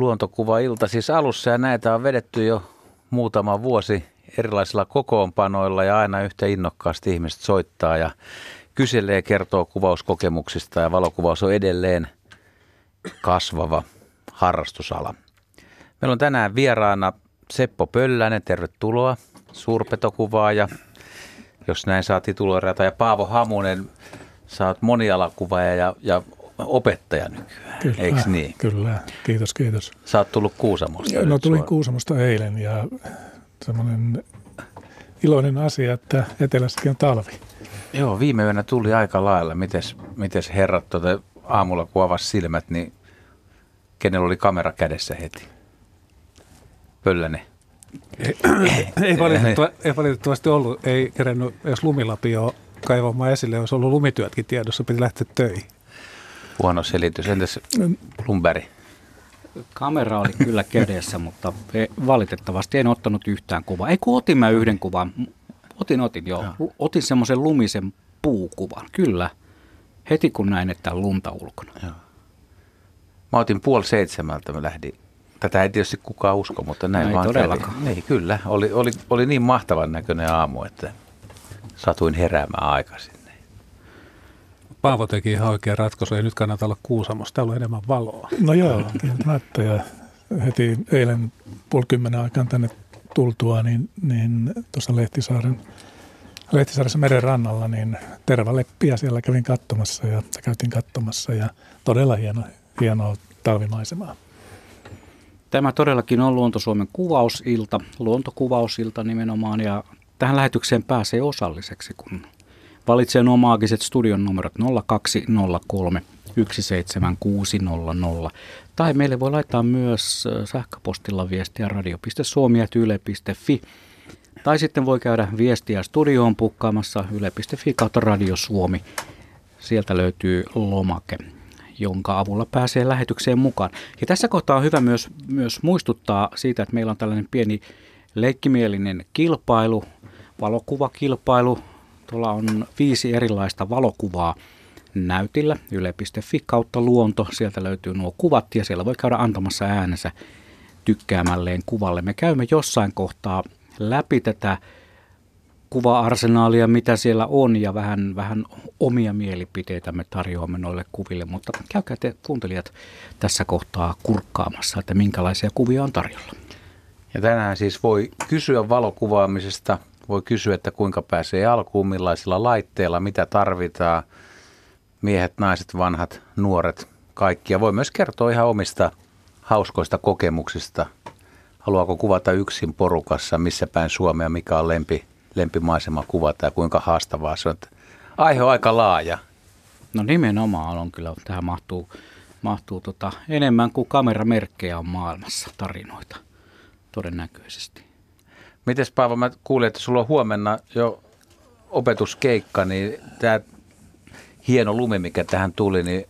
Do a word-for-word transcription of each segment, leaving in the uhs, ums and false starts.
luontokuvailta siis alussa, ja näitä on vedetty jo muutama vuosi erilaisilla kokoonpanoilla, ja aina yhtä innokkaasti ihmiset soittaa ja kyselee ja kertoo kuvauskokemuksista, ja valokuvaus on edelleen kasvava harrastusala. Meillä on tänään vieraana Seppo Pöllänen, tervetuloa, suurpetokuvaaja, jos näin saa tituloirata, ja Paavo Hamunen, sä oot monialakuvaaja ja, ja opettaja nykyään, kyllä, eikö niin? Kyllä, kiitos, kiitos. Sä oot tullut Kuusamosta. No tulin sua. Kuusamosta eilen, ja semmoinen iloinen asia, että etelässäkin on talvi. Joo, viime yönä tuli aika lailla. Mites, mites herrat tuota, aamulla, kun avasi silmät, niin kenellä oli kamera kädessä heti? Pöllänen. Ei, ei, valitettavasti, ei valitettavasti ollut. Ei kerennyt edes lumilapioon kaivamaan esille. Jos ollut lumityötkin tiedossa, piti lähteä töihin. Huono selitys. Entäs Blumberg? Kamera oli kyllä kädessä, mutta valitettavasti en ottanut yhtään kuvaa. Ei kun otin mä yhden kuvan. Otin, otin, joo. joo. Otin semmoisen lumisen puukuvan, kyllä. Heti kun näin, että on lunta ulkona. Joo. Mä otin puoli seitsemältä, mä lähdin. Tätä ei tietysti kukaan usko, mutta näin ei vaan todellakaan. Ei, kyllä. Oli, oli, oli niin mahtavan näköinen aamu, että satuin heräämään aikaisin. Paavo teki ihan oikea ratkaisu. Ei nyt kannata olla Kuusamossa. Täällä on enemmän valoa. No joo, kieltämättä. Ja heti eilen puoli kymmenen aikaan tänne tultua, niin, niin tuossa Lehtisaaren, Lehtisaaressa meren rannalla, niin tervaleppiä siellä kävin katsomassa ja käytiin katsomassa. Ja todella hieno, hienoa talvimaisemaa. Tämä todellakin on Luonto-Suomen kuvausilta, luontokuvausilta nimenomaan. Ja tähän lähetykseen pääsee osalliseksi, kun valitsee nuo maagiset studion numerot nolla kaksi nolla kolme yksi seitsemän kuusi nolla nolla. Tai meille voi laittaa myös sähköpostilla viestiä radio piste suomi ät yle piste fi. Tai sitten voi käydä viestiä studioon pukkaamassa yle piste fi kautta Radio Suomi. Sieltä löytyy lomake, jonka avulla pääsee lähetykseen mukaan. Ja tässä kohtaa on hyvä myös, myös muistuttaa siitä, että meillä on tällainen pieni leikkimielinen kilpailu, valokuvakilpailu. Tuolla on viisi erilaista valokuvaa näytillä, yle piste fi kautta luonto. Sieltä löytyy nuo kuvat ja siellä voi käydä antamassa äänensä tykkäämälleen kuvalle. Me käymme jossain kohtaa läpi tätä kuva-arsenaalia, mitä siellä on, ja vähän, vähän omia mielipiteitä me tarjoamme noille kuville. Mutta käykää te kuuntelijat tässä kohtaa kurkkaamassa, että minkälaisia kuvia on tarjolla. Ja tänään siis voi kysyä valokuvaamisesta. Voi kysyä, että kuinka pääsee alkuun, millaisilla laitteilla, mitä tarvitaan. Miehet, naiset, vanhat, nuoret, kaikki. Ja voi myös kertoa ihan omista hauskoista kokemuksista. Haluaako kuvata yksin porukassa, missä päin Suomea, mikä on lempi, lempimaisema kuvata ja kuinka haastavaa se on. Aihe on aika laaja. No nimenomaan on kyllä. Tähän mahtuu, mahtuu tota, enemmän kuin kameramerkkejä on maailmassa tarinoita todennäköisesti. Mites Paavo, mä kuulin, että sulla on huomenna jo opetuskeikka, niin tämä hieno lumi, mikä tähän tuli, niin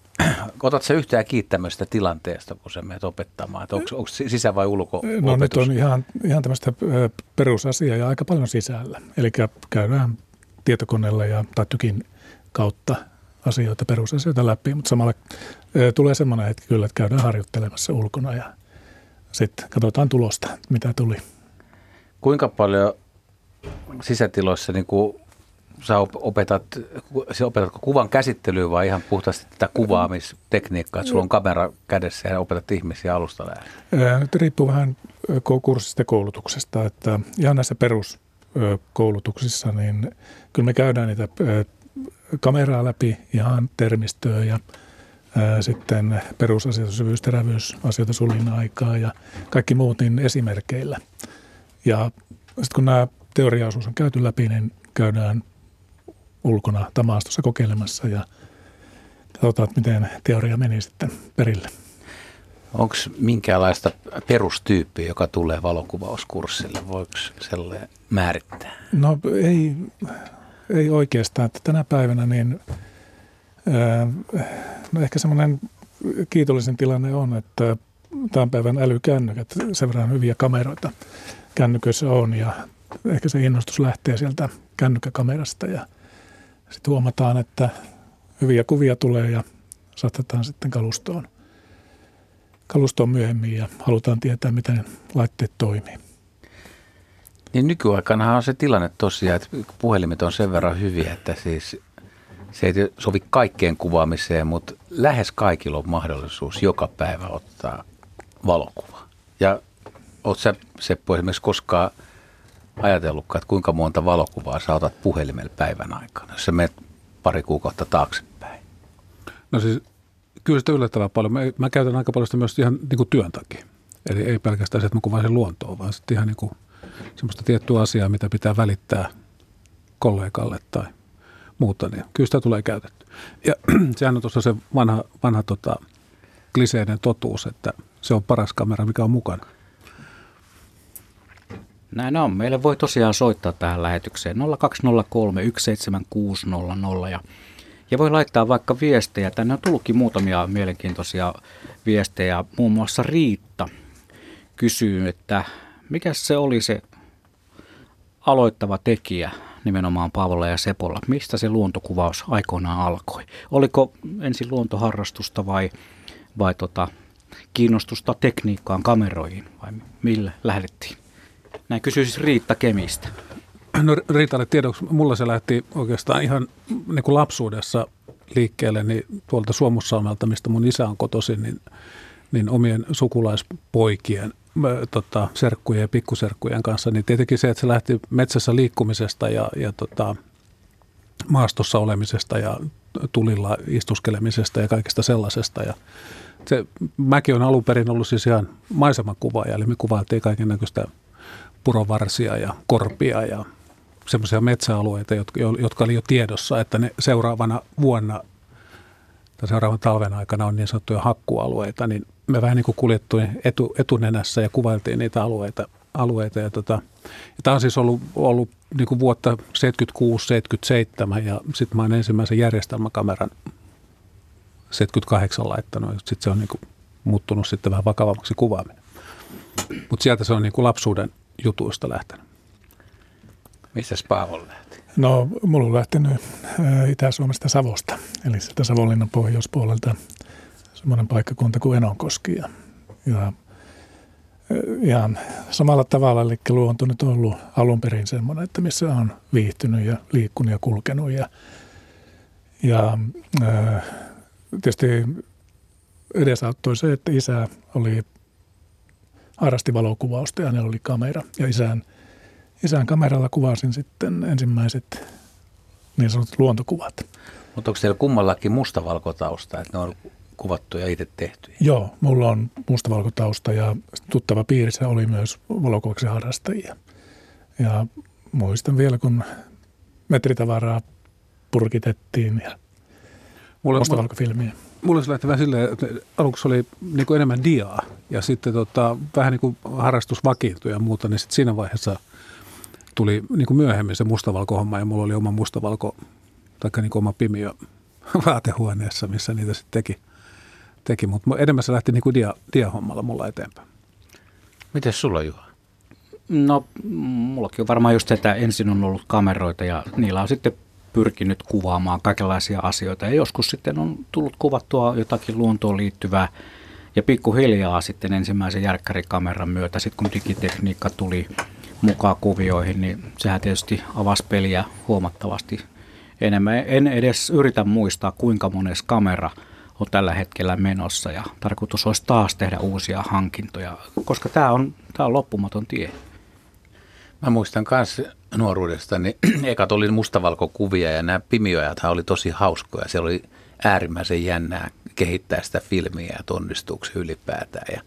otatko sä yhtään kiittämöstä tilanteesta, kun sä menet opettamaan? Onko, onko sisä- vai ulko-opetus? No nyt on ihan, ihan tämmöistä perusasiaa ja aika paljon sisällä. Eli käydään tietokoneella ja, tai tykin kautta asioita, perusasioita läpi, mutta samalla tulee semmoinen hetki kyllä, että käydään harjoittelemassa ulkona ja sitten katsotaan tulosta, mitä tuli. Kuinka paljon sisätiloissa niin kun sä opetat, opetatko kuvan käsittelyä vai ihan puhtaasti tätä kuvaamistekniikkaa, että sulla on kamera kädessä ja opetat ihmisiä alusta lähtien? Nyt riippuu vähän kurssista ja koulutuksesta, että ihan näissä peruskoulutuksissa, niin kyllä me käydään niitä kameraa läpi, ihan termistöä ja sitten perusasioita, syvyys, terävyys, asioita sulinaikaa ja kaikki muut niin esimerkkeillä. Ja sitten kun nämä teoriaosuus on käyty läpi, niin käydään ulkona tai maastossa kokeilemassa ja katsotaan, miten teoria meni sitten perille. Onko minkäänlaista perustyyppiä, joka tulee valokuvauskurssille? Voiko sellainen määrittää? No ei, ei oikeastaan. Tänä päivänä niin, no ehkä semmoinen kiitollisen tilanne on, että tämän päivän älykännykät, sen verran hyviä kameroita kännyköissä on, ja ehkä se innostus lähtee sieltä kännykkäkamerasta, ja sitten huomataan, että hyviä kuvia tulee ja saatetaan sitten kalustoon. kalustoon myöhemmin ja halutaan tietää, miten ne laitteet toimii. Niin nykyaikanahan on se tilanne tosiaan, että puhelimet on sen verran hyviä, että siis se ei sovi kaikkeen kuvaamiseen, mutta lähes kaikilla on mahdollisuus joka päivä ottaa valokuva. Ja oot sä, Seppo, esimerkiksi koskaan ajatellutkaan, että kuinka monta valokuvaa sä otat puhelimella päivän aikana, jos sä menet pari kuukautta taaksepäin? No siis kyllä sitä yllättävän paljon. Mä, mä käytän aika paljon sitä myös ihan niin kuin työn takia. Eli ei pelkästään se, että mä kuvaan sen luontoa, vaan sitten ihan niin kuin semmoista tiettyä asiaa, mitä pitää välittää kollegalle tai muuta, niin kyllä sitä tulee käytetty. Ja sehän on tuossa se vanha, vanha tota, kliseinen totuus, että se on paras kamera, mikä on mukana. Näin on. Meille voi tosiaan soittaa tähän lähetykseen nolla kaksi nolla kolme yksi seitsemän kuusi nolla nolla ja, ja voi laittaa vaikka viestejä. Tänne on tullutkin muutamia mielenkiintoisia viestejä. Muun muassa Riitta kysyy, että mikä se oli se aloittava tekijä nimenomaan Paavolla ja Sepolla? Mistä se luontokuvaus aikoinaan alkoi? Oliko ensin luontoharrastusta vai, vai tota, kiinnostusta tekniikkaan, kameroihin vai millä lähdettiin? Näin kysyy siis Riitta Kemistä. No Riitalle tiedoksi, mulla se lähti oikeastaan ihan niin kuin lapsuudessa liikkeelle, niin tuolta Suomussalmelta, mistä mun isä on kotoisin, niin, niin omien sukulaispoikien, Tota, serkkujen ja pikkuserkkujen kanssa, niin tietenkin se, että se lähti metsässä liikkumisesta ja, ja tota, maastossa olemisesta ja tulilla istuskelemisesta ja kaikesta sellaisesta. Ja se, mäkin olen alun perin ollut siis ihan maisemakuvaaja, eli me kuvailtiin kaiken näköistä purovarsia ja korpia ja semmoisia metsäalueita, jotka, jotka oli jo tiedossa, että ne seuraavana vuonna tai seuraavan talven aikana on niin sanottuja hakkualueita, niin me vähän niin kuin kuljettiin etu, etunenässä ja kuvailtiin niitä alueita. alueita ja tota, ja tämä on siis ollut, ollut niin kuin vuotta seitsemänkymmentäkuusi seitsemänkymmentäseitsemän ja sitten mä olen ensimmäisen järjestelmäkameran seitsemänkymmentäkahdeksan laittanut. Sitten se on niin kuin muuttunut sitten vähän vakavammaksi kuvaaminen. Mutta sieltä se on niin kuin lapsuuden jutuista lähtenyt. Mistäs Paavolle lähti? No, mulla on lähtenyt Itä-Suomesta Savosta, eli sieltä Savonlinnan pohjoispuolelta. Semmoinen paikkakunta kuin Enonkoski ja, ja ihan samalla tavalla, eli luonto nyt on ollut alun perin semmoinen, että missä on viihtynyt ja liikkunut ja kulkenut ja, ja ää, tietysti edesauttoi se, että isä oli, harrasti valokuvausta ja hänellä oli kamera ja isän, isän kameralla kuvasin sitten ensimmäiset niin sanotut luontokuvat. Mutta onko siellä kummallakin mustavalkotausta, että ne on kuvattu ja itse tehty? Joo, mulla on mustavalkotausta ja tuttava piirissä oli myös valokuvauksen harrastajia. Ja muistan vielä, kun metritavaraa purkitettiin ja mulla, mustavalkofilmiä. Mulla se lähti vähän silleen, että aluksi oli niin kuin enemmän diaa ja sitten tota, vähän niin kuin harrastus vakiintui ja muuta, niin sitten siinä vaiheessa tuli niin kuin myöhemmin se mustavalkohomma ja mulla oli oma mustavalko, tai niin kuin oma Pimio vaatehuoneessa, missä niitä sitten teki. Teki, mutta enemmän se lähti niin kuin dia, diahommalla mulla eteenpäin. Mites sulla, Juha? No, mullakin on varmaan just se, että ensin on ollut kameroita ja niillä on sitten pyrkinyt kuvaamaan kaikenlaisia asioita. Ja joskus sitten on tullut kuvattua jotakin luontoon liittyvää ja pikkuhiljaa sitten ensimmäisen järkkärikameran myötä. Sitten kun digitekniikka tuli mukaan kuvioihin, niin sehän tietysti avasi peliä huomattavasti enemmän. En edes yritä muistaa, kuinka mones kamera on tällä hetkellä menossa ja tarkoitus olisi taas tehdä uusia hankintoja, koska tämä on, tämä on loppumaton tie. Mä muistan myös nuoruudestani, ekat oli mustavalkokuvia ja nämä pimiojathan oli tosi hauskoja. Se oli äärimmäisen jännää kehittää sitä filmiä ja onnistuuko ylipäätään ja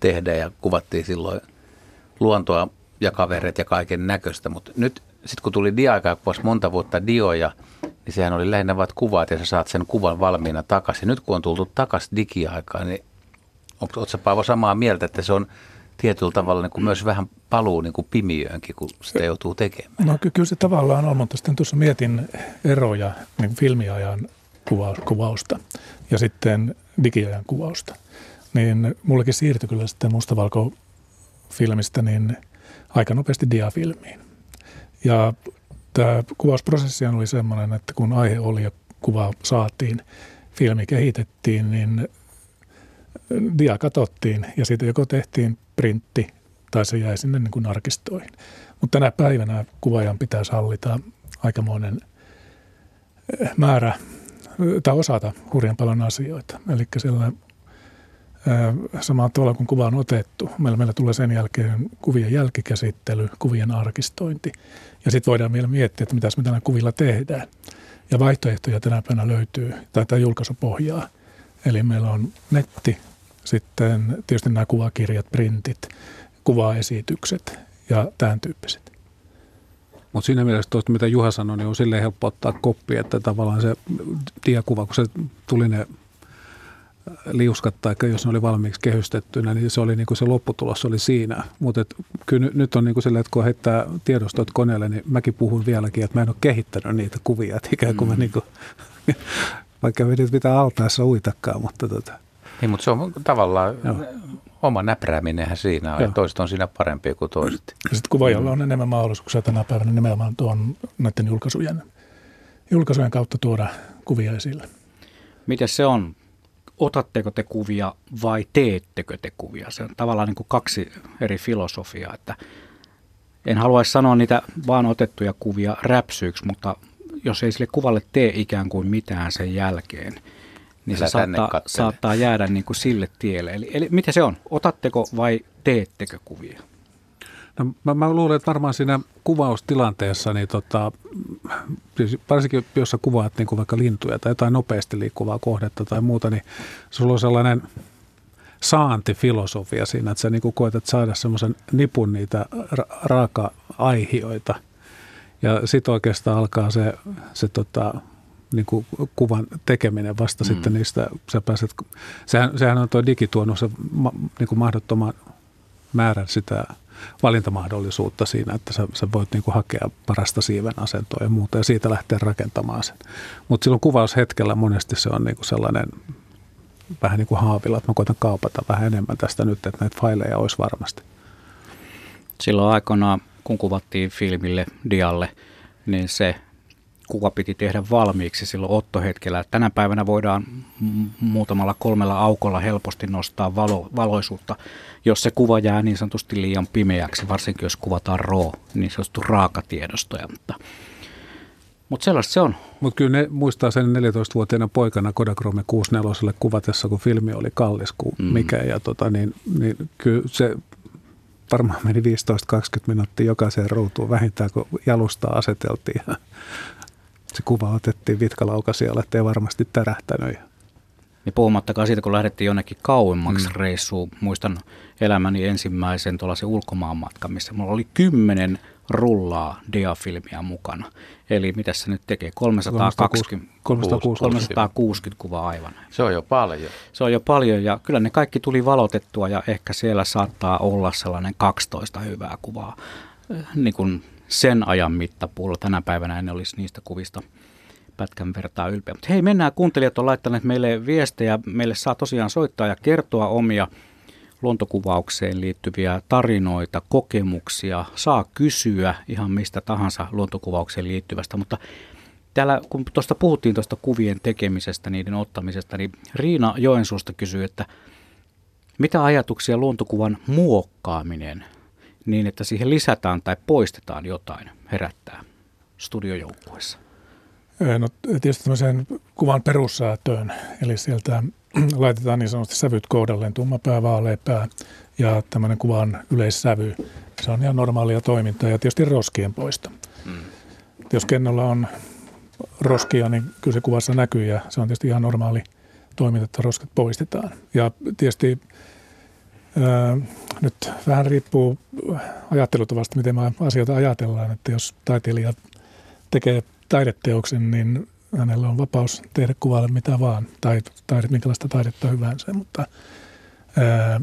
tehdä ja kuvattiin silloin luontoa ja kavereet ja kaiken näköistä, mutta nyt sitten kun tuli dia-aikaa, kun olisi monta vuotta dioja, niin sehän oli lähinnä vain kuvaat ja sä saat sen kuvan valmiina takaisin. Nyt kun on tultu takaisin digiaikaan, niin ootko sä, Paavo, samaa mieltä, että se on tietyllä tavalla niin kuin myös vähän paluu niin kuin pimiöönkin, kun sitä joutuu tekemään? No kyllä se tavallaan on, mutta sitten tuossa mietin eroja niin filmiajan kuvausta ja sitten digiajan kuvausta. Niin mullekin siirtyi kyllä sitten mustavalkofilmistä niin aika nopeasti diafilmiin. Ja tämä kuvausprosessi oli semmoinen, että kun aihe oli ja kuva saatiin, filmi kehitettiin, niin dia katsottiin ja siitä joko tehtiin printti tai se jäi sinne niin kuin arkistoihin. Mutta tänä päivänä kuvaajan pitää hallita aikamoinen määrä tai osata hurjan paljon asioita. Eli siellä samaa tavalla kun kuva on otettu, meillä, meillä tulee sen jälkeen kuvien jälkikäsittely, kuvien arkistointi ja sitten voidaan vielä miettiä, että mitä me tällä kuvilla tehdään. Ja vaihtoehtoja tänä päivänä löytyy tätä julkaisupohjaa. Eli meillä on netti, sitten tietysti nämä kuvakirjat, printit, kuvaesitykset ja tämän tyyppiset. Mutta siinä mielessä tuosta, mitä Juha sanoi, niin on silleen helppo ottaa koppi, että tavallaan se diakuva, kun se tuli ne liuskat tai jos ne oli valmiiksi kehystettynä, niin se oli niin kuin se lopputulos oli siinä. Mutta kyllä nyt on niin kuin silleen, että kun heittää tiedostot koneelle, niin mäkin puhun vieläkin, että mä en ole kehittänyt niitä kuvia, että ikään kuin mm. mä niin kuin, vaikka me nyt mitään altaassa uitakaan, mutta tota. Ei, mutta se on tavallaan joo. oma näprääminenhän siinä on, ja toiset on siinä parempia kuin toiset. Ja sitten kuvaajalla on enemmän mahdollisuuksia tänä päivänä nimenomaan tuon näiden julkaisujen, julkaisujen kautta tuoda kuvia esille. Miten se on? Otatteko te kuvia vai teettekö te kuvia? Se on tavallaan niin kuin kaksi eri filosofiaa. Että en haluaisi sanoa niitä vaan otettuja kuvia räpsyiksi, mutta jos ei sille kuvalle tee ikään kuin mitään sen jälkeen, niin se saattaa, saattaa jäädä niin kuin sille tielle. Eli, eli miten se on? Otatteko vai teettekö kuvia? No, mä, mä luulen, että varmaan siinä kuvaustilanteessa, niin tota, siis varsinkin jos sä kuvaat niin kuin vaikka lintuja tai jotain nopeasti liikkuvaa kohdetta tai muuta, niin sulla on sellainen saantifilosofia siinä, että sä niin kuin koetat saada semmoisen nipun niitä ra- raaka-aihioita. Ja sitten oikeastaan alkaa se, se tota, niin kuin kuvan tekeminen vasta mm. sitten niistä, sä pääset, sehän, sehän on tuo digi tuonut se ma, niin kuin mahdottoman määrän sitä valintamahdollisuutta siinä, että sä, sä voit niinku hakea parasta siiven asentoa ja muuta ja siitä lähteä rakentamaan sen. Mutta silloin kuvaushetkellä monesti se on niinku sellainen vähän niin kuin haavilla, että mä koitan kaupata vähän enemmän tästä nyt, että näitä faileja olisi varmasti. Silloin aikanaan, kun kuvattiin filmille, dialle, niin se kuva piti tehdä valmiiksi silloin ottohetkellä. Tänä päivänä voidaan muutamalla kolmella aukolla helposti nostaa valo, valoisuutta, jos se kuva jää niin sanotusti liian pimeäksi, varsinkin jos kuvataan raw, niin sanottu raakatiedostoja. Mutta, mutta sellaista se on. Mutta kyllä ne muistaa sen neljätoistavuotiaana poikana Kodakrome kuusikymmentäneljä kuvatessa, kun filmi oli kallis kuin mm. mikä. Ja tota, niin, niin kyllä se varmaan meni viisitoista kaksikymmentä minuuttia jokaiseen ruutuun vähintään, kun jalustaa aseteltiin. Se kuva otettiin vitkalaukaisijalla, ettei varmasti tärähtänyt. Ja puhumattakaan siitä, kun lähdettiin jonnekin kauemmaksi mm. reissuun. Muistan elämäni ensimmäisen tuollaisen ulkomaanmatkan, missä mulla oli kymmenen rullaa diafilmiä mukana. Eli mitä se nyt tekee? kolmesataakuusikymmentä kuvaa aivan. Se on jo paljon. Se on jo paljon ja kyllä ne kaikki tuli valotettua ja ehkä siellä saattaa olla sellainen kaksitoista hyvää kuvaa. Niin kuin sen ajan mittapuulla. Tänä päivänä en olisi niistä kuvista pätkän vertaa ylpeä. Mutta hei, mennään. Kuuntelijat on laittaneet meille viestejä. Meille saa tosiaan soittaa ja kertoa omia luontokuvaukseen liittyviä tarinoita, kokemuksia. Saa kysyä ihan mistä tahansa luontokuvaukseen liittyvästä. Mutta täällä, kun tuosta puhuttiin tuosta kuvien tekemisestä, niiden ottamisesta, niin Riina Joensuusta kysyy, että mitä ajatuksia luontokuvan muokkaaminen niin, että siihen lisätään tai poistetaan jotain, herättää studiojoukkueessa? No tietysti tämmöiseen kuvan perussäätöön, eli sieltä laitetaan niin sanotusti sävyt kohdalleen, tumma pää, vaalea pää ja tämmöinen kuvan yleissävy. Se on ihan normaalia toimintaa ja tietysti roskien poisto. Mm. Jos kennolla on roskia, niin kyllä se kuvassa näkyy ja se on tietysti ihan normaali toiminta, että roskat poistetaan. Ja tietysti nyt vähän riippuu ajattelutavasta, miten mä asioita ajatellaan, että jos taiteilija tekee taideteoksen, niin hänellä on vapaus tehdä kuvalle mitä vaan, tai taide, minkälaista taidetta hyvänsä, mutta ää,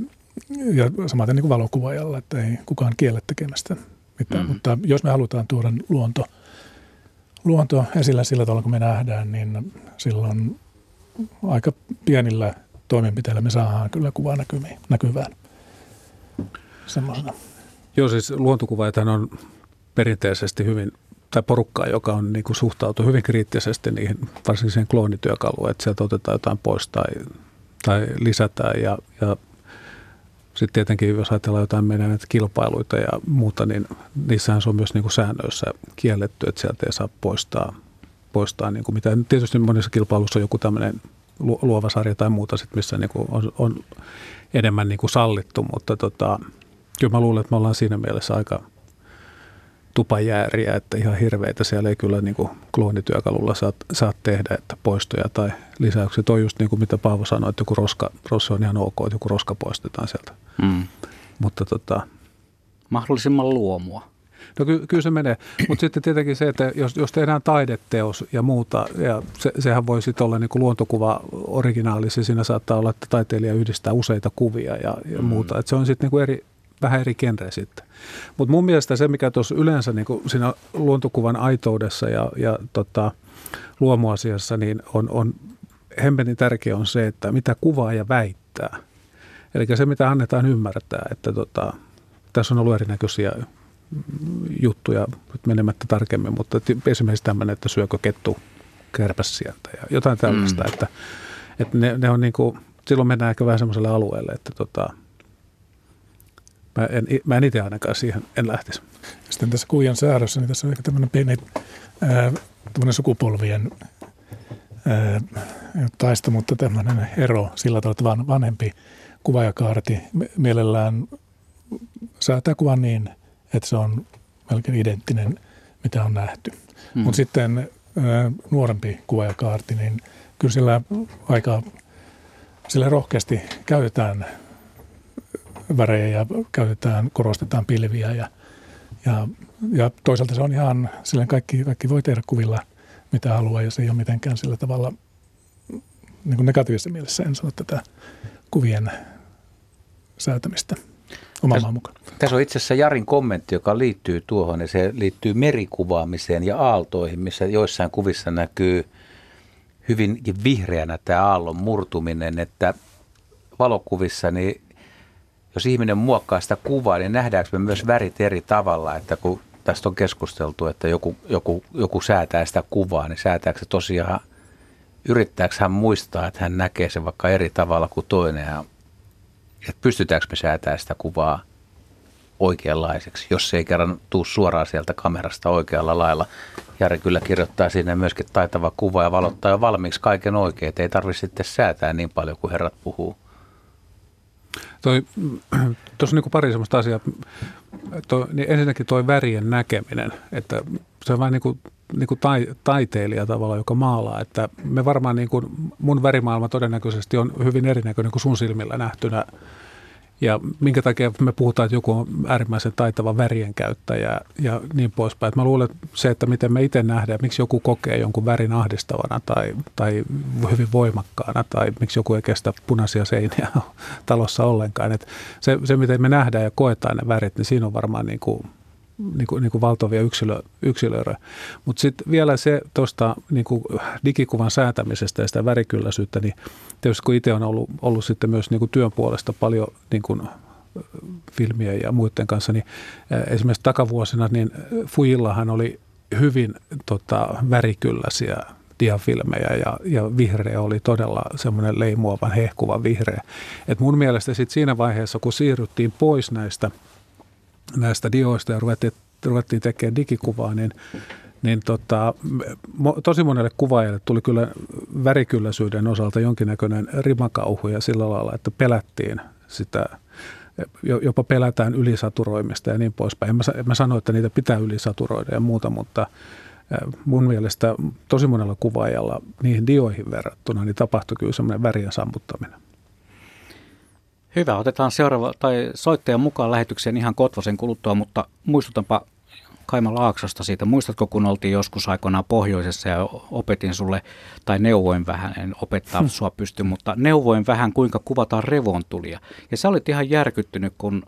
ja samaten niin kuin valokuvaajalla, että ei kukaan kiele tekemästä mitään, mm-hmm. mutta jos me halutaan tuoda luonto, luonto esillä sillä tavalla, kun me nähdään, niin silloin aika pienillä toimenpiteillä me saadaan kyllä kuvaa näkyviin, näkyvään semmoisena. Joo, siis luontokuvaajathan on perinteisesti hyvin, tai porukkaa, joka on niin kuin suhtautuu hyvin kriittisesti niihin, varsinkin siihen kloonityökaluun, että sieltä otetaan jotain pois tai tai lisätään ja, ja sitten tietenkin, jos ajatellaan jotain meidän näitä kilpailuita ja muuta, niin niissähän se on myös niin kuin säännöissä kielletty, että sieltä ei saa poistaa, poistaa niin kuin mitään. Tietysti monissa kilpailuissa on joku tämmöinen luova sarja tai muuta, sit, missä niin kuin on, on enemmän niin kuin sallittu, mutta tota, kyllä mä luulen, että me ollaan siinä mielessä aika tupajääriä, että ihan hirveitä siellä ei kyllä niin kuin kloonityökalulla saa, saa tehdä, että poistoja tai lisäyksiä. Toi just niin kuin mitä Paavo sanoi, että joku roska, roska on ihan ok, että joku roska poistetaan sieltä. Mm. Mutta tota, mahdollisimman luomua. No ky- kyllä se menee, mutta sitten tietenkin se, että jos, jos tehdään taideteos ja muuta, ja se, sehän voi sitten olla niin kuin luontokuva originaalisi, siinä saattaa olla, että taiteilija yhdistää useita kuvia ja, ja muuta, että se on sitten niin kuin eri vähän eri genre sitten. Mutta mun mielestä se, mikä tuossa yleensä niin kun siinä luontokuvan aitoudessa ja, ja tota, luomuasiassa, niin on, on hemmetin tärkeä on se, että mitä kuvaaja väittää. Eli se, mitä annetaan ymmärtää, että tota, tässä on ollut erinäköisiä juttuja, nyt menemättä tarkemmin, mutta esimerkiksi tämmöinen, että syökö kettu kärpäsientä ja jotain tällaista, mm. että, että ne, ne on niin kuin, silloin mennään ehkä vähän semmoiselle alueelle, että tota, Mä en, mä en itse ainakaan siihen, en lähtisi. Sitten tässä kuijan säädössä, niin tässä on ehkä tämmöinen pieni ää, tämmöinen sukupolvien ää, taisto, mutta tämmöinen ero sillä tavalla, että vanhempi kuvaajakaarti mielellään säätää kuvan niin, että se on melkein identtinen, mitä on nähty. Hmm. Mutta sitten ää, nuorempi kuvaajakaarti, niin kyllä sillä aika sillä rohkeasti käytetään värejä ja käytetään, korostetaan pilviä ja, ja, ja toisaalta se on ihan, silleen kaikki, kaikki voi tehdä kuvilla mitä haluaa ja se ei ole mitenkään sillä tavalla niin kuin negatiivisessa mielessä, en sano tätä kuvien säätämistä oman maan mukaan. Tässä on itse asiassa Jarin kommentti, joka liittyy tuohon ja se liittyy merikuvaamiseen ja aaltoihin, missä joissain kuvissa näkyy hyvinkin vihreänä tämä aallon murtuminen, että valokuvissa niin jos ihminen muokkaa sitä kuvaa, niin nähdäänkö me myös värit eri tavalla, että kun tästä on keskusteltu, että joku, joku, joku säätää sitä kuvaa, niin säätääkö se tosiaan, yrittääkö hän muistaa, että hän näkee sen vaikka eri tavalla kuin toinen, ja että pystytäänkö me säätämään sitä kuvaa oikeanlaiseksi, jos se ei kerran tule suoraan sieltä kamerasta oikealla lailla. Jari kyllä kirjoittaa siinä myöskin taitava kuva ja valottaa jo valmiiksi kaiken oikein, että ei tarvitse sitten säätää niin paljon kuin herrat puhuu. Tuossa on niin kuin pari sellaista asiaa. Toi, niin ensinnäkin tuo värien näkeminen, että se on vähän niin kuin, niin kuin tai, taiteilija tavallaan, joka maalaa. Että me varmaan niin kuin, mun värimaailma todennäköisesti on hyvin erinäköinen kuin sun silmillä nähtynä. Ja minkä takia me puhutaan, että joku on äärimmäisen taitava värien käyttäjä ja niin poispäin. Et mä luulen, että se, että miten me itse nähdään, miksi joku kokee jonkun värin ahdistavana tai, tai hyvin voimakkaana tai miksi joku ei kestä punaisia seiniä talossa ollenkaan. Et se, se, miten me nähdään ja koetaan ne värit, niin siinä on varmaan niin kuin, niin kuin, niin kuin valtavia yksilö, yksilööriä. Mutta sitten vielä se tuosta niin kuin digikuvan säätämisestä ja sitä värikylläisyyttä, niin tietysti kun itse on ollut, ollut sitten myös niin kuin työn puolesta paljon niin kuin filmien ja muiden kanssa, niin esimerkiksi takavuosina niin Fujillahan oli hyvin tota, värikylläisiä diafilmejä ja, ja vihreä oli todella semmoinen leimuavan hehkuva vihreä. Et mun mielestä sitten siinä vaiheessa, kun siirryttiin pois näistä näistä dioista ja ruvettiin, ruvettiin tekemään digikuvaa, niin, niin tota, tosi monelle kuvaajalle tuli kyllä värikylläisyyden osalta jonkinnäköinen rimakauhu ja sillä lailla, että pelättiin sitä, jopa pelätään ylisaturoimista ja niin poispäin. En mä, mä sano, että niitä pitää ylisaturoida ja muuta, mutta mun mielestä tosi monella kuvaajalla niihin dioihin verrattuna niin tapahtui kyllä semmoinen värien sammuttaminen. Hyvä, otetaan seuraava tai soittajan mukaan lähetykseen ihan kotvosen kuluttua, mutta muistutanpa Kaima Laaksosta siitä. Muistatko, kun oltiin joskus aikoinaan pohjoisessa ja opetin sulle, tai neuvoin vähän, en opettaa hmm. sua pysty, mutta neuvoin vähän, kuinka kuvataan revontulia. Ja sä olit ihan järkyttynyt, kun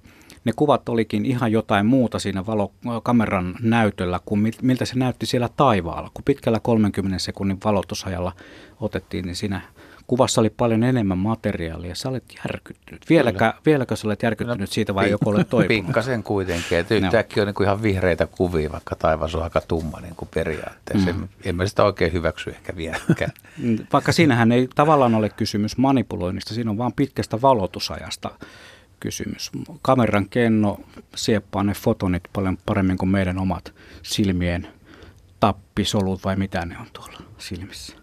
ne kuvat olikin ihan jotain muuta siinä valokameran näytöllä kuin miltä se näytti siellä taivaalla. Kun pitkällä kolmenkymmenen sekunnin valotusajalla otettiin, niin siinä kuvassa oli paljon enemmän materiaalia. Sä olet järkyttynyt. Vieläkö, vieläkö sä olet järkyttynyt no, siitä vai pink- joku olet toipunut? Pikkasen kuitenkin. Että yhtäkkiä on niin kuin ihan vihreitä kuvia, vaikka taivas on aika tumma niin kuin periaatteessa. Mm. En, en mä sitä oikein hyväksy ehkä vieläkään. Vaikka siinähän ei tavallaan ole kysymys manipuloinnista, siinä on vaan pitkästä valotusajasta kysymys. Kameran kenno sieppaa ne fotonit paljon paremmin kuin meidän omat silmien tappisolut vai mitä ne on tuolla silmissä.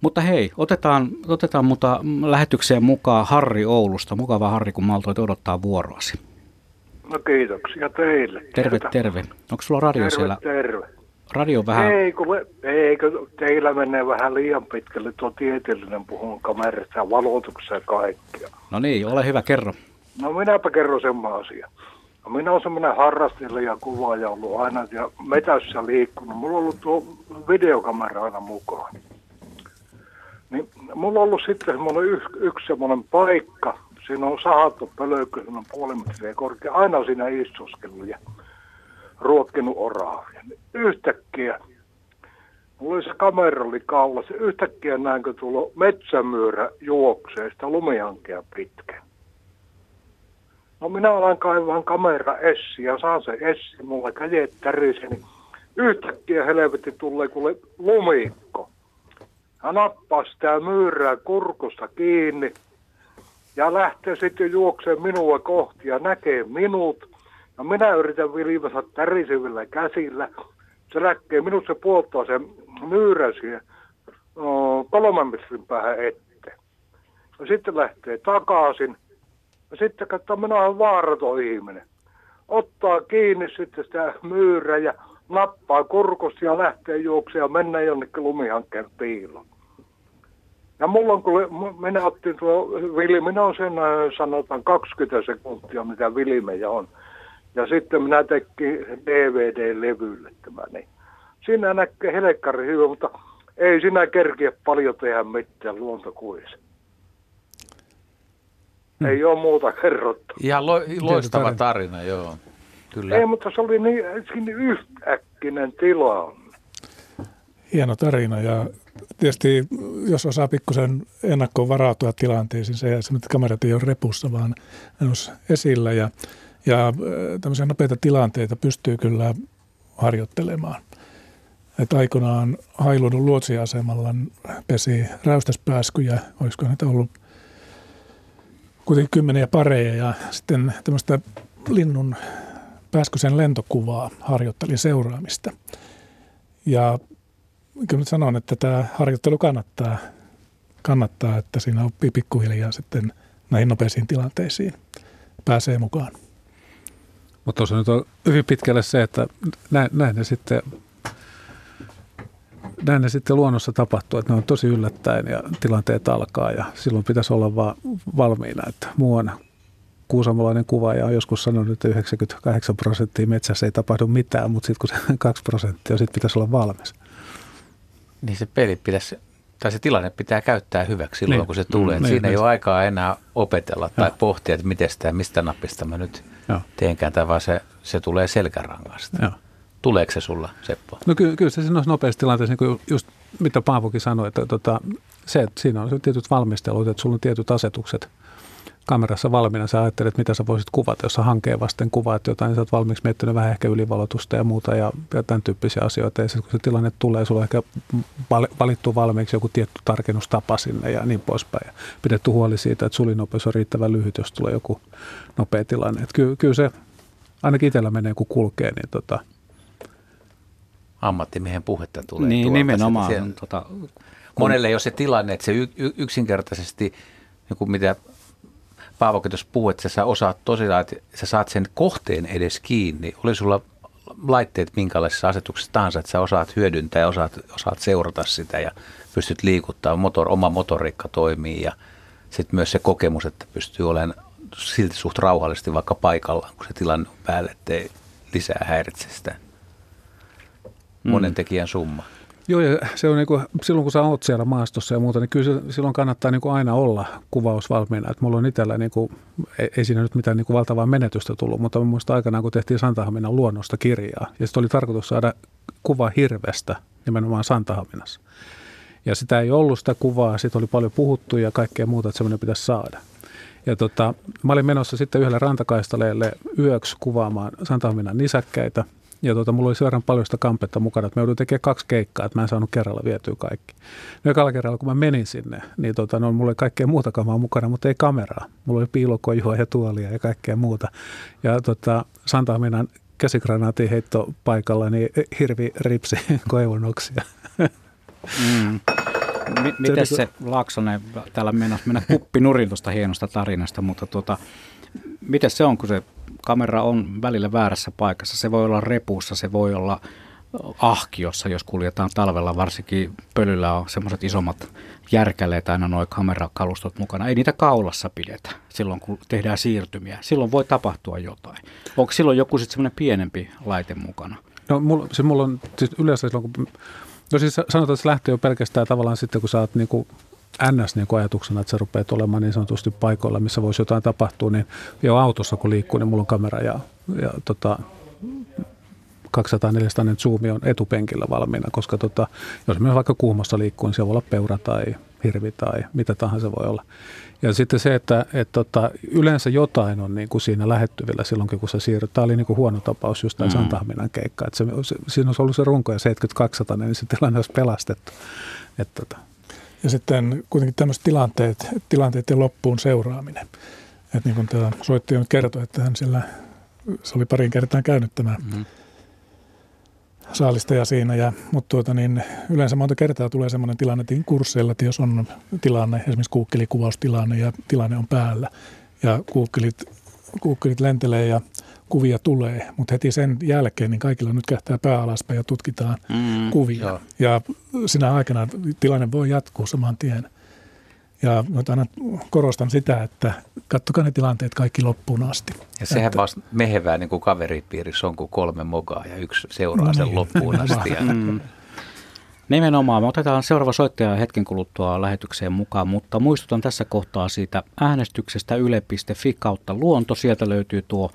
Mutta hei, otetaan, otetaan mutta lähetykseen mukaan Harri Oulusta. Mukava Harri, kun maltoit odottaa vuoroasi. No kiitoksia teille. Terve, terve. Onko sulla radio terve, siellä? Terve, terve. Radio vähän... Ei, kun me, eikö teillä menee vähän liian pitkälle tuo tieteellinen puhun kamerasta, valotuksessa ja kaikkea. No niin, ole hyvä, kerro. No minäpä kerron semmoinen asia. No minä olen semmoinen harrastelija ja kuvaaja ollut aina ja metässä liikkunut. Mulla on ollut tuo videokamera aina mukaan. Niin mulla on ollut sitten semmoinen yksi, yksi semmoinen paikka. Siinä on sahattu pölökkö, semmoinen puoli metriä korkea. Aina siinä istuskellut ja ruokkinut oraavia. Niin yhtäkkiä, mulla oli se kamera oli kaulassa. Yhtäkkiä näinkö tuolla metsämyyrä juoksee sitä lumihankea pitkin. No minä alan kaivaan kamera essi ja saan se essi, mulla kädet tärisee, niin yhtäkkiä helvetti tulee kuule lumikko. Hän nappaa sitä myyrää kurkusta kiinni ja lähtee sitten juokseen minua kohti ja näkee minut. Ja minä yritän vilivata tärisivillä käsillä. Se lähtee minut, se puoltaa sen myyrän siihen no, kolmen metrin päähän eteen. Ja sitten lähtee takaisin. Ja sitten katsoo, minä olen vaaraton ihminen. Ottaa kiinni sitten sitä myyrää ja nappaa kurkusta ja lähtee juokseen ja mennään jonnekin lumihankkeen piiloon. Ja mulla on, kun minä otin tuo vilminä on sen sanotaan kaksikymmentä sekuntia, mitä vilmejä on. Ja sitten minä tekin D V D-levylle tämä niin. Siinä näkee helkkari hyvä, mutta ei sinä kerkiä paljon tehdä mitään luontokuissa. Hmm. Ei ole muuta kerrottu. Ihan lo- loistava tarina, joo. Kyllä. Ei, mutta se oli niin, niin yhtäkkinen tilanne. Hieno tarina ja tietysti jos osaa pikkusen ennakkoon varautua tilanteisiin, se ei että kamerat ei ole repussa, vaan ne olisi esillä. Ja, ja tämmöisiä nopeita tilanteita pystyy kyllä harjoittelemaan. Et aikanaan hailunut luotsiasemalla pesi räystäspääskyjä, olisiko niitä ollut kuitenkin kymmeniä pareja ja sitten tämmöistä linnun pääskysen lentokuvaa harjoittelin seuraamista. Ja kyllä nyt sanon, että tämä harjoittelu kannattaa, kannattaa, että siinä oppii pikkuhiljaa sitten näihin nopeisiin tilanteisiin. Pääsee mukaan. Mutta tuossa nyt on hyvin pitkälle se, että näin, näin, ne, sitten, näin ne sitten luonnossa tapahtuu, että ne on tosi yllättäen ja tilanteet alkaa ja silloin pitäisi olla vaan valmiina, että muuana. Kuusamolainen kuvaaja on joskus sanonut, että yhdeksänkymmentäkahdeksan prosenttia metsässä ei tapahdu mitään, mutta sitten kun se kaksi prosenttia on, sitten pitäisi olla valmis. Niin se peli pitäisi, tai se tilanne pitää käyttää hyväksi silloin, niin, kun se tulee. Niin, siinä niin, ei ole aikaa enää opetella tai ja. pohtia, että miten sitä, mistä napista mä nyt ja. teenkään, tai vaan se, se tulee selkärangasta. Ja. Tuleeko se sulla, Seppo? No kyllä, kyllä se siinä olisi nopeassa tilanteessa, niin kuin just mitä Paavokin sanoi, että tota, se, että siinä on tietyt valmistelut, että sulla on tietyt asetukset. Kamerassa valmiina sä ajattelet, mitä sä voisit kuvata, jos sä hankeen vasten kuvaat jotain, niin sä oot valmiiksi miettinyt vähän ehkä ylivalotusta ja muuta ja, ja tämän tyyppisiä asioita. Ja sitten kun se tilanne tulee, sulla on ehkä valittu valmiiksi joku tietty tarkennustapa sinne ja niin poispäin. Ja pidetty huoli siitä, että sulinopeus on riittävän lyhyt, jos tulee joku nopea tilanne. Et ky- kyllä se ainakin itsellä menee, kun kulkee, niin tota... Ammattimiehen puhetta tulee. Niin tuolta. Nimenomaan. Se, se, tota, kun... Monelle ei ole se tilanne, että se y- y- yksinkertaisesti, joku mitä... Paavokin tuossa puhuu, että sä osaat tosiaan, että sä saat sen kohteen edes kiinni. Oli sulla laitteet minkälaisessa asetuksessa tahansa, että sä osaat hyödyntää ja osaat, osaat seurata sitä ja pystyt liikuttaa. Motor, oma motoriikka toimii ja sitten myös se kokemus, että pystyy olemaan silti suht rauhallisesti vaikka paikallaan, kun se tilanne on päälle, ettei lisää häiritse sitä monen tekijän summa. Joo, ja se on niin kuin, silloin kun sä oot siellä maastossa ja muuta, niin kyllä se, silloin kannattaa niin kuin aina olla kuvaus valmiina. Et mulla on itsellä, niin kuin, ei, ei siinä nyt mitään niin kuin valtavaa menetystä tullut, mutta muistan aikanaan, kun tehtiin Santahaminan luonnosta kirjaa, ja sitten oli tarkoitus saada kuva hirvestä nimenomaan Santahaminassa. Ja sitä ei ollut sitä kuvaa, siitä oli paljon puhuttu ja kaikkea muuta, että semmoinen pitäisi saada. Ja tota, mä olin menossa sitten yhdelle rantakaistaleelle yöksi kuvaamaan Santahaminan nisäkkäitä. Ja tota, mulla oli sen verran paljon sitä kampetta mukana, että mä joudun tekemään kaksi keikkaa, että mä en saanut kerralla vietyä kaikki. No ekalla kerralla, kun mä menin sinne, niin tota, no, mulla oli kaikkea muuta kamaa mukana, mutta ei kameraa. Mulla oli piilokojua ja tuolia ja kaikkea muuta. Ja tota, Santahaminan käsikranaatin heitto paikalla, niin hirvi ripsi koivunoksia. Mm. M- miten se Laaksonen, täällä mennään mennä kuppinurin tuosta hienosta tarinasta, mutta tuota, miten se on, kun se kamera on välillä väärässä paikassa? Se voi olla repussa, se voi olla ahkiossa, jos kuljetaan talvella, varsinkin pölyllä on semmoiset isommat järkäleet aina nuo kamerakalustot mukana. Ei niitä kaulassa pidetä silloin, kun tehdään siirtymiä. Silloin voi tapahtua jotain. Onko silloin joku sitten semmoinen pienempi laite mukana? No mulla, se mulla on siis yleensä silloin, kun... No siis sanotaan, että se lähtee jo pelkästään tavallaan sitten, kun sä oot niin kuin ns. Niin kuin ajatuksena, että sä rupeat olemaan niin sanotusti paikoilla, missä voisi jotain tapahtua, niin jo autossa kun liikkuu, niin mulla on kamera ja, ja tota, kaksisataa neljäsataa zoomi on etupenkillä valmiina, koska tota, jos me vaikka Kuhmossa liikkuu, niin siellä voi olla peura tai hirvi tai mitä tahansa voi olla. Ja sitten se, että et tota, yleensä jotain on niin kuin siinä lähettyvillä silloinkin, kun se siirryt. Tämä oli niin kuin huono tapaus just tämän mm. Santahaminan keikka. Se, se, siinä olisi ollut se runko ja seitsemänkymmentäkaksi, niin se tilanne olisi pelastettu. Et, tota. Ja sitten kuitenkin tämmöiset tilanteet, tilanteiden loppuun seuraaminen. Et niin kuin tämä soittaja nyt kertoi, että hän sillä, se oli parin kertaan käynyt tämä mm. saalistaja siinä, ja, mutta tuota, niin yleensä monta kertaa tulee sellainen tilanne kursseilla, että jos on tilanne, esimerkiksi kuukkelikuvaustilanne ja tilanne on päällä ja kuukkelit, kuukkelit lentelee ja kuvia tulee, mutta heti sen jälkeen niin kaikilla nyt kähtää pää alaspäin ja tutkitaan mm, kuvia. Joo. Ja sinä aikana tilanne voi jatkuu saman tien. Ja aina korostan sitä, että katsokaa ne tilanteet kaikki loppuun asti. Ja sehän että... vasta mehevää niin kuin kaveripiirissä on, kun kolme mokaa ja yksi seuraa no niin. sen loppuun asti. Ja... Mm. Nimenomaan. Me otetaan seuraava soittaja hetken kuluttua lähetykseen mukaan, mutta muistutan tässä kohtaa siitä äänestyksestä yle piste fi kautta luonto. Sieltä löytyy tuo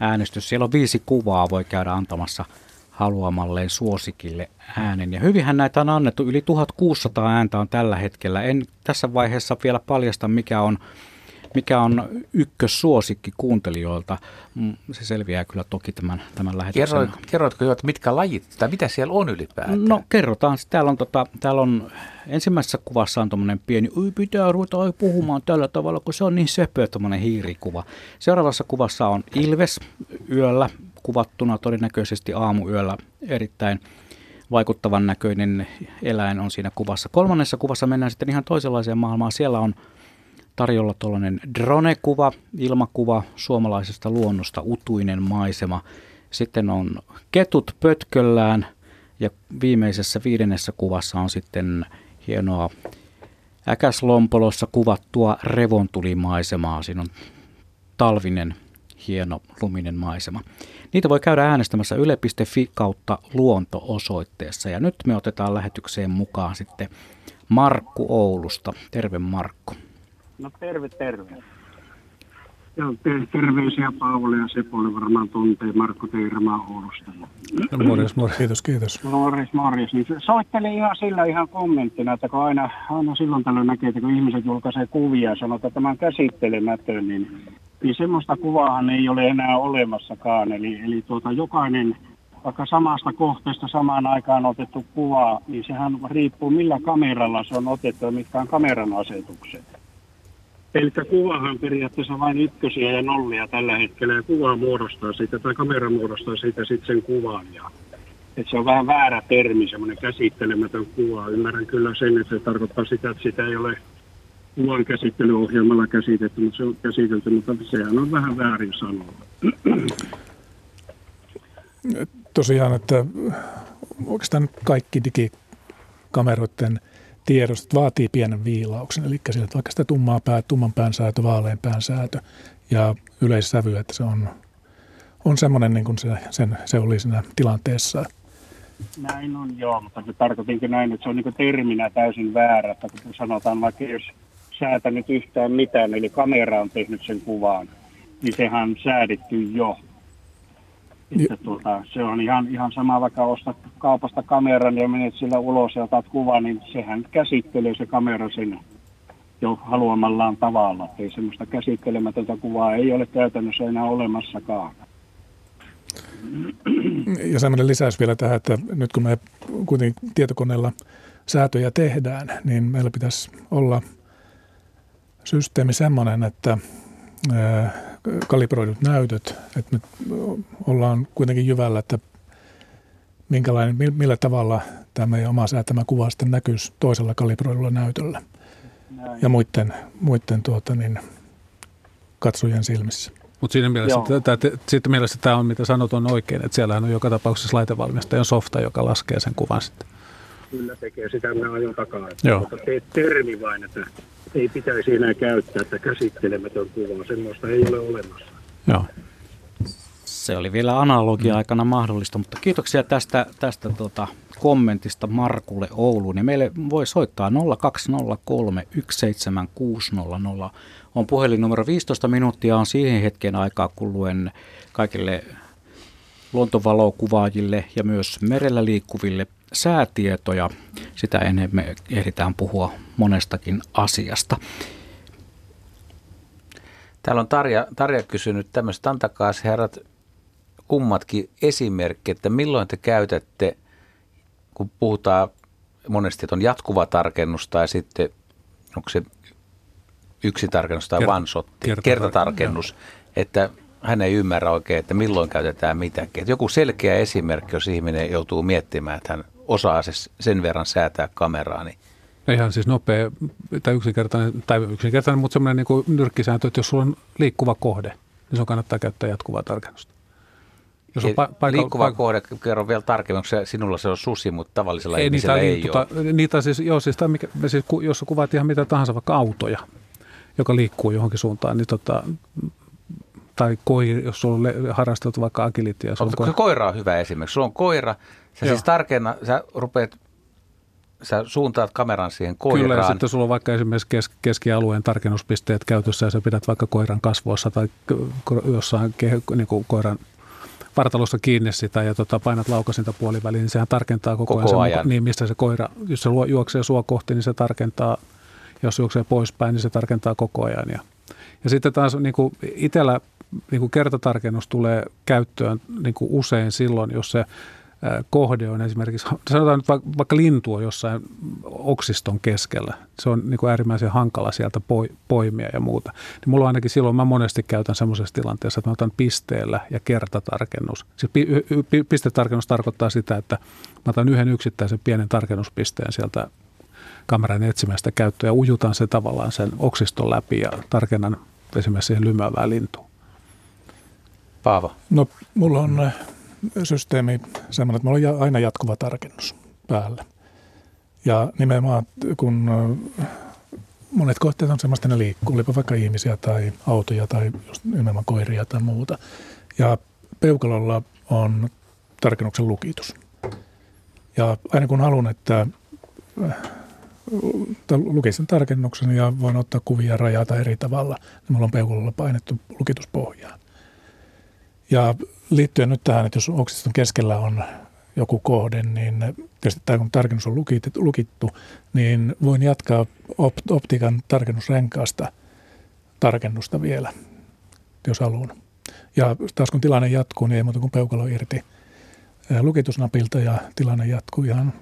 äänestys. Siellä on viisi kuvaa, voi käydä antamassa haluamalleen suosikille äänen. Ja hyvinhän näitä on annettu. Yli tuhatkuusisataa ääntä on tällä hetkellä. En tässä vaiheessa vielä paljasta, mikä on, mikä on ykkössuosikki kuuntelijoilta. Se selviää kyllä toki tämän, tämän lähetyksen. Kerrotko jo, että mitkä lajit tai mitä siellä on ylipäätään? No kerrotaan. Täällä on, tota, täällä on ensimmäisessä kuvassa on tuommoinen pieni, ei pitää ruveta puhumaan tällä tavalla, kun se on niin söpö, tuommoinen hiirikuva. Seuraavassa kuvassa on ilves yöllä. Kuvattuna todennäköisesti aamuyöllä erittäin vaikuttavan näköinen eläin on siinä kuvassa. Kolmannessa kuvassa mennään sitten ihan toisenlaiseen maailmaan. Siellä on tarjolla tuollainen drone-kuva, ilmakuva suomalaisesta luonnosta, utuinen maisema. Sitten on ketut pötköllään ja viimeisessä viidennessä kuvassa on sitten hienoa Äkäslompolossa kuvattua revontulimaisemaa. Siinä on talvinen hieno luminen maisema. Niitä voi käydä äänestämässä yle piste fi kautta luonto-osoitteessa. Ja nyt me otetaan lähetykseen mukaan sitten Markku Oulusta. Terve Markku. No terve, terve. Joo, terveisiä Paavolle ja Sepolle varmaan tuntee Markku Teiramaa Oulusta. No, morjes, morjes. Kiitos, kiitos. Morjes, morjes. Niin soittelin ihan sillä ihan kommenttina, että kun aina, aina silloin tällöin näkee, että kun ihmiset julkaisee kuvia ja sanoo, että tämä on käsittelemätön, niin Niin semmoista kuvaahan ei ole enää olemassakaan, eli, eli tuota, jokainen, vaikka samasta kohteesta samaan aikaan otettu kuva, niin sehän riippuu millä kameralla se on otettu ja mitkä on kameran asetukset. Pelkkä kuvahan periaatteessa vain ykkösiä ja nollia tällä hetkellä, ja kuva muodostaa siitä, tai kamera muodostaa siitä sitten sen kuvan. Ja, että se on vähän väärä termi, semmoinen käsittelemätön kuva. Ymmärrän kyllä sen, että se tarkoittaa sitä, että sitä ei ole... Kuvan käsittelyohjelmalla käsitetty, mutta se on käsitelty, mutta sehän on vähän väärin sanoa. Tosiaan, että oikeastaan kaikki digikameroiden tiedostot vaatii pienen viilauksen, eli sillä, että vaikka sitä tummaa pää, tumman päänsäätö, vaalean päänsäätö ja yleissävy, että se on, on semmoinen niin kuin se, sen, se oli siinä tilanteessa. Näin on joo, mutta tarkoitinkin näin, että se on niin kuin terminä täysin väärä, että kun sanotaan vaikka jos säätänyt yhtään mitään, eli kamera on tehnyt sen kuvaan, niin sehän on säädetty jo. Että tuota, se on ihan, ihan sama, vaikka ostat kaupasta kameran ja menet sillä ulos ja otat kuvan, niin sehän käsittelee se kamera sen jo haluamallaan tavalla. Ei semmoista käsittelemätöntä kuvaa ei ole käytännössä enää olemassakaan. Ja semmoinen lisäys vielä tähän, että nyt kun me kuitenkin tietokoneella säätöjä tehdään, niin meillä pitäisi olla systeemi semmoinen, että kalibroidut näytöt, että me ollaan kuitenkin jyvällä, että minkälainen, millä tavalla tämä meidän oma säätämä kuva sitten näkyisi toisella kalibroidulla näytöllä. Näin. Ja muiden, muiden tuota, niin, katsojien silmissä. Mutta siinä mielessä tämä, mielessä tämä on, mitä sanot, on oikein, että siellähän on joka tapauksessa laitevalmistajan softa, joka laskee sen kuvan sitten. Kyllä tekee, sitä minä ajon takaa. Mutta teet termi vain, että ei pitäisi enää käyttää, että käsittelemätön kuva, semmoista ei ole olemassa. Joo. Se oli vielä analogia-aikana mahdollista, mutta kiitoksia tästä, tästä tuota, kommentista Markulle Ouluun. Ja meille voi soittaa nolla kaksi nolla kolme yksi seitsemän kuusi nolla nolla. On puhelinnumero. Viisitoista minuuttia on siihen hetken aikaa, kun luen kaikille luontovalokuvaajille ja myös merellä liikkuville säätietoja. Sitä ennen me ehditään puhua monestakin asiasta. Täällä on Tarja, Tarja kysynyt tämmöiset, antakaa herrat kummatkin esimerkki, että milloin te käytätte, kun puhutaan monesti, että on jatkuva tarkennus tai sitten, onko se yksi tarkennus tai Kert- one shot, kertatarkennus, että hän ei ymmärrä oikein, että milloin käytetään mitäkin. Että joku selkeä esimerkki, jos ihminen joutuu miettimään, että hän osaa sen verran säätää kameraa, niin ihan siis nopea tai yksinkertainen, tai yksinkertainen, mutta semmoinen niin nyrkkisääntö, että jos sulla on liikkuva kohde, niin sun kannattaa käyttää jatkuvaa tarkennusta. Jos on pa- paikka- liikkuva paik- kohde, kerron vielä tarkemmin, onko sinulla se on susi, mutta tavallisella ei, ihmisellä niitä, ei tuota, ole. Niitä siis, joo, siis, mikä, siis jos kuvaat ihan mitä tahansa, vaikka autoja, joka liikkuu johonkin suuntaan, niin tota, tai koira, jos sulla on harrasteltu vaikka agilitia. Koira. koira on hyvä esimerkiksi. Sulla on koira, sä joo. siis tarkenna, sä rupeat... Sä suuntaat kameran siihen koiraan. Kyllä, ja sitten sulla on vaikka esimerkiksi kes- keskialueen tarkennuspisteet käytössä, ja sä pidät vaikka koiran kasvoissa tai jossain ke- niin kuin koiran vartalossa kiinni sitä, ja tota, painat laukasinta puoliväliin, niin sehän tarkentaa koko, koko ajan. ajan. Niin, mistä se koira, jos se juoksee sua kohti, niin se tarkentaa, jos juoksee poispäin, niin se tarkentaa koko ajan. Ja, ja sitten taas niin kuin itsellä niin kuin kertatarkennus tulee käyttöön niin kuin usein silloin, jos se kohde on esimerkiksi, sanotaan nyt vaikka, vaikka lintu on jossain oksiston keskellä. Se on niin kuin äärimmäisen hankala sieltä poimia ja muuta. Niin mulla ainakin silloin, mä monesti käytän semmoisessa tilanteessa, että mä otan pisteellä ja kertatarkennus. Siis pistetarkennus tarkoittaa sitä, että mä otan yhden yksittäisen pienen tarkennuspisteen sieltä kameran etsimästä käyttöön ja ujutan se tavallaan sen oksiston läpi ja tarkennan esimerkiksi siihen lymäävää lintuun. Paavo? No, mulla on systeemi semmoinen, että mulla on aina jatkuva tarkennus päällä. Ja nimenomaan, kun monet kohteet on semmoista, ne liikkuu, olipa vaikka ihmisiä tai autoja tai just nimenomaan koiria tai muuta. Ja peukalolla on tarkennuksen lukitus. Ja aina kun haluan, että lukisin tarkennuksen ja voin ottaa kuvia rajata eri tavalla, niin mulla on peukalolla painettu lukituspohjaan. Ja liittyen nyt tähän, että jos oksiston keskellä on joku kohde, niin tietysti tämä kun tarkennus on lukittu, niin voin jatkaa opt- optiikan tarkennusrenkaasta tarkennusta vielä, jos haluan. Ja taas kun tilanne jatkuu, niin ei muuta kuin peukalo irti lukitusnapilta ja tilanne jatkuu ihan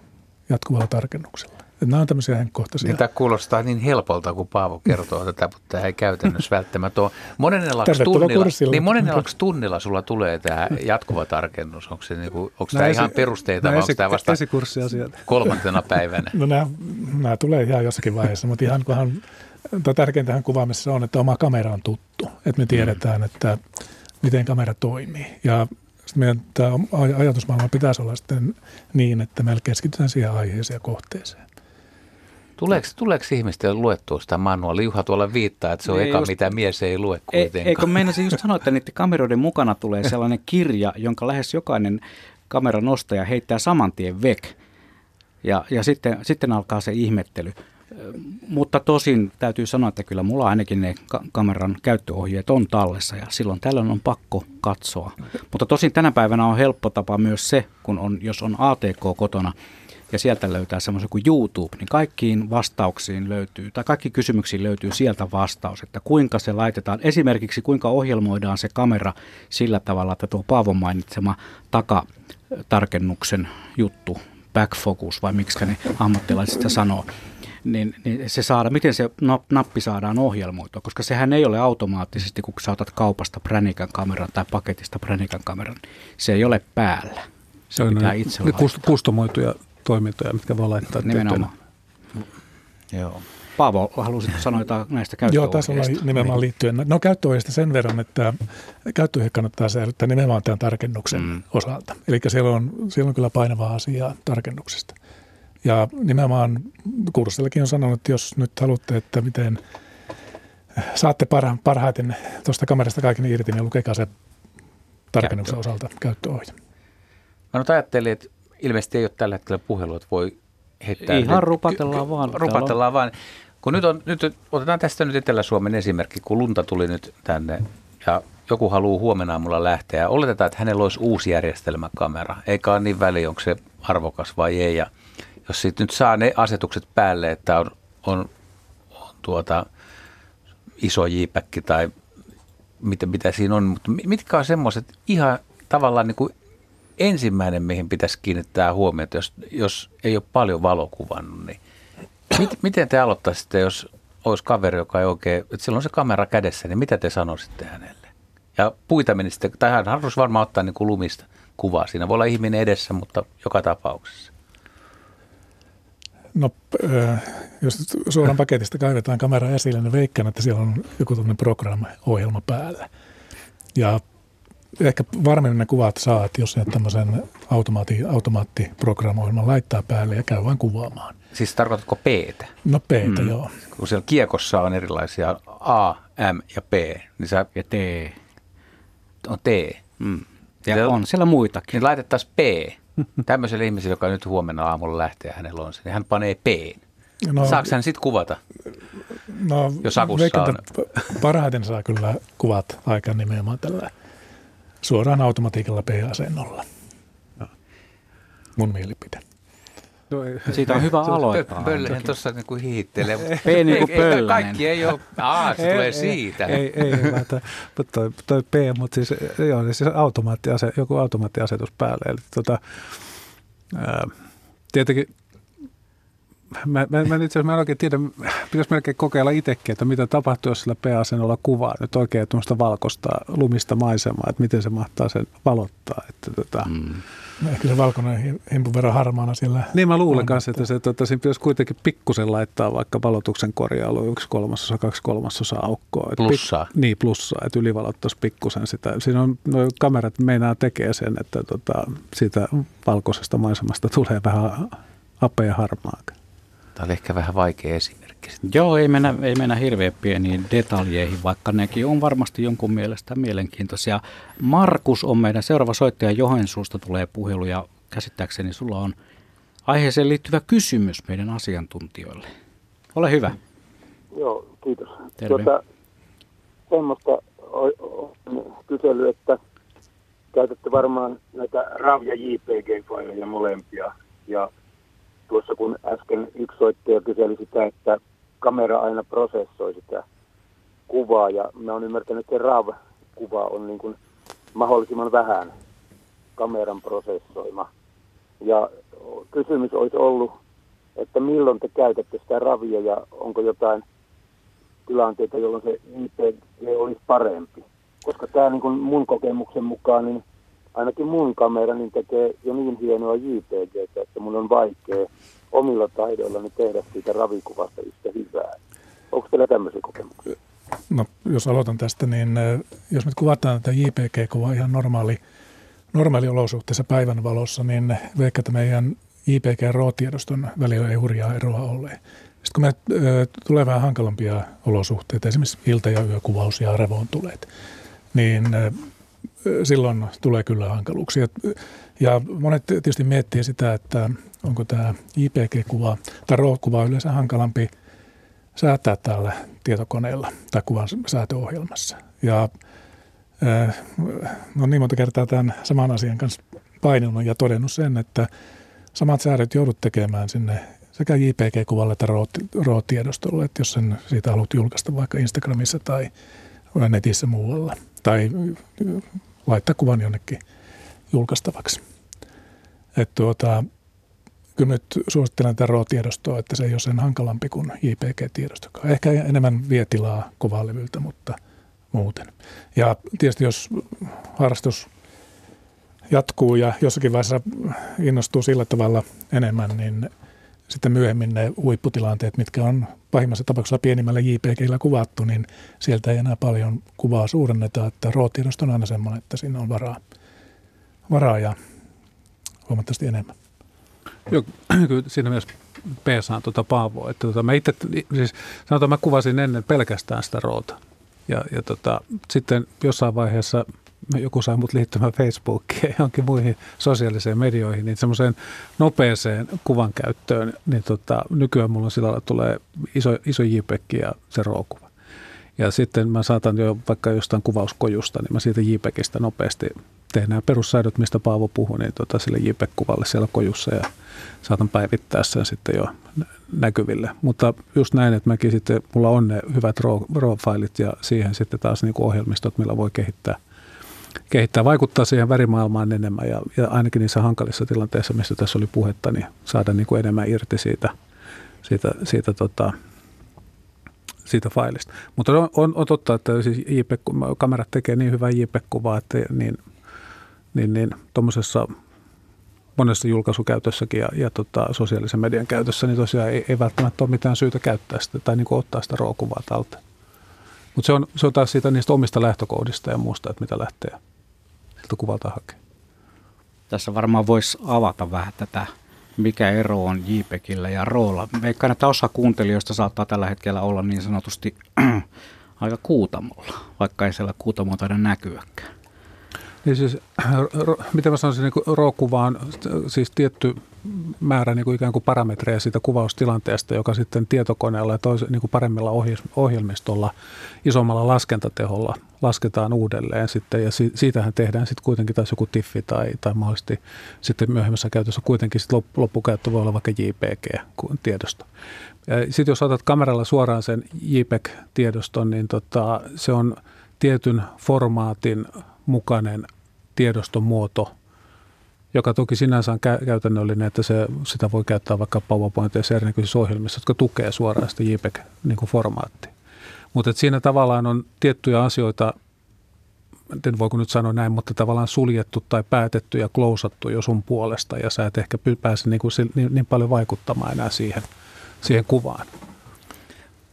jatkuvalla tarkennuksella. Että nämä on tämmöisiä henkkohtaisia. Tämä kuulostaa niin helpolta, kun Paavo kertoo tätä, mutta tämä ei käytännössä välttämättä ole. Monennellaksi tunnilla, niin monennellaksi tunnilla sulla tulee tämä jatkuva tarkennus. Onko, se niinku, onko tämä esi- ihan perusteita vai onko tämä vasta kolmantena päivänä? No nämä, nämä tulee ihan jossakin vaiheessa, mutta ihan kunhan, tärkeintähän kuvaamisessa on, että oma kamera on tuttu. Että me tiedetään, että miten kamera toimii. Ja meidän tämä ajatusmaailma pitäisi olla sitten niin, että meillä keskitytään siihen aiheeseen ja kohteeseen. Tuleeko, tuleeko ihmisten luettua sitä manuaalia? Juha tuolla viittaa, että se on ei eka, just, mitä mies ei lue kuitenkaan. Eikö meinasin just sanoa, että niiden kameroiden mukana tulee sellainen kirja, jonka lähes jokainen kameranostaja heittää saman tien vek. Ja, ja sitten, sitten alkaa se ihmettely. Mutta tosin täytyy sanoa, että kyllä mulla ainakin ne kameran käyttöohjeet on tallessa ja silloin tällöin on pakko katsoa. Mutta tosin tänä päivänä on helppo tapa myös se, kun on, jos on A T K kotona ja sieltä löytää semmoisen kuin YouTube, niin kaikkiin vastauksiin löytyy, tai kaikki kysymyksiin löytyy sieltä vastaus, että kuinka se laitetaan. Esimerkiksi kuinka ohjelmoidaan se kamera sillä tavalla, että tuo Paavon mainitsema takatarkennuksen juttu, backfocus vai miksikä ne ammattilaiset sitä sanoo. Niin, niin se saada, miten se nappi saadaan ohjelmoitua, koska sehän ei ole automaattisesti, kun sä otat kaupasta pränikän kameran tai paketista pränikän kameran, se ei ole päällä. Se no, pitää no, itse ne laittaa. Kustomoituja toimintoja, mitkä voi laittaa nimenomaan. Joo. Paavo, haluaisitko sanoa jotain näistä käyttöohjeista? Joo, tässä on nimenomaan liittyen. No käyttöohjeista sen verran, että käyttöohje kannattaa säilyttää nimenomaan tämän tarkennuksen mm. osalta. Eli siellä on, siellä on kyllä painavaa asiaa tarkennuksesta. Ja nimenomaan kurssillakin on sanonut, että jos nyt haluatte, että miten saatte parha- parhaiten tuosta kamerasta kaiken irti, niin lukekaa se tarkennuksen Käyttö. osalta käyttöohje. Mä nyt ajattelin, että ilmeisesti ei ole tällä hetkellä puhelua, että voi heittää. Ihan rupatellaan vaan. Rupatellaan vaan. Kun nyt on, nyt otetaan tästä nyt Etelä-Suomen esimerkki, kun lunta tuli nyt tänne ja joku haluaa huomenna aamulla lähteä. Oletetaan, että hänellä olisi uusi järjestelmäkamera. Eikä ole niin väliä, onko se arvokas vai ei. Ja jos siitä nyt saa ne asetukset päälle, että on, on, on tuota, iso jiipäkki tai mitä, mitä siinä on, mutta mitkä on semmoiset ihan tavallaan niin kuin ensimmäinen, mihin pitäisi kiinnittää huomiota, jos, jos ei ole paljon valokuvannut, niin mit, miten te aloittaisitte, jos olisi kaveri, joka ei oikein, että silloin on se kamera kädessä, niin mitä te sanoisitte hänelle? Ja puita menisitte, tai hän haluaisi varmaan ottaa niin kuin lumista kuvaa, siinä voi olla ihminen edessä, mutta joka tapauksessa. No, jos suoraan paketista kaivetaan kamera esille, niin veikkaan, että siellä on joku tämmöinen programma-ohjelma päällä. Ja ehkä varmemmin ne kuvat saat, jos ne tämmöisen automaatti, automaattiprogramma-ohjelman laittaa päälle ja käy vain kuvaamaan. Siis tarkoitatko P:tä? No P:tä, mm. joo. Kun siellä kiekossa on erilaisia A, M ja P, niin sä... ja T. On T. Mm. Ja, ja on siellä muitakin. Niin laitettaisiin P. Tämmöiselle ihmiselle, joka nyt huomenna aamulla lähtee, hänellä on se, niin hän panee P:n. No, saako hän sitten kuvata, no, jos akussa on? Parhaiten saa kyllä kuvat aikaan nimenomaan tällä suoraan automatiikalla P-asennolla. No. Mun mielipide. No, siitä on hyvä aloittaa. Pöllänen tuossa niinku hiittelee. P niinku Pöllänen. Kaikki ei ole, aa, se tulee siitä. Ei, ei, mutta toi P, mutta siis joo, siis automaattiase, joku automaattiasetus päälle. Eli tota, tietenkin, mä, mä, mä itse asiassa mä en oikein tiedä, pitäisi melkein kokeilla itsekin, että mitä tapahtuu, jos sillä P-asennolla kuvaa nyt oikein tuommoista valkoista lumista maisemaa, että miten se mahtaa sen valottaa, että tota... Mm. Ehkä se valkoinen himpun verran harmaana sillä... Niin mä luulen kanssa, että se, tota, siinä pitäisi kuitenkin pikkusen laittaa vaikka valotuksen korjailuun yksi kolmasosa, kaksi kolmasosa aukkoa. Plussaa. Pik- niin, plussaa, että ylivalottaisi pikkusen sitä. Siinä on, nuo kamerat meinaa tekee sen, että tota, siitä valkoisesta maisemasta tulee vähän apea harmaa. Tämä oli ehkä vähän vaikea esimerkki. Joo, ei mennä, ei mennä hirveän pieniin detaljeihin, vaikka nekin on varmasti jonkun mielestä mielenkiintoisia. Markus on meidän seuraava soittaja. Joensuusta tulee puhelu ja käsittääkseni sulla on aiheeseen liittyvä kysymys meidän asiantuntijoille. Ole hyvä. Joo, kiitos. Terve. Tuota, semmoista olen kysellyt, että käytätte varmaan näitä RAW- ja J P G-faileja molempia ja tuossa kun äsken yksi soittaja kyseli sitä, että kamera aina prosessoi sitä kuvaa ja mä oon ymmärtänyt, että RAW-kuva on niin kuin mahdollisimman vähän kameran prosessoima. Ja kysymys olisi ollut, että milloin te käytätte sitä RAWia ja onko jotain tilanteita, jolloin se J P G olisi parempi. Koska tämä niin kuin mun kokemuksen mukaan, niin ainakin mun kamera niin tekee jo niin hienoa J P G:tä, että mun on vaikea omilla taidoillani tehdä siitä ravikuvasta yhtä hyvää. Onko teillä tämmöisiä kokemuksia? No, jos aloitan tästä, niin jos nyt kuvataan tätä J P G-kuvaa ihan normaali, normaali olosuhteessa päivän valossa, niin vaikka tämä meidän J P G-raw-tiedoston välillä ei hurjaa eroa ole. Sitten kun me äh, tulee vähän hankalampia olosuhteita, esimerkiksi ilta- ja yökuvaus ja revontuleet, niin... Äh, silloin tulee kyllä hankaluuksia. Ja monet tietysti miettii sitä, että onko tämä I P G-kuva tai RAW-kuva yleensä hankalampi säätää tällä tietokoneella tai kuvan säätöohjelmassa. Ja no niin monta kertaa tämän saman asian kanssa painunut ja todennut sen, että samat säädöt joudut tekemään sinne sekä J P G-kuvalle että RAW-tiedostolle, että jos sen siitä haluat julkaista vaikka Instagramissa tai netissä muualla tai laittaa kuvan jonnekin julkaistavaksi. Että tuota, kyllä nyt suosittelen tätä RAW-tiedostoa, että se ei ole sen hankalampi kuin J P G-tiedostokaan. Ehkä enemmän vie tilaa kovalevyltä, mutta muuten. Ja tietysti jos harrastus jatkuu ja jossakin vaiheessa innostuu sillä tavalla enemmän, niin sitten myöhemmin ne huipputilanteet, mitkä on pahimmassa tapauksessa pienimmällä J P G:llä kuvattu, niin sieltä ei enää paljon kuvaa suurenneta, että RAW-tiedosto on aina semmoinen, että siinä on varaa, varaa ja huomattavasti enemmän. Joo, kyllä siinä myös peesaan tuota Paavoa, että tuota, mä itse, siis sanotaan, mä kuvasin ennen pelkästään sitä RAWta ja, ja tota, sitten jossain vaiheessa joku sai mut liittymään Facebookiin ja johonkin muihin sosiaalisiin medioihin, niin semmoiseen nopeeseen kuvan käyttöön, niin tota, nykyään mulla sillä lailla tulee iso, iso JPEG ja se RAW-kuva. Ja sitten mä saatan jo vaikka jostain kuvauskojusta, niin mä siitä JPEGistä nopeasti teen nämä perussäädöt, mistä Paavo puhui, niin tota sille J P E G-kuvalle siellä kojussa ja saatan päivittää sen sitten jo näkyville. Mutta just näin, että mäkin sitten, mulla on ne hyvät RAW-failit ja siihen sitten taas niin kuin ohjelmistot, millä voi kehittää Kehittää, vaikuttaa siihen värimaailmaan enemmän ja, ja ainakin niissä hankalissa tilanteissa, mistä tässä oli puhetta, niin saada niin kuin enemmän irti siitä, siitä, siitä, tota, siitä failista. Mutta on, on, on totta, että siis JPEG, kamerat tekee niin hyvää JPEG-kuvaa, että niin, niin, niin, tuommoisessa monessa julkaisukäytössäkin ja, ja tota, sosiaalisen median käytössä, niin tosiaan ei, ei välttämättä ole mitään syytä käyttää sitä tai niin kuin ottaa sitä RAW-kuvaa talteen. Mutta se on, se on taas siitä niistä omista lähtökohdista ja muusta, että mitä lähtee siltä kuvalta hakemaan. Tässä varmaan voisi avata vähän tätä, mikä ero on JPEGillä ja RAWlla. Meikään, että osa kuuntelijoista saattaa tällä hetkellä olla niin sanotusti aika kuutamolla, vaikka ei siellä kuutamoa taida näkyäkään. Niin siis, ro, mitä mä sanoisin, niin RAW-kuva on siis tietty määrä niin kuin ikään kuin parametreja siitä kuvaustilanteesta, joka sitten tietokoneella ja tois, niin kuin paremmilla ohjelmistolla, isommalla laskentateholla lasketaan uudelleen sitten ja si, siitähän tehdään sitten kuitenkin taas joku tiffi tai, tai mahdollisesti sitten myöhemmässä käytössä kuitenkin sit loppukäyttö voi olla vaikka J P G-tiedosto. Sitten jos otat kameralla suoraan sen JPEG-tiedoston, niin tota, se on tietyn formaatin mukainen tiedostomuoto, joka toki sinänsä on käytännöllinen, että se, sitä voi käyttää vaikka PowerPointissa ja erinäköisissä ohjelmissa, jotka tukee suoraan sitä JPEG-formaattia. Mutta siinä tavallaan on tiettyjä asioita, en voiko nyt sanoa näin, mutta tavallaan suljettu tai päätetty ja klousattu jo sun puolesta, ja sä et ehkä pääse niin, kuin, niin, niin paljon vaikuttamaan enää siihen, siihen kuvaan.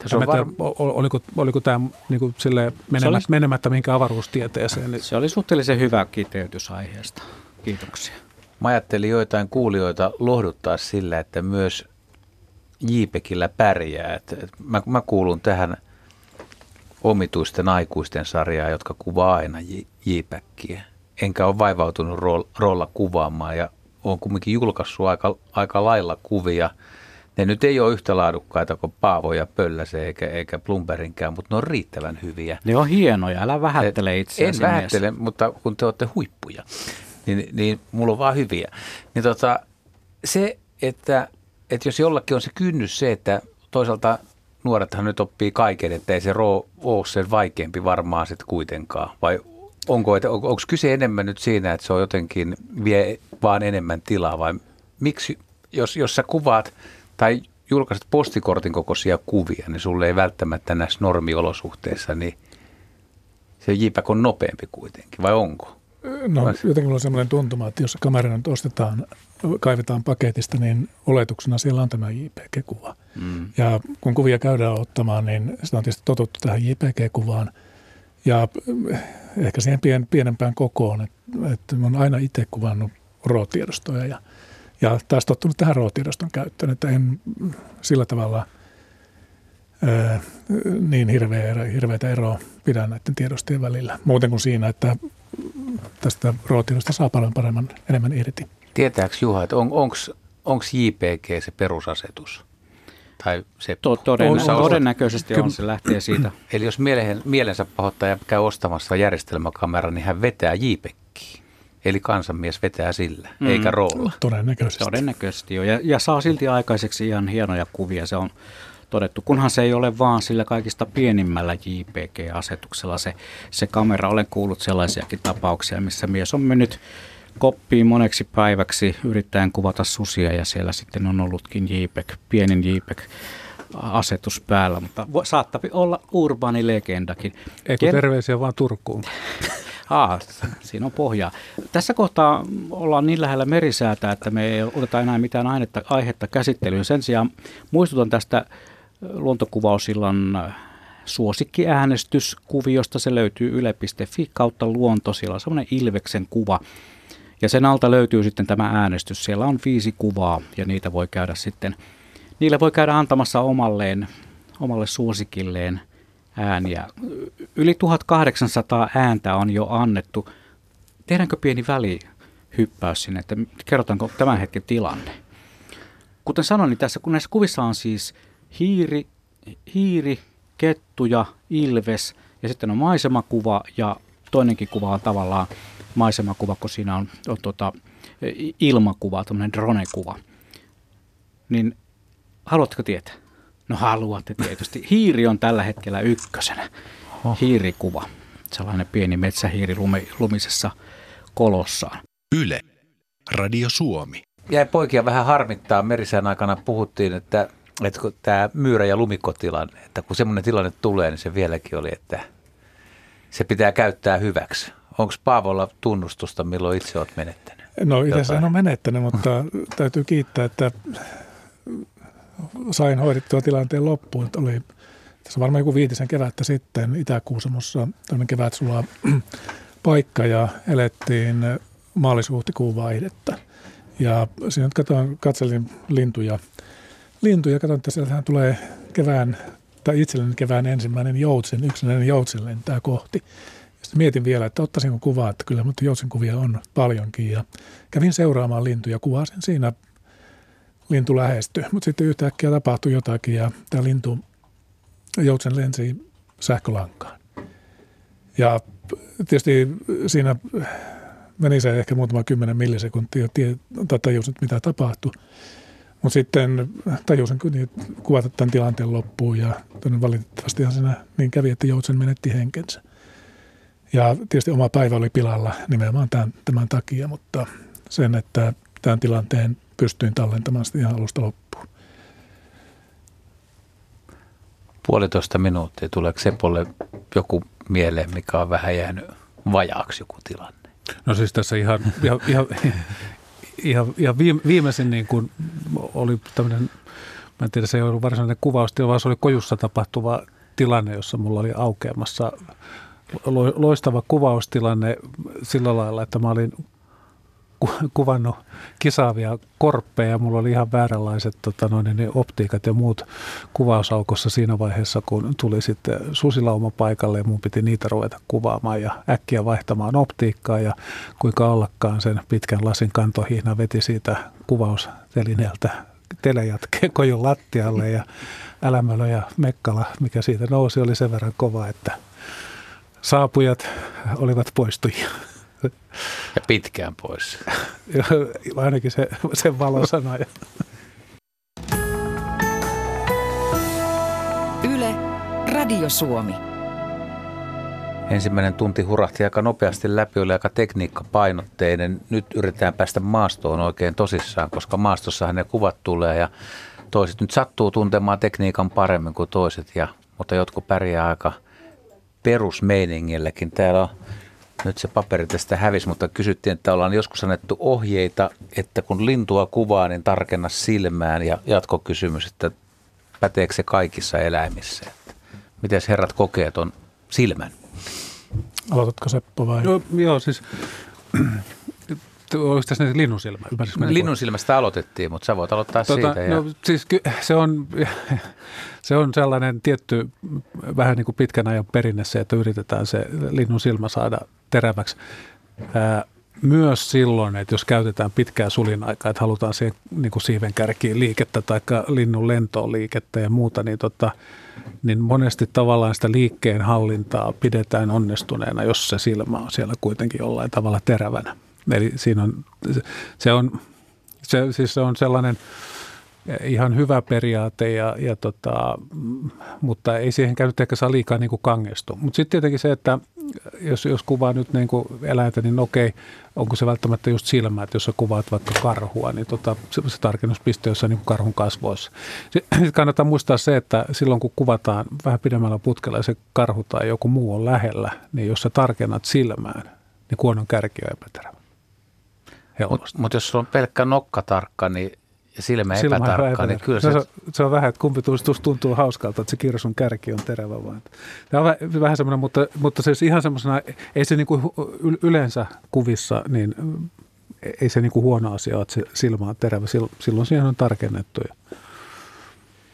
Se on varm... oliko, oliko tämä niin kuin silleen menemättä, oli... menemättä mihinkään avaruustieteeseen? Niin... Se oli suhteellisen hyvä kiteytys aiheesta. Kiitoksia. Mä ajattelin joitain kuulijoita lohduttaa sillä, että myös JPEGillä pärjää. Et, et mä, mä kuulun tähän omituisten aikuisten sarjaan, jotka kuvaa aina JPEGiä. Enkä ole vaivautunut RAWlla kuvaamaan ja olen kumminkin julkaissut aika, aika lailla kuvia. Ne nyt ei ole yhtä laadukkaita kuin Paavo ja Pölläsen eikä, eikä Blumberginkään, mutta ne on riittävän hyviä. Ne on hienoja, älä vähättele itseäsi. En vähättele, mies. Mutta kun te olette huippuja, niin, niin mulla on vaan hyviä. Niin tota, se, että, että jos jollakin on se kynnys se, että toisaalta nuorethan nyt oppii kaiken, että ei se RAW ole sen vaikeampi varmaan sitten kuitenkaan. Vai onko, että, on, onko kyse enemmän nyt siinä, että se on jotenkin vie vaan enemmän tilaa vai miksi, jos, jos sä kuvaat... Tai julkaiset postikortin kokoisia kuvia, niin sulle ei välttämättä näissä normiolosuhteissa, niin se JPEG on nopeampi kuitenkin, vai onko? No vai? Jotenkin mulla on sellainen tuntuma, että jos kamera nyt ostetaan, kaivetaan paketista, niin oletuksena siellä on tämä J P G-kuva. Mm. Ja kun kuvia käydään ottamaan, niin sitä on tietysti totuttu tähän J P G-kuvaan ja ehkä siihen pien, pienempään kokoon, että, että mä oon aina itse kuvannut RAW-tiedostoja ja Ja taas tottunut tähän RAW-tiedoston käyttöön, että en sillä tavalla ää, niin hirveä, hirveätä eroa pidä näiden tiedostojen välillä. Muuten kuin siinä, että tästä ruotilosta saa paljon paremman, enemmän irti. Tietääks Juha, että on, onko J P G se perusasetus? Tai se to, todenna- todennäköisesti on, se lähtee siitä. Eli jos mielen, mielensä pahoittaja käy ostamassa järjestelmäkamera, niin hän vetää JPEGiin. Eli kansanmies vetää sillä, mm. eikä roolilla. Todennäköisesti. Todennäköisesti jo. Ja, ja saa silti aikaiseksi ihan hienoja kuvia. Se on todettu, kunhan se ei ole vaan sillä kaikista pienimmällä J P G-asetuksella se, se kamera. Olen kuullut sellaisiakin tapauksia, missä mies on mennyt koppiin moneksi päiväksi yrittäen kuvata susia ja siellä sitten on ollutkin JPEG, pienin J P E G-asetus päällä, mutta saattaa olla urbaani legendakin. Eikö terveisiä vaan Turkuun? Aa, siinä on pohjaa. Tässä kohtaa ollaan niin lähellä merisäätä, että me ei oteta enää mitään ainetta, aihetta käsittelyyn. Sen sijaan muistutan tästä luontokuvausillan suosikkiäänestyskuviosta. Se löytyy yle piste fi kautta luonto. Siellä on semmoinen ilveksen kuva. Ja sen alta löytyy sitten tämä äänestys. Siellä on viisi kuvaa ja niitä voi käydä sitten, niillä voi käydä antamassa omalleen, omalle suosikilleen ääniä. Yli tuhatkahdeksansataa ääntä on jo annettu. Tehdäänkö pieni välihyppäys sinne, että kerrotaanko tämän hetken tilanne? Kuten sanoin, niin tässä, kun näissä kuvissa on siis hiiri, hiiri, kettu ja ilves ja sitten on maisemakuva ja toinenkin kuva on tavallaan maisemakuva, kun siinä on, on tuota, ilmakuva, tämmöinen drone-kuva. Niin haluatteko tietää? No haluatte tietysti. Hiiri on tällä hetkellä ykkösenä. Oho. Hiirikuva. Sellainen pieni metsähiiri lumi, lumisessa kolossaan. Yle. Radio Suomi. Jäi poikia vähän harmittaa. Merisään aikana puhuttiin, että, että tämä myyrä- ja lumikkotilanne, että kun semmoinen tilanne tulee, niin se vieläkin oli, että se pitää käyttää hyväksi. Onko Paavolla tunnustusta, milloin itse olet menettänyt? No itse en ole menettänyt, mutta täytyy kiittää, että sain hoidettua tilanteen loppuun. Oli, tässä varmaan joku viitisen kevättä sitten Itä-Kuusamossa tämmöinen kevätsulaa paikka ja elettiin maalis-huhtikuun vaihdetta. Ja siinä katsoin, katselin lintuja. Lintuja katsoin, että sieltähän tulee kevään, tai itselleni kevään ensimmäinen joutsen, yksinäinen joutsen lentää kohti. Sitten mietin vielä, että ottaisinko kuvaa, että kyllä, mutta joutsenkuvia on paljonkin. Ja kävin seuraamaan lintuja, kuvasin siinä, lintu lähestyi. Mutta sitten yhtäkkiä tapahtui jotakin ja tämä lintu, joutsen lensi sähkölankaan. Ja tietysti siinä meni se ehkä muutama kymmenen millisekuntia, tai tajusin, mitä tapahtui. Mutta sitten tajusin kuvata tämän tilanteen loppuun ja valitettavasti siinä niin kävi, että joutsen menetti henkensä. Ja tietysti oma päivä oli pilalla nimenomaan tämän, tämän takia, mutta sen, että tämän tilanteen pystyin tallentamaan sitä ihan alusta loppuun. Puolitoista minuuttia. Tuleeko Sepolle joku mieleen, mikä on vähän jäänyt vajaaksi joku tilanne? No siis tässä ihan, ihan, ihan, ihan, ihan viime, viimeisin niin kuin oli tämmöinen, mä en tiedä, se ei ollut varsinainen kuvaustila, vaan se oli kojussa tapahtuva tilanne, jossa mulla oli aukeamassa loistava kuvaustilanne sillä lailla, että mä olin kuvannut kisaavia korppeja ja mulla oli ihan vääränlaiset tota, noin, niin optiikat ja muut kuvausaukossa siinä vaiheessa, kun tuli sitten susilauma paikalle ja mun piti niitä ruveta kuvaamaan ja äkkiä vaihtamaan optiikkaa ja kuinka ollakaan sen pitkän lasin kantohihna veti siitä kuvaustelineeltä telejätkeen kojun lattialle ja älämölö ja mekkala, mikä siitä nousi, oli sen verran kova, että saapujat olivat poistujia. Ja pitkään pois. Ainakin se, sen valosana. Yle, Radio Suomi. Ensimmäinen tunti hurahti aika nopeasti läpi, oli aika tekniikkapainotteinen. Nyt yritetään päästä maastoon oikein tosissaan, koska maastossahan ne kuvat tulee ja toiset nyt sattuu tuntemaan tekniikan paremmin kuin toiset, ja, mutta jotkut pärjää aika perusmeiningilläkin. Täällä on, nyt se paperi tästä hävisi, mutta kysyttiin, että ollaan joskus annettu ohjeita, että kun lintua kuvaa, niin tarkenna silmään, ja jatkokysymys, että päteekö se kaikissa eläimissä? Mites herrat kokee ton silmän? Aloitatko Seppo vai? No, joo, siis oliko tässä näitä linnunsilmää? Linnunsilmästä aloitettiin, mutta sä voit aloittaa tota, siitä. Ja no, siis ky- se, on, se on sellainen tietty vähän niin kuin pitkän ajan perinne se, että yritetään se linnunsilmä saada teräväksi. Ää, Myös silloin, että jos käytetään pitkää sulinaikaa, että halutaan siihen niin kuin siiven kärkiin liikettä tai linnun lentoon liikettä ja muuta, niin, tota, niin monesti tavallaan sitä liikkeen hallintaa pidetään onnistuneena, jos se silmä on siellä kuitenkin jollain tavalla terävänä. Eli siinä on, se, on, se, siis se on sellainen ihan hyvä periaate, ja, ja tota, mutta ei siihen käynyt ehkä saa liikaa niin kuin kangistua. Mutta sitten tietenkin se, että Jos, jos kuvaa nyt niin kuin eläintä, niin okei, onko se välttämättä just silmä, että jos sä kuvaat vaikka karhua, niin tota, se, se tarkennuspiste, jossa on niin kuin karhun kasvoissa. Sitten kannattaa muistaa se, että silloin kun kuvataan vähän pidemmällä putkella ja se karhu tai joku muu on lähellä, niin jos sä tarkennat silmään, niin kuonon kärki on epäterävä. Mutta mut jos sulla on pelkkä nokka tarkka, niin silmä epätarkka, niin kyllä se... No, se, se on vähän, että kumpi tuntuu hauskalta, että se kirsun kärki on terävä vaan. Tämä on vähän semmoinen, mutta, mutta se ihan semmoisena, ei se niin kuin yleensä kuvissa, niin ei se niin kuin huono asia ole, että se silmä on terävä. Silloin siihen on tarkennettu.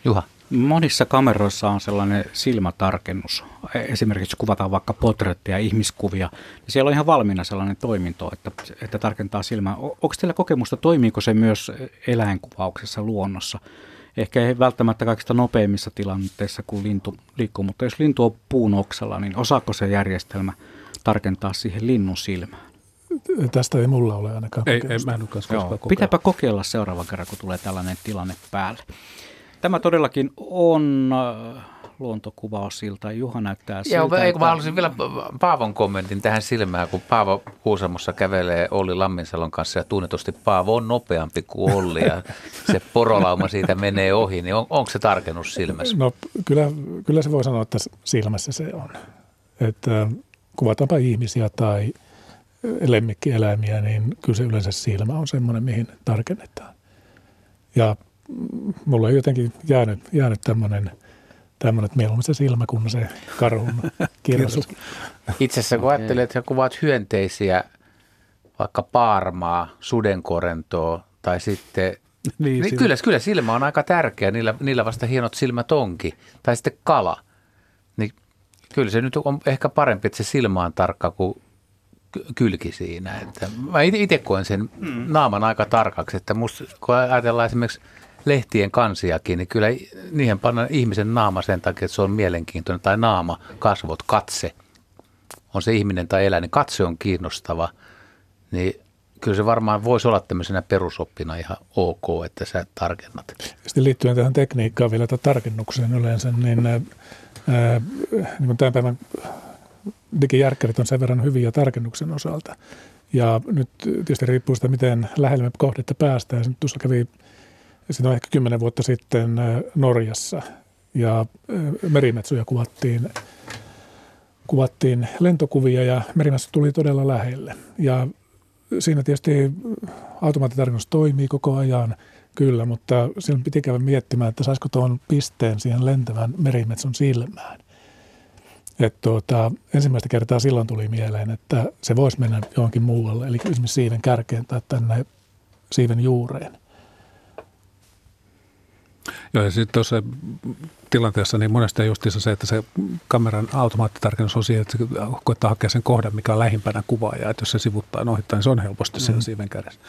Juha. Monissa kameroissa on sellainen silmätarkennus. Esimerkiksi kuvataan vaikka portretteja, ihmiskuvia. Siellä on ihan valmiina sellainen toiminto, että, että tarkentaa silmää. Onko teillä kokemusta, toimiiko se myös eläinkuvauksessa luonnossa? Ehkä ei välttämättä kaikista nopeimmissa tilanteissa, kun lintu liikkuu, mutta jos lintu on puun oksalla, niin osaako se järjestelmä tarkentaa siihen linnun silmään? Tästä ei mulla ole ainakaan kokemusta. Ei, ei, kokemusta. Pitääpä kokeilla seuraavan kerran, kun tulee tällainen tilanne päälle. Tämä todellakin on luontokuvausilta. Juha näyttää siltä. Joo, eikö mä haluaisin vielä Paavon kommentin tähän silmään, kun Paavo Kuusamossa kävelee Olli Lamminsalon kanssa ja tunnetusti Paavo on nopeampi kuin Olli ja se porolauma siitä menee ohi, niin on, onko se tarkennus silmässä? No kyllä, kyllä se voi sanoa, että silmässä se on. Että kuvataanpa ihmisiä tai lemmikkieläimiä, niin kyllä se yleensä silmä on semmoinen, mihin tarkennetaan. Ja mulla on jotenkin jäänyt, jäänyt tämmöinen, että mieluummin se silmä kuin se karhun kirsu. Itse asiassa kun ajattelee, että sä kuvaat hyönteisiä, vaikka paarmaa, sudenkorentoa tai sitten, niin, niin kyllä, kyllä silmä on aika tärkeä, niillä, niillä vasta hienot silmät onkin, tai sitten kala. Niin kyllä se nyt on ehkä parempi, että se silmä on tarkka kuin kylki siinä. Että mä itse koen sen naaman aika tarkaksi, että musta, kun ajatellaan esimerkiksi lehtien kansiakin, niin kyllä niihin pannaan ihmisen naama sen takia, että se on mielenkiintoinen. Tai naama, kasvot, katse. On se ihminen tai eläin, niin katse on kiinnostava. Niin kyllä se varmaan voisi olla tämmöisenä perusoppina ihan ok, että sä tarkennat. Sitten liittyen tähän tekniikkaan vielä tai tarkennukseen yleensä, niin, ää, niin tämän päivän digijärkkärit on sen verran hyviä tarkennuksen osalta. Ja nyt tietysti riippuu sitä, miten lähellä me kohdetta päästään. Nyt tuossa kävi... Sitten on ehkä kymmenen vuotta sitten Norjassa ja merimetsuja kuvattiin, kuvattiin lentokuvia ja merimetsu tuli todella lähelle. Ja siinä tietysti automaattitarkennus toimii koko ajan, kyllä, mutta silloin piti käydä miettimään, että saisiko tuon pisteen siihen lentävän merimetsun silmään. Et tuota, ensimmäistä kertaa silloin tuli mieleen, että se voisi mennä johonkin muualle, eli esimerkiksi siiven kärkeen tai tänne siiven juureen. Joo, ja sitten tuossa tilanteessa niin monesti justiinsa se, että se kameran automaattitarkennus on siihen, että se koettaa hakea sen kohdan, mikä on lähimpänä kuvaajaa, että jos se sivuttaa ohittaa, niin se on helposti sen mm. siiven kädessä.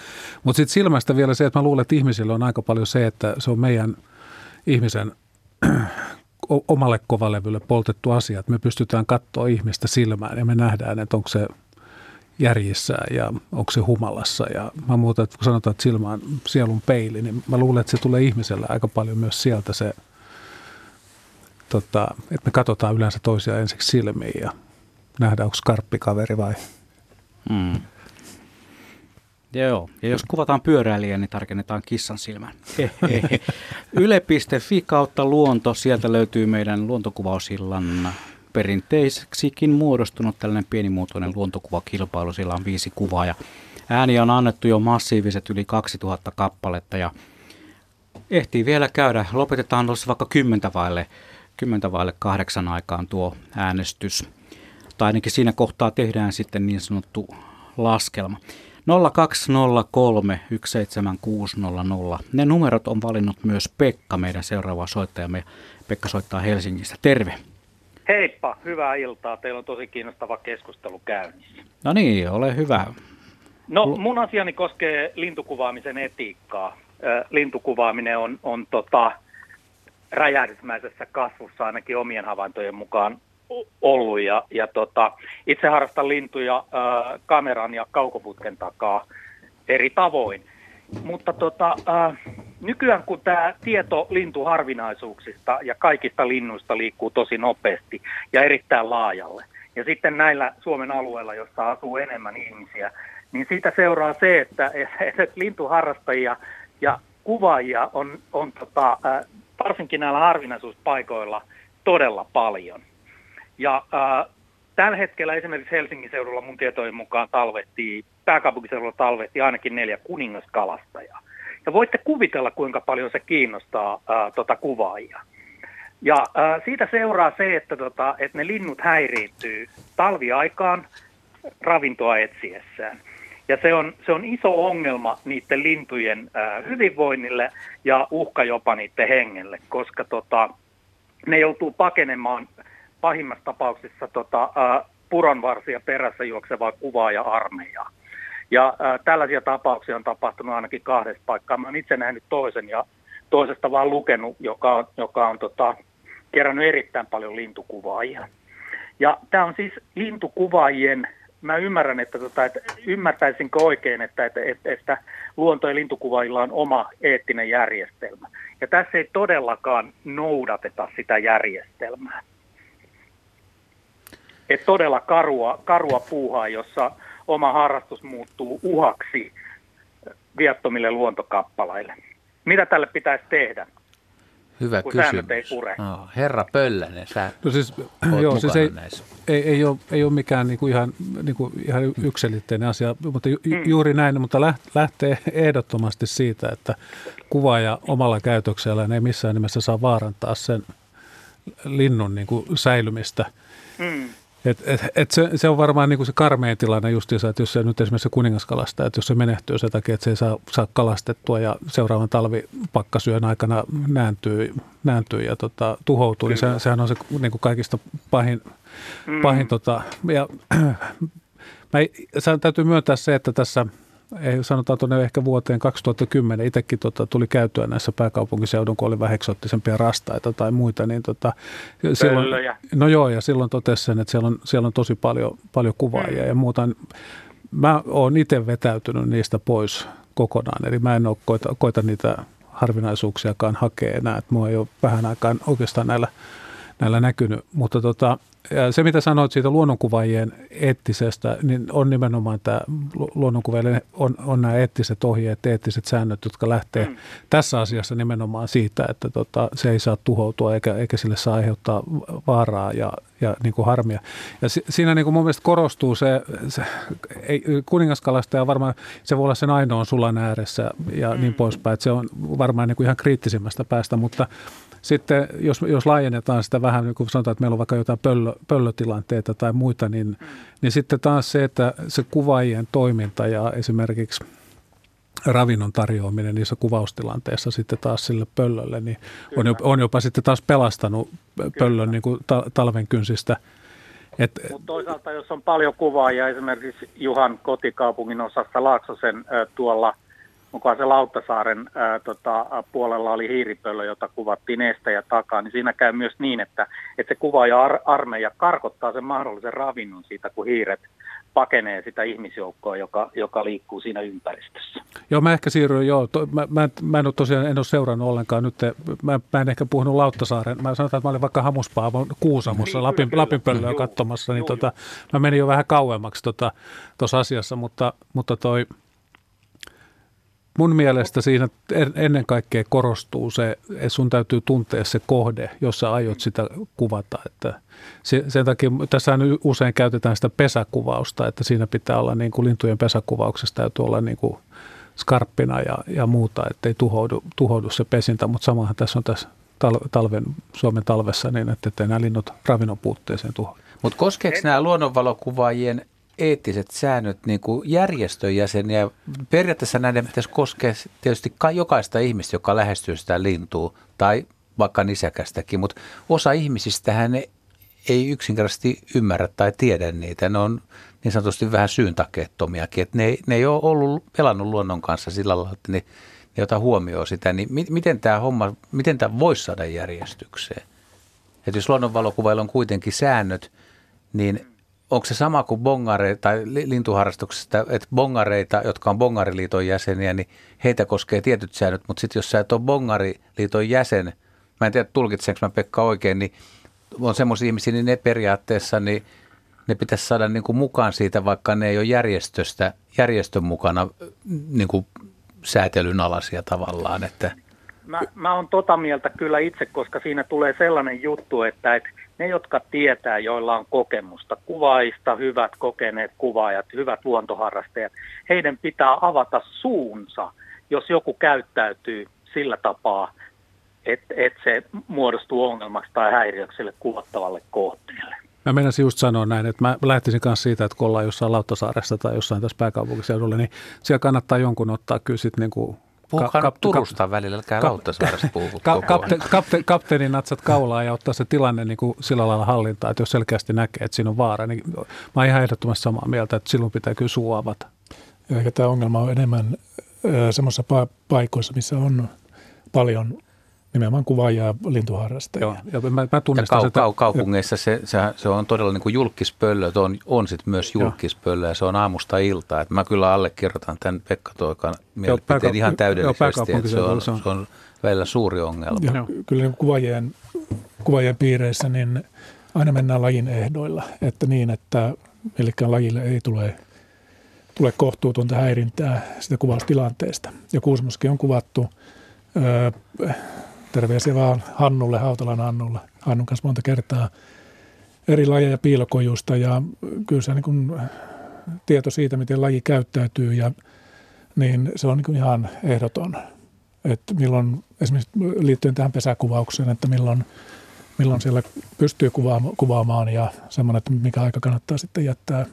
Mutta sitten silmästä vielä se, että mä luulen, että ihmisillä on aika paljon se, että se on meidän ihmisen omalle kovalevylle poltettu asia, että me pystytään katsoa ihmistä silmään ja me nähdään, että onko se järjissään ja onko se humalassa. Ja mä muuta, että kun sanotaan, että silmä on sielun peili, niin mä luulen, että se tulee ihmisellä aika paljon myös sieltä se, tota, että me katsotaan yleensä toisiaan ensiksi silmiin ja nähdään, onko skarppi kaveri vai... Mm. Joo, ja jos kuvataan pyöräilijä, niin tarkennetaan kissan silmän. yle piste fi kautta luonto, sieltä löytyy meidän luontokuvausillan perinteiseksikin muodostunut tällainen pienimuotoinen luontokuvakilpailu. Siellä on viisi kuvaa ja ääniä on annettu jo massiiviset yli kaksituhatta kappaletta ja ehtii vielä käydä. Lopetetaan tuossa vaikka kymmentä vaille, kymmentä vaille kahdeksan aikaan tuo äänestys. Tai ainakin siinä kohtaa tehdään sitten niin sanottu laskelma. nolla kaksi nolla kolme yksi seitsemän kuusi nolla nolla. Ne numerot on valinnut myös Pekka, meidän seuraava soittajamme. Pekka soittaa Helsingistä. Terve! Heippa, hyvää iltaa. Teillä on tosi kiinnostava keskustelu käynnissä. No niin, ole hyvä. No mun asiani koskee lintukuvaamisen etiikkaa. Lintukuvaaminen on, on tota, räjähdysmäisessä kasvussa ainakin omien havaintojen mukaan ollut. Ja, ja tota, itse harrastan lintuja ää, kameran ja kaukoputken takaa eri tavoin. Mutta tota, äh, nykyään kun tämä tieto lintuharvinaisuuksista ja kaikista linnuista liikkuu tosi nopeasti ja erittäin laajalle, ja sitten näillä Suomen alueilla, jossa asuu enemmän ihmisiä, niin siitä seuraa se, että, että lintuharrastajia ja kuvaajia on, on tota, äh, varsinkin näillä harvinaisuuspaikoilla todella paljon. Ja äh, tällä hetkellä esimerkiksi Helsingin seudulla mun tietojen mukaan talvehtii, pääkaupunkiseudulla talvehtii ainakin neljä kuningaskalastajaa. Ja voitte kuvitella, kuinka paljon se kiinnostaa ää, tota kuvaajia. Ja ää, siitä seuraa se, että, tota, että ne linnut häiriintyy talviaikaan ravintoa etsiessään. Ja se on, se on iso ongelma niiden lintujen ää, hyvinvoinnille ja uhka jopa niiden hengelle, koska tota, ne joutuu pakenemaan pahimmassa tapauksessa tota, ää, puronvarsia perässä juoksevaa kuvaaja-armeijaa. Ja ää, tällaisia tapauksia on tapahtunut ainakin kahdessa paikkaa. Mä oon itse nähnyt toisen ja toisesta vaan lukenut, joka on, joka on tota, kerännyt erittäin paljon lintukuvaajia. Ja tämä on siis lintukuvaajien, mä ymmärrän, että, tota, että ymmärtäisinkö oikein, että, että, että, että luonto- ja lintukuvaajilla on oma eettinen järjestelmä. Ja tässä ei todellakaan noudateta sitä järjestelmää. Että todella karua, karua puuhaa, jossa oma harrastus muuttuu uhaksi viattomille luontokappaleille. Mitä tälle pitäisi tehdä? Hyvä kun kysymys. Ei pure? No, herra Pöllänen, sä no siis, joo, siis ei, ei, ei, ole, ei ole mikään niinku ihan, niinku ihan yksiselitteinen asia, mutta ju, mm. juuri näin, mutta lähtee ehdottomasti siitä, että kuvaaja omalla käytöksellään ei missään nimessä saa vaarantaa sen linnun niinku säilymistä. Mm. Et, et, et se, se on varmaan niinku se karmein tilanne justiinsa, että jos se nyt esimerkiksi kuningaskalasta, että jos se menehtyy sen takia, että se ei saa, saa kalastettua ja seuraavan talvipakkasyön aikana nääntyy, nääntyy ja tota, tuhoutuu, niin se, sehän on se niinku kaikista pahin. pahin mm. tota, ja, mä, se täytyy myöntää se, että tässä ei sanotaan tuonne ehkä vuoteen kaksituhattakymmenen itsekin tota, tuli käytyä näissä pääkaupunkiseudun, kun oli vähän eksoottisempia rastaita tai muita. Niin tota, silloin, no joo, ja silloin totesi sen, että siellä on, siellä on tosi paljon, paljon kuvaajia ja muuta. Mä oon itse vetäytynyt niistä pois kokonaan, eli mä en ole koita, koita niitä harvinaisuuksiakaan hakea enää. Et mua ei ole vähän aikaan oikeastaan näillä, näillä näkynyt, mutta tota... Ja se, mitä sanoit siitä luonnonkuvaajien eettisestä, niin on nimenomaan tämä luonnonkuvaajille on, on nämä eettiset ohjeet, eettiset säännöt, jotka lähtee mm. tässä asiassa nimenomaan siitä, että tota, se ei saa tuhoutua eikä, eikä sille saa aiheuttaa vaaraa ja, ja niin kuin harmia. Ja si, siinä niin kuin mun mielestä korostuu se, se ei, kuningaskalastaja varmaan, se voi olla sen ainoan sulan ääressä ja mm. niin poispäin, että se on varmaan niin kuin ihan kriittisimmästä päästä, mutta sitten jos, jos laajennetaan sitä vähän, niin kuin sanotaan, että meillä on vaikka jotain pöllö, pöllötilanteita tai muita, niin, mm. niin sitten taas se, että se kuvaajien toiminta ja esimerkiksi ravinnon tarjoaminen niissä kuvaustilanteissa sitten taas sille pöllölle, niin on jopa, on jopa sitten taas pelastanut pöllön niin kuin ta, talven kynsistä. Et, Mutta toisaalta, jos on paljon kuvaajia, esimerkiksi Juhan kotikaupungin osassa Laaksosen tuolla, mukaan se Lauttasaaren ää, tota, puolella oli hiiripöllö, jota kuvattiin eestä ja takaa, niin siinä käy myös niin, että, että se kuvaaja-armeija karkottaa sen mahdollisen ravinnon siitä, kun hiiret pakenee sitä ihmisjoukkoa, joka, joka liikkuu siinä ympäristössä. Joo, mä ehkä siirryin, joo. To, mä, mä, mä en ole tosiaan en ole seurannut ollenkaan nyt. Mä, mä en ehkä puhunut Lauttasaaren. Mä sanotaan, että mä olin vaikka Hamuspaavon Kuusamossa Lapin, Lapinpöllöä katsomassa, niin juu, tota, juu. mä menin jo vähän kauemmaksi tuossa tota, asiassa, mutta, mutta toi... Mun mielestä siinä ennen kaikkea korostuu se, että sun täytyy tuntea se kohde, jossa aiot sitä kuvata. Että sen takia tässä usein käytetään sitä pesäkuvausta, että siinä pitää olla niin kuin lintujen pesäkuvauksessa täytyy olla niin kuin skarppina ja, ja muuta, ettei tuhoudu, tuhoudu se pesintä. Mutta samahan tässä on tässä talven, Suomen talvessa niin, että nämä linnut ravinnon puutteeseen tuhoudu. Mutta koskeeko nämä luonnonvalokuvaajien eettiset säännöt niin kuin järjestön jäseniä? Periaatteessa näiden pitäisi koskea tietysti jokaista ihmistä, joka lähestyy sitä lintua tai vaikka nisäkästäkin, mutta osa ihmisistähän ei yksinkertaisesti ymmärrä tai tiedä niitä. Ne on niin sanotusti vähän syyntakeettomiakin, että ne, ne ei ole ollut pelannut luonnon kanssa sillä lailla, että ne, ne ota huomioon sitä. Niin mi, miten tämä homma, miten tämä voisi saada järjestykseen? Että jos luonnonvalokuvailla on kuitenkin säännöt, niin onko se sama kuin bongare- tai lintuharrastuksesta, että bongareita, jotka on bongariliiton jäseniä, niin heitä koskee tietyt säännöt, mutta sitten jos sä et ole bongariliiton jäsen, mä en tiedä tulkitsenko mä Pekka oikein, niin on semmoisia ihmisiä, niin ne periaatteessa, niin ne pitäisi saada niin kuin mukaan siitä, vaikka ne ei ole järjestöstä, järjestön mukana niin kuin säätelyn alaisia tavallaan. Että. Mä, mä oon tota mieltä kyllä itse, koska siinä tulee sellainen juttu, että et ne, jotka tietää, joilla on kokemusta, kuvaajista, hyvät kokeneet kuvaajat, hyvät luontoharrastajat, heidän pitää avata suunsa, jos joku käyttäytyy sillä tapaa, että et se muodostuu ongelmaksi tai häiriökselle kuvattavalle kohteelle. Mä meinasin just sanoa näin, että mä lähtisin kanssa siitä, että kun ollaan jossain Lauttasaaressa tai jossain tässä pääkaupunkiseudulla, niin siellä kannattaa jonkun ottaa kyllä sitten niin kuin puhukaa kap- Turusta kap- välillä, älkää Lauttasaaressa puhuu koko kapte- kapte- Kapteenin natsat kaulaa ja ottaa se tilanne niin kuin sillä lailla hallintaan, että jos selkeästi näkee, että siinä on vaara, niin mä oon ihan ehdottomasti samaa mieltä, että silloin pitää kyllä suu avata. Ehkä tämä ongelma on enemmän äh, semmoisissa pa- paikoissa, missä on paljon nimenomaan kuvaajia, lintuharrastajia. Joo, ja mä, mä tunnistan ja kau- sitä. Kau- kaupungeissa se, se, se on todella niin kuin julkispöllö, on, on sitten myös julkispöllö ja se on aamusta iltaa. Et mä kyllä allekirjoitan tämän Pekka Toikan mielipiteen pääkaup- ihan täydellisesti, että se on, se on välillä suuri ongelma. Ja, kyllä niin kuvaajien, kuvaajien piireissä niin aina mennään lajin ehdoilla, että niin, että millekään lajille ei tule, tule kohtuutonta häirintää sitä kuvaustilanteesta. Ja Kuusamossakin on kuvattu. Öö, Terveisiä vaan Hannulle, Hautalan Hannulle. Hannun kanssa monta kertaa eri lajeja piilokojusta ja kyllä se niin kuin tieto siitä, miten laji käyttäytyy, ja, niin se on niin kuin ihan ehdoton. Että milloin, esimerkiksi liittyen tähän pesäkuvaukseen, että milloin, milloin siellä pystyy kuvaamaan ja semmoinen, että mikä aika kannattaa sitten jättää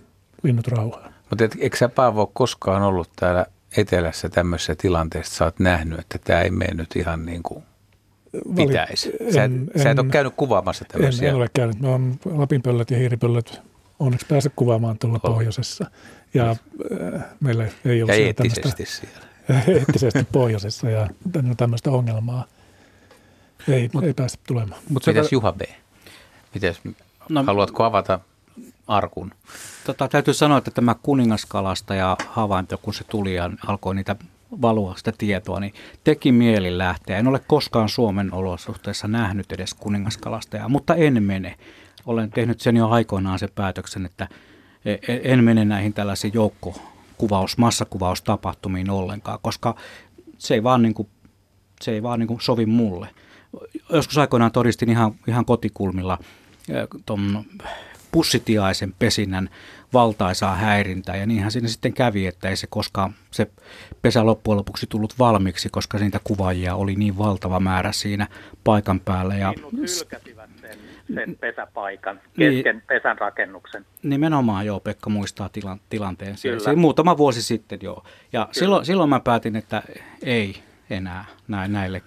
linnut rauhaan. Mutta eikö sä, Paavo, ole koskaan ollut täällä etelässä tämmöisessä tilanteessa, sä oot nähnyt, että tämä ei mene nyt ihan niin kuin pitäisi. Sä, en, sä et en, ole käynyt kuvaamassa tämmöisiä. En, en ole käynyt. Mä oon lapinpöllöt ja hiiripöllöt onneksi pääse kuvaamaan tuolla oh. pohjoisessa. Ja äh, meillä ei ole ja eettisesti siellä. Eettisesti pohjoisessa ja tämmöistä ongelmaa ei, mut, ei pääse tulemaan. Mut mitäs Juha B? Mitäs, no, haluatko avata arkun? Tota, täytyy sanoa, että tämä kuningaskalastaja havainto, kun se tuli ja alkoi niitä valua sitä tietoa, niin teki mieli lähteä. En ole koskaan Suomen olosuhteissa nähnyt edes kuningaskalastajaa, mutta en mene. Olen tehnyt sen jo aikoinaan sen päätöksen, että en mene näihin tällaisiin joukkokuvaus, massakuvaustapahtumiin ollenkaan, koska se ei vaan, niin kuin, se ei vaan niin kuin sovi mulle. Joskus aikoinaan todistin ihan, ihan kotikulmilla tuon pussitiaisen pesinnän valtaisaa häirintää, ja niinhän siinä sitten kävi, että ei se koskaan se pesä loppujen lopuksi tullut valmiiksi, koska niitä kuvaajia oli niin valtava määrä siinä paikan päällä. Ja linnut hylkäsivät sen, sen pesäpaikan kesken niin, pesän rakennuksen. Nimenomaan joo, Pekka muistaa tilan, tilanteen siellä. Se muutama vuosi sitten joo. Ja silloin, silloin mä päätin, että ei enää näin, näille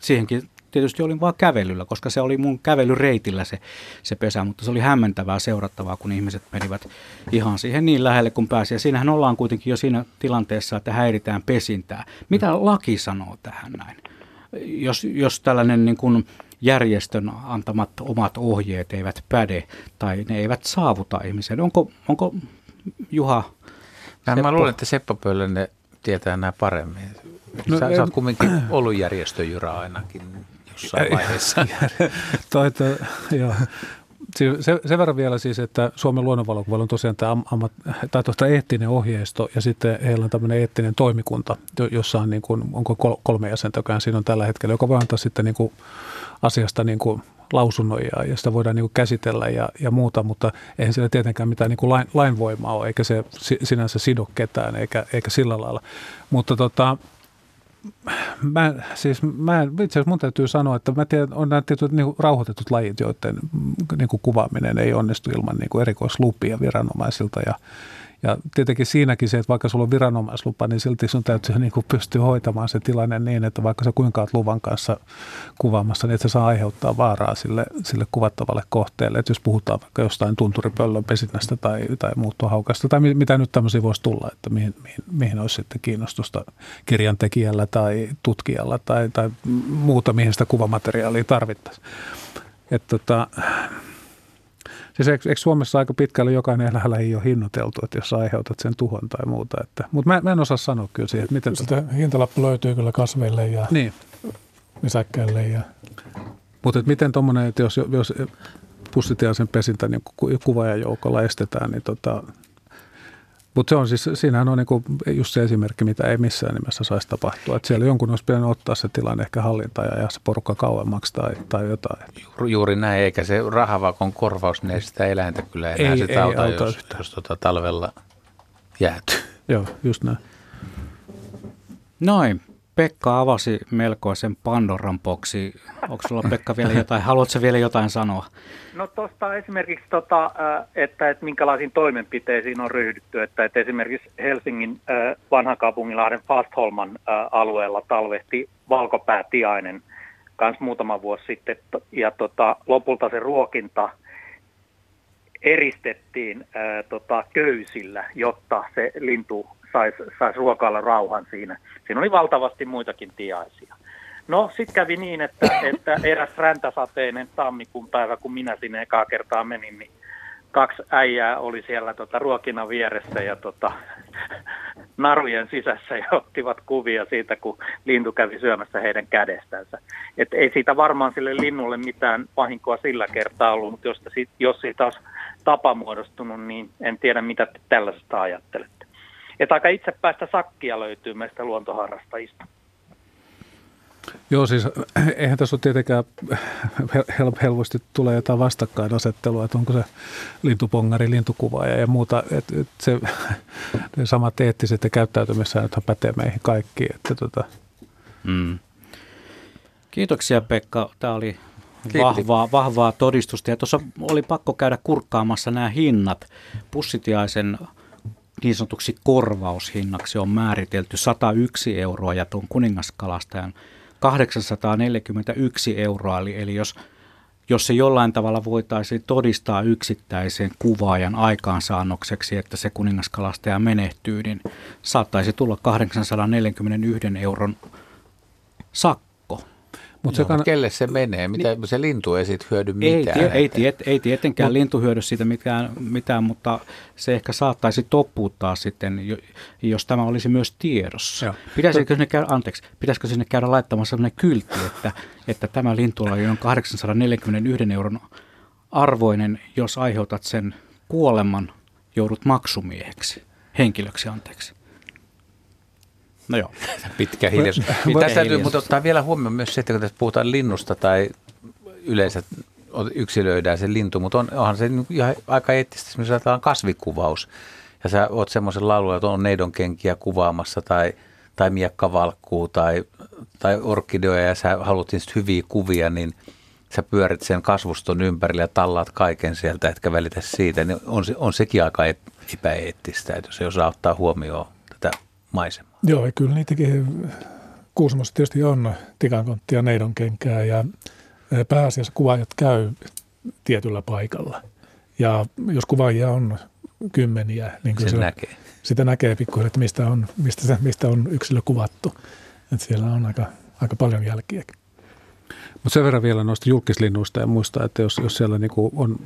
siihenkin. Tietysti olin vaan kävelyllä, koska se oli mun kävelyreitillä se, se pesä, mutta se oli hämmentävää seurattavaa, kun ihmiset menivät ihan siihen niin lähelle kuin pääsi. Ja siinähän ollaan kuitenkin jo siinä tilanteessa, että häiritään pesintää. Mitä laki sanoo tähän näin? Jos, jos tällainen niin kuin järjestön antamat omat ohjeet eivät päde tai ne eivät saavuta ihmisen, onko, onko Juha? Seppo? Mä luulen, että Seppo Pöllänen tietää nämä paremmin. No, sä, en... sä oot kumminkin ollut järjestöjyrä ainakin. Taita, joo. Se, sen verran vielä siis, että Suomen luonnonvalokuvalla on tosiaan tämä ammat, tai tuota eettinen ohjeisto ja sitten heillä on tämmöinen eettinen toimikunta, jossa on niin kuin, onko kolme jäsentäkään siinä on tällä hetkellä, joka voi antaa sitten niin kuin asiasta niin kuin lausunnoja ja sitä voidaan niin kuin käsitellä ja, ja muuta, mutta eihän siellä tietenkään mitään niin kuin lain, lainvoimaa ole, eikä se sinänsä sido ketään, eikä, eikä sillä lailla, mutta tota Mä, siis mä, itse asiassa mun täytyy sanoa, että mä tiedän, on nämä tietyt niin rauhoitetut lajit, joiden niin kuvaaminen ei onnistu ilman niin erikoislupia viranomaisilta ja, Ja tietenkin siinäkin se, että vaikka sulla on viranomaislupa, niin silti sun täytyy niin kuin pystyä hoitamaan se tilanne niin, että vaikka sä kuinka oot luvan kanssa kuvaamassa, niin et sä saa aiheuttaa vaaraa sille, sille kuvattavalle kohteelle. Että jos puhutaan vaikka jostain tunturipöllön pesinnästä tai, tai muuttohaukasta tai mitä nyt tämmöisiä voisi tulla, että mihin, mihin, mihin olisi sitten kiinnostusta kirjantekijällä tai tutkijalla tai, tai muuta, mihin sitä kuvamateriaalia tarvittaisiin. Että tota... Siis eikö, eikö Suomessa aika pitkälle jokainen eläinlajilla ei ole hinnoiteltu, että jos aiheutat sen tuhon tai muuta. Mutta mä, mä en osaa sanoa kyllä siihen, että miten... Sitä tuota... hintalappu löytyy kyllä kasveille ja niin. Nisäkkäille. Ja... Mutta miten tuommoinen, että jos, jos pussitiaisen pesintä niin kuvaajajoukolla estetään, niin tota... Mutta se on siis, siinähän on niinku just se esimerkki, mitä ei missään nimessä saisi tapahtua. Että siellä jonkun olisi pitänyt ottaa se tilanne ehkä hallintaan ja ajaa se porukka kauemmaksi tai, tai jotain. Juuri, juuri näin, eikä se rahavakon korvaus, niin sitä eläintä kyllä enää ei, sitä ei auta, auta, jos, jos tota talvella jäätyy. Joo, just näin. Noin, Pekka avasi melkoisen Pandoran boksi. Onko sulla Pekka vielä jotain, haluatko vielä jotain sanoa? No tuosta esimerkiksi, tota, että, että minkälaisiin toimenpiteisiin on ryhdytty, että, että esimerkiksi Helsingin vanhakaupunginlahden Fastholman alueella talvehti valkopäätiainen kans muutama vuosi sitten, ja tota, lopulta se ruokinta eristettiin ää, tota, köysillä, jotta se lintu saisi sais ruokailla rauhan siinä. Siinä oli valtavasti muitakin tiaisia. No, sitten kävi niin, että, että eräs räntäsateinen tammikuun päivä, kun minä sinne ekaa kertaa menin, niin kaksi äijää oli siellä tota, ruokina vieressä ja tota, narujen sisässä ja ottivat kuvia siitä, kun lintu kävi syömässä heidän kädestänsä. Et ei siitä varmaan sille linnulle mitään vahinkoa sillä kertaa ollut, mutta jos, jos siitä olisi tapa muodostunut, niin en tiedä, mitä te tällaisesta ajattelette. Et aika itsepäistä sakkia löytyy meistä luontoharrastajista. Joo, siis eihän tässä ole tietenkään hel- helposti tulee jotain vastakkainasettelua, että onko se lintupongari, lintukuvaaja ja muuta. Et, et se, ne samat eettiset ja käyttäytymissäännöthän pätee meihin kaikkiin. Että tota. mm. Kiitoksia Pekka, tämä oli vahvaa, vahvaa todistusta. Ja tuossa oli pakko käydä kurkkaamassa nämä hinnat. Pussitiaisen niin sanotuksi korvaushinnaksi on määritelty sata yksi euroa ja tuon kuningaskalastajan kahdeksansataaneljäkymmentäyksi euroa, eli, eli jos, jos se jollain tavalla voitaisiin todistaa yksittäisen kuvaajan aikaansaannokseksi, että se kuningaskalastaja menehtyy, niin saattaisi tulla kahdeksansataaneljäkymmentäyksi euron sakko. Mut se kann- kelle se menee? Mitä, niin, se lintu ei siitä hyödy mitään. Ei, ei, tiet, ei tietenkään no. lintu hyödy siitä mitään, mitään, mutta se ehkä saattaisi toppuuttaa sitten, jos tämä olisi myös tiedossa. Pitäisikö sinne käydä, anteeksi, pitäisikö sinne käydä laittamaan sellainen kyltti, että, että tämä lintulaji on kahdeksansataaneljäkymmentäyksi euron arvoinen, jos aiheutat sen kuoleman, joudut maksumieheksi, henkilöksi anteeksi. No joo, pitkä hiljaisuus. Tässä täytyy mutta ottaa vielä huomioon myös se, että kun tässä puhutaan linnusta tai yleensä yksilöidään se lintu, mutta on, onhan se ihan aika eettistä, esimerkiksi ajatellaan kasvikuvaus. Ja sä oot semmoisen laululla, että on neidonkenkiä kuvaamassa tai, tai miekkavalkkuu tai, tai orkideoja ja sä haluat niistä hyviä kuvia, niin sä pyörit sen kasvuston ympärillä ja tallaat kaiken sieltä, etkä välitä siitä. Niin on, on sekin aika epäeettistä, että jos ei osaa ottaa huomioon tätä maisemaa. Joo, ja kyllä niitäkin Kuusamossa tietysti on tikankonttia, neidonkenkää ja pääasiassa kuvaajat käy tietyllä paikalla. Ja jos kuvaajia on kymmeniä, niin kyllä se näkee. Sitä näkee pikkuhiljaa, että mistä on, mistä, mistä on yksilö kuvattu. Että siellä on aika, aika paljon jälkiäkin. Mutta sen verran vielä noista julkislinnuista ja muista, että jos, jos siellä niinku on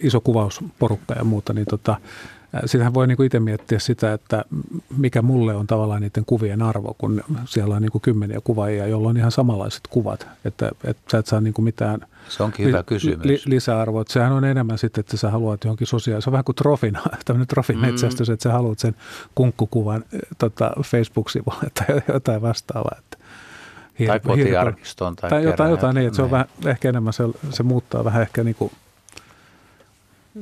iso kuvausporukka ja muuta, niin tota... Sitähän voi niinku itse miettiä sitä, että mikä mulle on tavallaan niiden kuvien arvo, kun siellä on niinku kymmeniä kuvaajia, joilla on ihan samanlaiset kuvat, että, että sä et saa niinku mitään se onkin hyvä kysymys. Li, lisäarvoa. Sehän on enemmän sitten, että sä haluat johonkin sosiaalisen, se on vähän kuin trofina, tämmöinen trofimetsästys, mm. että sä haluat sen kunkkukuvan tota, Facebook-sivulle tai jotain vastaavaa. Että hir- tai kotiarkistoon. Tai, tai jotain, jotain niin, että se on vähän, ehkä enemmän, se, se muuttaa vähän ehkä niinku...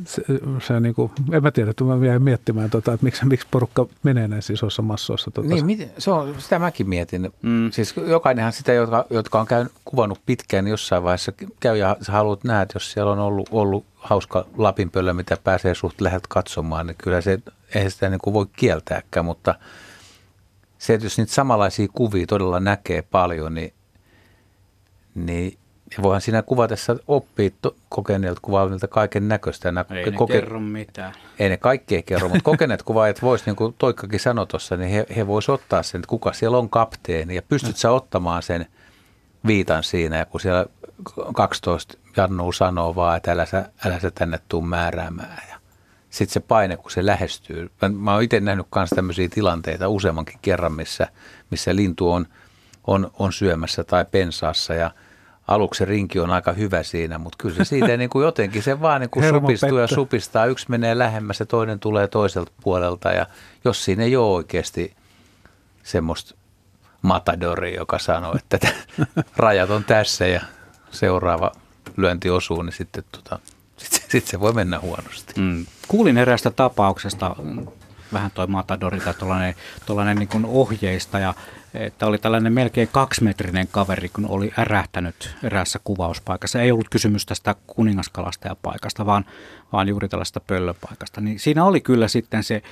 Se, se niin kuin, en mä tiedä, että mä jäin miettimään, tota, että miksi, miksi porukka menee näissä isoissa massoissa. Tota. Niin, mit, se on, sitä mäkin mietin. Mm. Siis jokainenhan sitä, jotka, jotka on käyn, kuvannut pitkään, niin jossain vaiheessa käy ja sä haluat nähdä, jos siellä on ollut, ollut hauska Lapinpöllö, mitä pääsee suht läheltä katsomaan, niin kyllä se, eihän sitä niin kuin voi kieltääkään, mutta se, että jos niitä samanlaisia kuvia todella näkee paljon, niin, niin voihan siinä kuvatessa oppia to, kokeneelta kuvaajilta kaiken näköistä. Nämä, ei koke- ne kerro mitään. Ei ne kaikki ei kerro, mutta kokeneet kuvaajat vois, niin kuin Toikkakin sanoi tuossa, niin he, he vois ottaa sen, että kuka siellä on kapteeni ja pystyt sä ottamaan sen viitan siinä, ja kun siellä kaksitoista Jannu sanoo vaan, että älä sä, älä sä tänne tuu määräämään. Sitten se paine, kun se lähestyy. Mä, mä oon itse nähnyt myös tämmöisiä tilanteita useammankin kerran, missä, missä lintu on, on, on syömässä tai pensaassa. Ja aluksi se rinki on aika hyvä siinä, mutta kyllä se siitä niin kuin jotenkin se vaan niin kuin supistuu ja supistaa. Yksi menee lähemmäs ja toinen tulee toiselta puolelta. Ja jos siinä ei ole oikeasti semmoista matadoria, joka sanoo, että rajat on tässä ja seuraava lyönti osuu, niin sitten tota, sit, sit se voi mennä huonosti. Mm. Kuulin eräästä tapauksesta, vähän toi matadori tai tuollainen, tuollainen niin kuin ohjeistaja, että oli tällainen melkein kaksimetrinen kaveri, kun oli ärähtänyt eräässä kuvauspaikassa. Ei ollut kysymys tästä kuningaskalastajapaikasta, vaan, vaan juuri tällaista pöllöpaikasta. Niin siinä oli kyllä sitten se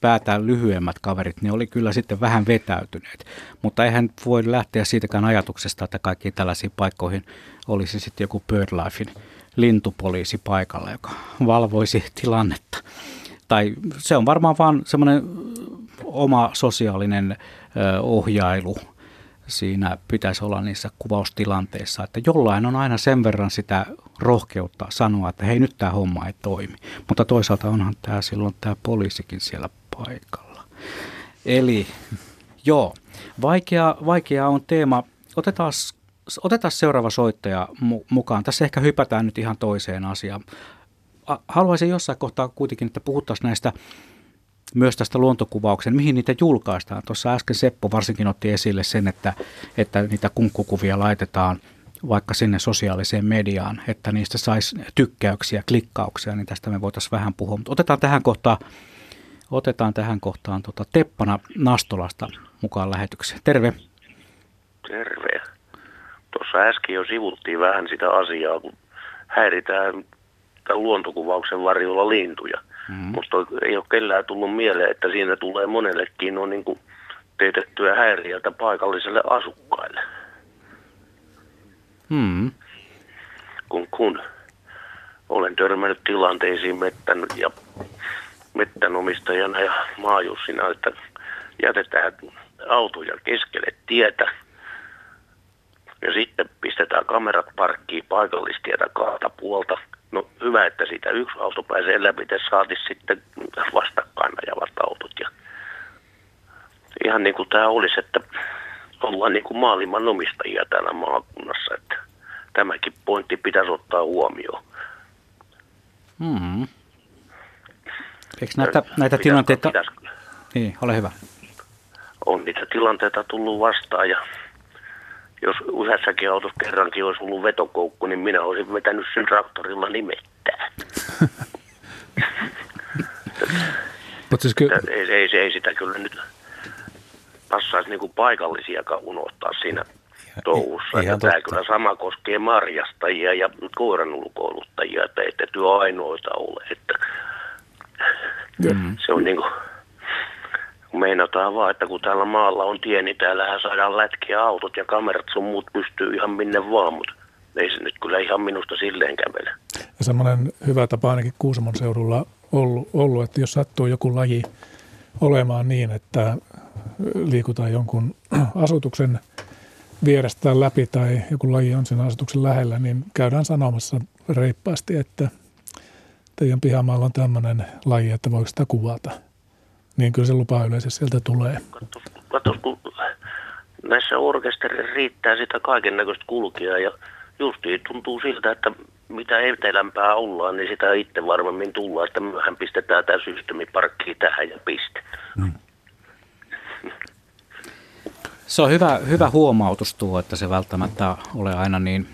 päätään lyhyemmät kaverit, ne oli kyllä sitten vähän vetäytyneet. Mutta eihän voi lähteä siitäkään ajatuksesta, että kaikki tällaisiin paikkoihin olisi sitten joku BirdLifein lintupoliisi paikalla, joka valvoisi tilannetta. Tai se on varmaan vaan semmoinen oma sosiaalinen ohjailu. Siinä pitäisi olla niissä kuvaustilanteissa, että jollain on aina sen verran sitä rohkeutta sanoa, että hei, nyt tämä homma ei toimi. Mutta toisaalta onhan tämä silloin tämä poliisikin siellä paikalla. Eli joo, vaikea, vaikea on teema. Otetaan, otetaan seuraava soittaja mukaan. Tässä ehkä hypätään nyt ihan toiseen asiaan. Haluaisin jossain kohtaa kuitenkin, että puhuttaisiin näistä myös tästä luontokuvauksen, mihin niitä julkaistaan. Tuossa äsken Seppo varsinkin otti esille sen, että, että niitä kunkkukuvia laitetaan vaikka sinne sosiaaliseen mediaan, että niistä saisi tykkäyksiä, klikkauksia, niin tästä me voitaisiin vähän puhua. Mutta otetaan tähän kohtaan, otetaan tähän kohtaan tuota Teppana Nastolasta mukaan lähetykseen. Terve. Terve. Tuossa äsken jo sivuttiin vähän sitä asiaa, kun häiritään tämän luontokuvauksen varjolla lintuja. Mm-hmm. Musta ei ole kellään tullut mieleen, että siinä tulee monellekin on niin kuin teetettyä häiriötä paikalliselle asukkaille. Mm-hmm. Kun, kun olen törmännyt tilanteisiin mettän ja mettänomistajana ja maajussina, että jätetään autoja keskelle tietä ja sitten pistetään kamerat parkkiin paikallistietä kahta puolta. No hyvä, että siitä yksi auto pääsee läpi, te saati sitten vastakkain ajavat autot. Ja ihan niin kuin tämä olisi, että ollaan niin kuin maailman omistajia täällä maakunnassa, että tämäkin pointti pitäisi ottaa huomioon. Hmm. Eikö näitä, näitä tilanteita... Pitäis... Niin, ole hyvä. On niitä tilanteita tullut vastaan ja... Jos yhdessäkin autossa kerrankin olisi ollut vetokoukku, niin minä olisin vetänyt sen traktorilla nimettään. ei, ei, ei sitä kyllä nyt passaisi niinku paikallisiakaan unohtaa siinä touhussa. Tämä kyllä sama koskee marjastajia ja koiran ulkoiluttajia, että ette työ ainoita ole. Että mm-hmm. Se on niinku... Meinataan vaan, että kun täällä maalla on tie, niin täällähän saadaan lätkiä autot ja kamerat sun muut pystyy ihan minne vaan, mutta ei se nyt kyllä ihan minusta silleen kävele. Ja semmoinen hyvä tapa ainakin Kuusamon seudulla ollut, ollut, että jos sattuu joku laji olemaan niin, että liikutaan jonkun asutuksen vierestä läpi tai joku laji on sen asutuksen lähellä, niin käydään sanomassa reippaasti, että teidän pihamaalla on tämmöinen laji, että voiko sitä kuvata. Niin kyllä se lupa yleensä sieltä tulee. Katsos, kun näissä orkestereissa riittää sitä kaiken näköistä kulkijaa ja justiin tuntuu siltä, että mitä etelämpää ollaan, niin sitä itse varmemmin tullaan. Sitten myöhän pistetään tämä systeemiparkkiin tähän ja piste. Mm. Se on hyvä, hyvä huomautus tuo, että se välttämättä ole aina niin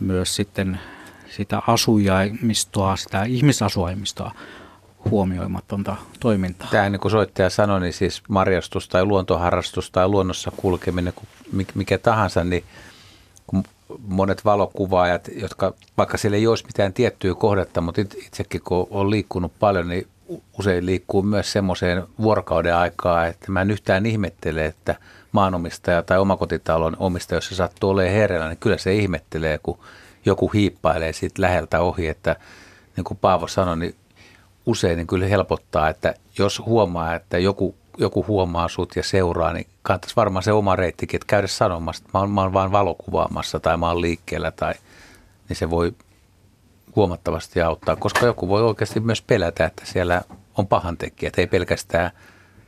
myös sitten sitä asujaimistoa, sitä ihmisasujaimistoa huomioimatonta toimintaa. Tämä, niin kuin soittaja sanoi, niin siis marjastus tai luontoharrastus tai luonnossa kulkeminen, mikä tahansa, niin kun monet valokuvaajat, jotka vaikka siellä ei olisi mitään tiettyä kohdetta, mutta itsekin kun on liikkunut paljon, niin usein liikkuu myös semmoiseen vuorokauden aikaan, että mä en yhtään ihmettele, että maanomistaja tai omakotitalon omistaja, jos se sattuu olemaan hereillä, niin kyllä se ihmettelee, kun joku hiippailee siitä läheltä ohi, että niin kuin Paavo sanoi, niin usein niin kyllä helpottaa, että jos huomaa, että joku, joku huomaa sut ja seuraa, niin kannattaisi varmaan se oma reittikin, että käydä sanomassa, että mä oon, mä oon vaan valokuvaamassa tai mä oon liikkeellä, tai, niin se voi huomattavasti auttaa, koska joku voi oikeasti myös pelätä, että siellä on pahantekijä, että ei pelkästään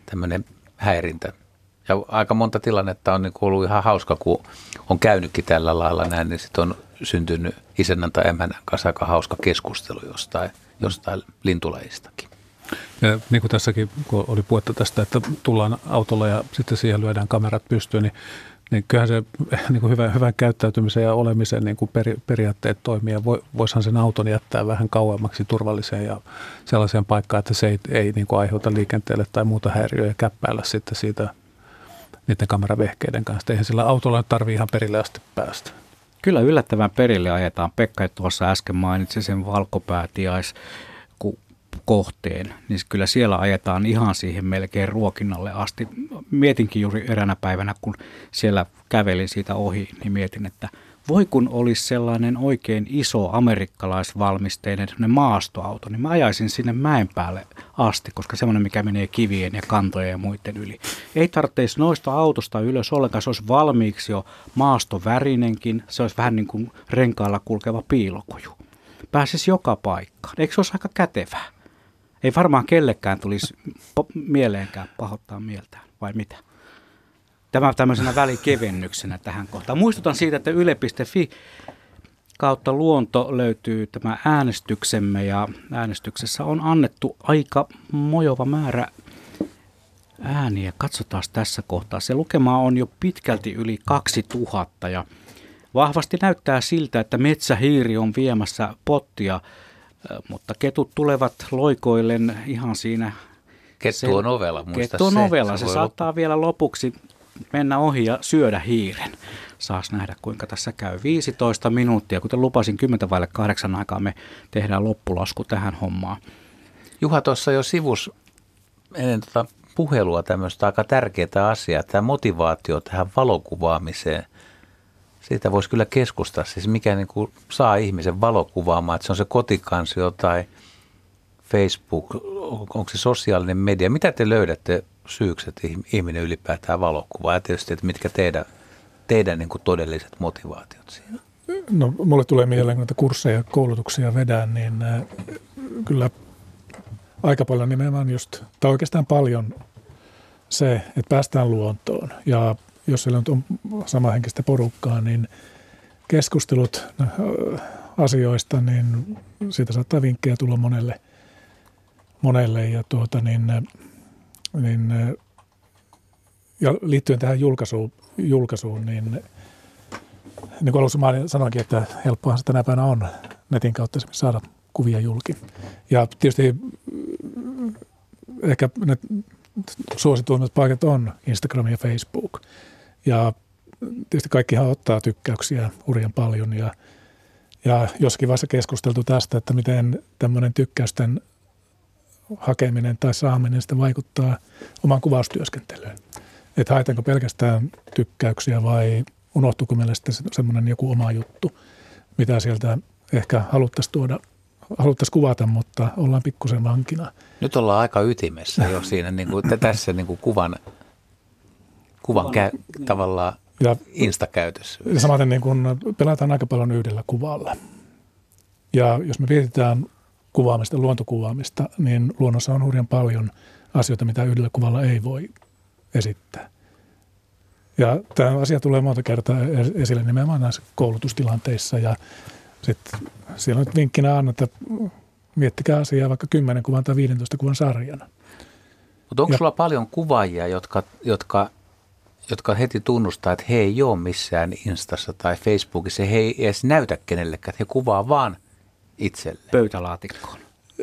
tämmöinen häirintä. Ja aika monta tilannetta on niin ollut ihan hauska, kun on käynytkin tällä lailla näin, niin sitten on syntynyt isännän tai emännän kanssa aika hauska keskustelu jostain, jostain lintulajeistakin. Ja niin kuin tässäkin, kun oli puhetta tästä, että tullaan autolla ja sitten siihen lyödään kamerat pystyyn, niin, niin kyllähän se niin kuin hyvän, hyvän käyttäytymisen ja olemisen niin kuin peri, periaatteet toimii. Ja voisihan sen auton jättää vähän kauemmaksi turvalliseen ja sellaiseen paikkaan, että se ei, ei niin kuin aiheuta liikenteelle tai muuta häiriöä ja käppäillä sitten siitä niiden kameravehkeiden kanssa. Eihän sillä autolla tarvitse ihan perille asti päästä. Kyllä yllättävän perille ajetaan. Pekka tuossa äsken mainitsi sen valkopäätiaiskohteen, niin kyllä siellä ajetaan ihan siihen melkein ruokinnalle asti. Mietinkin juuri eräänä päivänä, kun siellä kävelin siitä ohi, niin mietin, että voi kun olisi sellainen oikein iso amerikkalaisvalmisteinen maastoauto, niin mä ajaisin sinne mäen päälle asti, koska semmoinen, mikä menee kivien ja kantojen ja muiden yli. Ei tarvitsisi noista autosta ylös ollenkaan, se olisi valmiiksi jo maastovärinenkin, se olisi vähän niin kuin renkailla kulkeva piilokuju. Pääsisi joka paikkaan, eikö se olisi aika kätevää? Ei varmaan kellekään tulisi mieleenkään pahoittaa mieltään, vai mitä? Tämä tämmöisenä välikevennyksenä tähän kohtaan. Muistutan siitä, että yle piste fi kautta luonto löytyy tämä äänestyksemme, ja äänestyksessä on annettu aika mojova määrä ääniä. Katsotaan tässä kohtaa. Se lukema on jo pitkälti yli kaksituhatta ja vahvasti näyttää siltä, että metsähiiri on viemässä pottia, mutta ketut tulevat loikoillen ihan siinä. Kettu on ovella, muista se. Kettu on ovella, se, se saattaa lop- vielä lopuksi mennä ohi ja syödä hiiren. Saas nähdä, kuinka tässä käy. viisitoista minuuttia. Kuten lupasin, kymmenen vaille kahdeksan aikaa me tehdään loppulasku tähän hommaan. Juha tuossa jo sivus ennen tuota puhelua tämmöistä aika tärkeää asiaa. Tämä motivaatio tähän valokuvaamiseen. Siitä voisi kyllä keskustaa. Siis mikä niin kuin saa ihmisen valokuvaamaan. Että se on se kotikansio tai Facebook. Onko se sosiaalinen media? Mitä te löydätte syyksi, että ihminen ylipäätään valokuvaa, ja tietysti, että mitkä teidän, teidän niin kuin todelliset motivaatiot siinä? No, mulle tulee mieleen, kun näitä kursseja ja koulutuksia vedään, niin kyllä aika paljon nimenomaan just, tai oikeastaan paljon se, että päästään luontoon. Ja jos siellä on samanhenkistä porukkaa, niin keskustelut asioista, niin siitä saattaa vinkkejä tulla monelle, monelle ja tuota niin... Niin, ja liittyen tähän julkaisuun, julkaisuun niin, niin kuin alussa sanoinkin, että helppoahan se tänä päivänä on netin kautta saada kuvia julki. Ja tietysti ehkä ne suosituimmat paikat on Instagram ja Facebook. Ja tietysti kaikkihan ottaa tykkäyksiä hurjan paljon. Ja, ja joskin vaiheessa keskusteltu tästä, että miten tämmöinen tykkäysten hakeminen tai saaminen sitä vaikuttaa omaan kuvaustyöskentelyyn. Että haetaanko pelkästään tykkäyksiä vai unohtuuko meille sitten semmoinen joku oma juttu, mitä sieltä ehkä haluttaisiin tuoda, haluttaisiin kuvata, mutta ollaan pikkusen vankina. Nyt ollaan aika ytimessä jo siinä, niin kuin, tässä niin kuin kuvan, kuvan, kuvan kä- tavallaan ja, instakäytössä. Ja samaten niin kuin pelataan aika paljon yhdellä kuvalla. Ja jos me mietitään kuvaamista, luontokuvaamista, niin luonnossa on hurjan paljon asioita, mitä yhdellä kuvalla ei voi esittää. Ja tämä asia tulee monta kertaa esille nimenomaan näissä koulutustilanteissa. Ja sitten siellä nyt vinkkinä on, että miettikää asiaa vaikka kymmenen kuvan tai viidentoista kuvan sarjana. Mutta onko ja, sulla paljon kuvaajia, jotka, jotka, jotka heti tunnustaa, että he ei ole missään Instassa tai Facebookissa, he ei edes näytä kenellekään, että he kuvaa vaan itselle. Pöytälaatikkoon.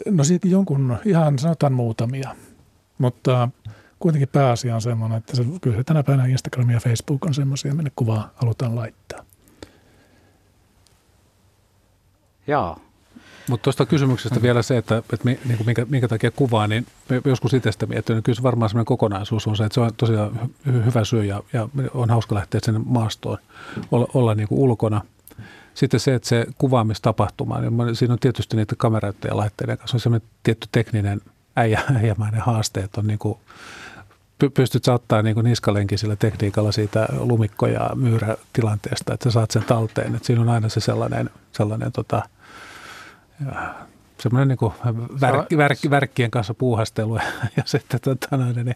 No siitä jonkun, ihan sanotaan muutamia, mutta kuitenkin pääasia on semmoinen, että se, kyllä tänä päivänä Instagram ja Facebook on semmoisia, minne kuvaa halutaan laittaa. Jaa. Mutta tuosta kysymyksestä vielä se, että, että mi, niin minkä, minkä takia kuvaa, niin joskus itsestä miettinyt, niin kyllä se varmaan sellainen kokonaisuus on se, että se on tosiaan hyvä syy ja, ja on hauska lähteä sinne maastoon, olla, olla niin kuin ulkona. Sitten se, että se kuvaamistapahtuma, niin siinä on tietysti niitä kameroiden ja laitteiden kanssa on sellainen tietty tekninen äijä, äijämäinen haaste, että on niin kuin, pystyt saattaa niin kuin niskalenkisellä tekniikalla siitä lumikko- ja myyrätilanteesta, että sä saat sen talteen. Että siinä on aina se sellainen, sellainen tota, semmoinen niin kuin värk, värk, värkkien kanssa puuhastelu ja sitten, tota, niin,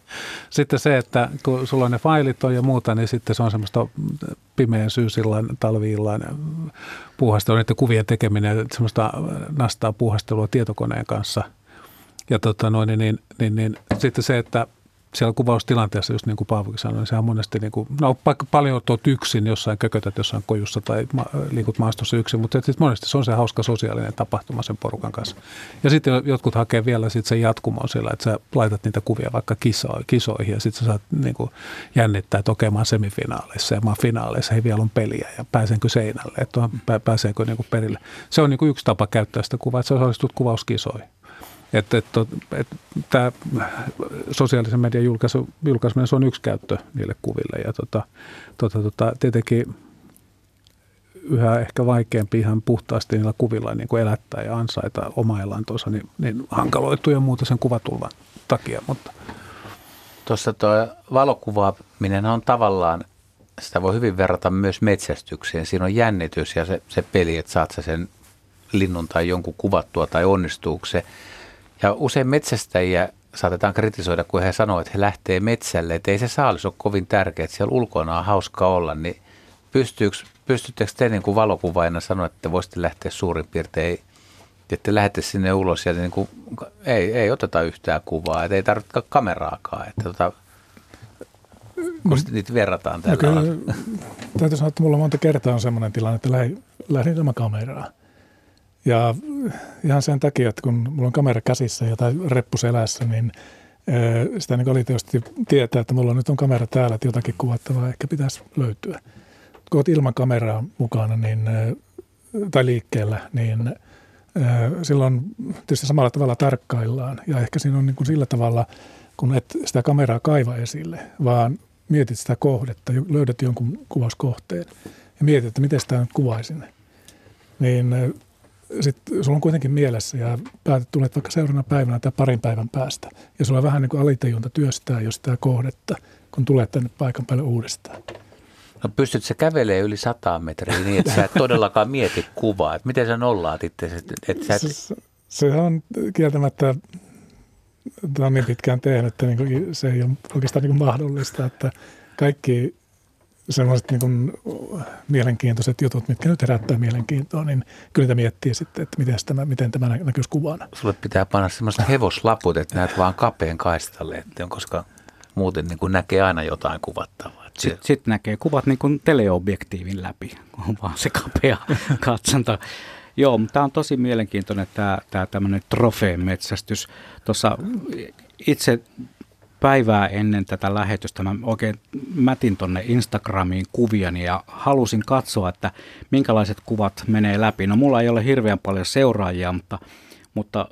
sitten se, että kun sulla on ne failit on ja muuta, niin sitten se on semmoista pimeän syysillan, talviillan puuhastelua, niiden kuvien tekeminen ja semmoista nastaa puuhastelua tietokoneen kanssa. Ja tota, noin, niin, niin, niin, niin, sitten se, että siellä kuvaustilanteessa, just niin kuin Paavokin sanoi, niin sehän monesti, niin kuin, no paljon olet yksin jossain kökötät jossain kojussa tai ma- liikut maastossa yksin, mutta sitten monesti se on se hauska sosiaalinen tapahtuma sen porukan kanssa. Ja sitten jotkut hakee vielä sit sen jatkumon sillä, että sä laitat niitä kuvia vaikka kiso- kisoihin ja sitten sä saat niin kuin jännittää, että okei, mä oon semifinaaleissa ja mä oon finaaleissa, hei vielä on peliä ja pääsenkö seinälle, että pää- pääseekö niin kuin perille. Se on niin kuin yksi tapa käyttää sitä kuvaa, että sä osallistut kuvauskisoihin. Että et, et, tämä sosiaalisen median julkaisu, julkaiseminen, se on yksi käyttö niille kuville ja tota, tota, tota, tietenkin yhä ehkä vaikeampi ihan puhtaasti niillä kuvilla niin kuin elättää ja ansaita oma elantonsa, niin, niin hankaloituu ja muuta sen kuvatulvan takia. Mutta. Tuossa tuo valokuvaaminen on tavallaan, sitä voi hyvin verrata myös metsästykseen. Siinä on jännitys ja se, se peli, että saat sä sen linnun tai jonkun kuvattua tai onnistuuko se. Ja usein metsästäjiä saatetaan kritisoida, kun he sanoo, että he lähtee metsälle, että ei se saalis ole kovin tärkeä, että siellä ulkona on hauska olla, niin pystyttekö te niin kuin valokuvaajana sanoa, että voisitte lähteä suurin piirtein, että lähdette sinne ulos ja niin kuin, ei, ei oteta yhtään kuvaa, että ei tarvitse kameraakaan, että tota, kun niitä verrataan tällä no, alalla. Täytyy sanoa, että mulla monta kertaa on sellainen tilanne, että lähdin, lähdin ilman kameraa. Ja ihan sen takia, että kun mulla on kamera käsissä ja tai reppu selässä, niin sitä niin oli tietysti tietää, että mulla nyt on kamera täällä, että jotakin kuvattavaa ehkä pitäisi löytyä. Kun olet ilman kameraa mukana niin, tai liikkeellä, niin silloin tietysti samalla tavalla tarkkaillaan. Ja ehkä siinä on niin kuin sillä tavalla, kun et sitä kameraa kaiva esille, vaan mietit sitä kohdetta, löydät jonkun kuvauskohteen ja mietit, että miten sitä nyt kuvaisin. Niin sitten sulla on kuitenkin mielessä ja päätet tulet vaikka seuraavana päivänä tai parin päivän päästä. Ja sulla on vähän niin kuin alitajunta työstää jo sitä kohdetta, kun tulet tänne paikan päälle uudestaan. No pystyt sä kävelemään yli sataa metriä niin, että sä et todellakaan mieti kuvaa. Että miten sä nollaat itse? Se, se on kieltämättä, tämä on niin pitkään tehnyt, että niin kuin se ei ole oikeastaan niin kuin mahdollista, että kaikki sellaiset niin kuin mielenkiintoiset jutut, mitkä nyt herättää mielenkiintoa, niin kyllä niitä miettii sitten, että miten tämä, miten tämä näkyisi kuvana. Sulle pitää panna sellaiset hevoslaput, että näet vaan kapeen kaistalle, koska muuten niin kuin näkee aina jotain kuvattavaa. Sitten sit näkee kuvat niin kuin teleobjektiivin läpi, kun on vaan se kapea katsanta. Joo, mutta tämä on tosi mielenkiintoinen tämä, tämä tämmöinen trofeenmetsästys. Tuossa itse päivää ennen tätä lähetystä mä oikein mätin tonne Instagramiin kuviani ja halusin katsoa, että minkälaiset kuvat menee läpi. No mulla ei ole hirveän paljon seuraajia, mutta, mutta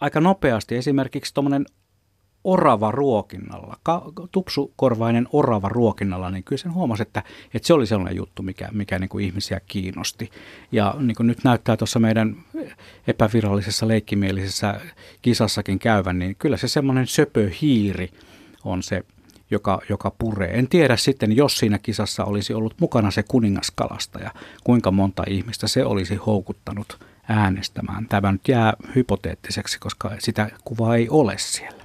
aika nopeasti esimerkiksi tuommoinen orava ruokinnalla, ka- tupsukorvainen orava ruokinnalla, niin kyllä sen huomasi, että, että se oli sellainen juttu, mikä, mikä niin kuin ihmisiä kiinnosti. Ja niin kuin nyt näyttää tuossa meidän epävirallisessa leikkimielisessä kisassakin käyvän, niin kyllä se semmoinen söpöhiiri on se, joka, joka puree. En tiedä sitten, jos siinä kisassa olisi ollut mukana se kuningaskalastaja, kuinka monta ihmistä se olisi houkuttanut äänestämään. Tämä nyt jää hypoteettiseksi, koska sitä kuvaa ei ole siellä.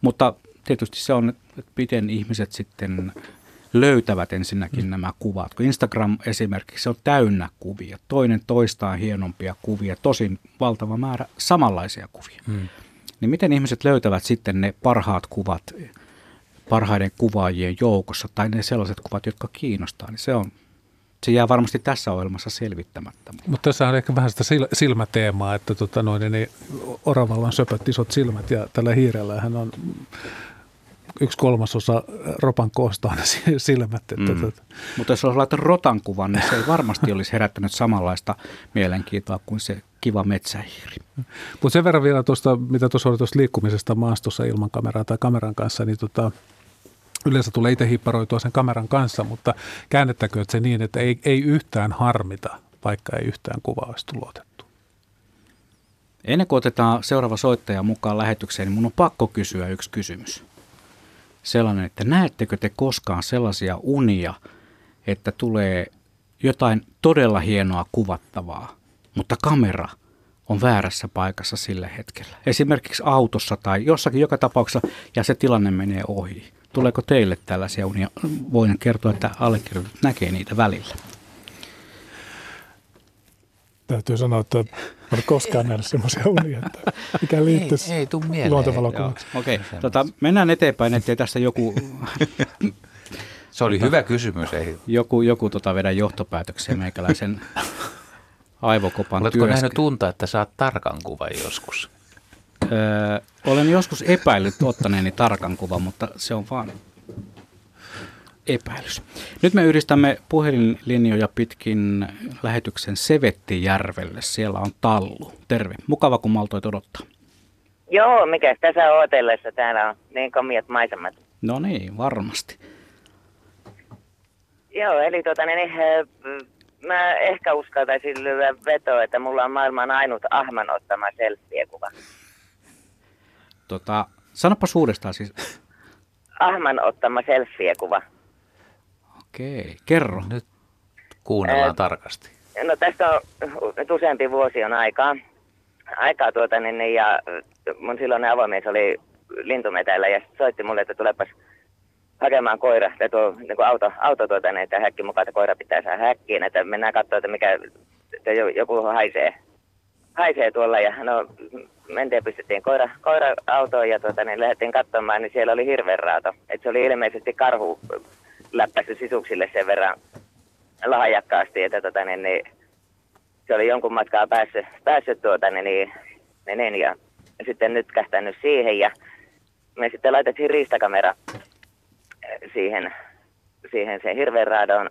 Mutta tietysti se on, että miten ihmiset sitten löytävät ensinnäkin nämä kuvat. Kun Instagram esimerkiksi on täynnä kuvia, toinen toistaan hienompia kuvia, tosin valtava määrä samanlaisia kuvia. Hmm. Niin miten ihmiset löytävät sitten ne parhaat kuvat parhaiden kuvaajien joukossa tai ne sellaiset kuvat, jotka kiinnostaa, niin se on. Se jää varmasti tässä ohjelmassa selvittämättä. Mutta tässä on ehkä vähän sitä sil- silmäteemaa, että tota noin, niin oravalla on söpöt isot silmät ja tällä hiirellähän on yksi kolmasosa ropan koosta on silmät. Että mm. tuota. Mutta jos olisi laittanut rotan kuvan, niin se ei varmasti olisi herättänyt samanlaista mielenkiintoa kuin se kiva metsähiiri. Mutta sen verran vielä tuosta, mitä tuossa oli tuosta liikkumisesta maastossa ilman kameraa tai kameran kanssa, niin tota, yleensä tulee itse hipparoitua sen kameran kanssa, mutta käännettäköön se niin, että ei, ei yhtään harmita, vaikka ei yhtään kuvaa olisi tullut otettu. Ennen kuin otetaan seuraava soittaja mukaan lähetykseen, niin minun on pakko kysyä yksi kysymys. Sellainen, että näettekö te koskaan sellaisia unia, että tulee jotain todella hienoa kuvattavaa, mutta kamera on väärässä paikassa sillä hetkellä. Esimerkiksi autossa tai jossakin joka tapauksessa, ja se tilanne menee ohi. Tuleeko teille tällaisia unia? Voin kertoa, että allekirjoitut näkee niitä välillä. Täytyy sanoa, että en ole koskaan nähnyt semmoisia unia, että mikä liittyisi ei, ei luontovalokuvaksi. Okei, tota, mennään eteenpäin, ettei tästä joku... Se oli hyvä kysymys. Ei. Joku, joku tota, vedä johtopäätökseen meikäläisen aivokopan työskentelyyn. Oletko nähnyt tuntaa, että saat tarkan kuvan joskus? Öö, olen joskus epäillyt ottaneeni tarkan kuvan, mutta se on vaan epäilys. Nyt me yhdistämme puhelinlinjoja pitkin lähetyksen Sevettijärvelle. Siellä on Tallu. Terve. Mukava, kun maltoit odottaa. Joo, mikä tässä ootellessa täällä on niin komiat maisemat. No niin, varmasti. Joo, eli tuota niin... Äh, Mä ehkä uskaltaisin lyödä vetoa, että mulla on maailman ainut ahman ottama selfie-kuva. Tota, sanoppa uudestaan siis. Ahman ottama selfie-kuva. Okei, kerro. Nyt kuunnellaan Ää, tarkasti. No tästä on nyt useampi vuosi on aikaa. Aikaa tuota niin, ja mun silloinen avomies oli lintumetällä ja soitti mulle, että tulepas hakemaan koira, tai tuo niin auto, auto tuota, niin, että häkki mukaan, että koira pitää saada häkkiin, että mennään katsoa, että mikä, että joku haisee, haisee tuolla, ja no, mentiin, pistettiin koira, koira autoon, ja tuota, niin lähdettiin katsomaan, niin siellä oli hirvenraato, että se oli ilmeisesti karhu läppästy sisuksille sen verran lahjakkaasti, että tuota, niin, niin, se oli jonkun matkaa päässyt, päässyt tuota, niin, niin, niin, ja sitten nyt kähtänyt siihen, ja me sitten laitettiin riistakamera siihen, siihen sen hirvenraadon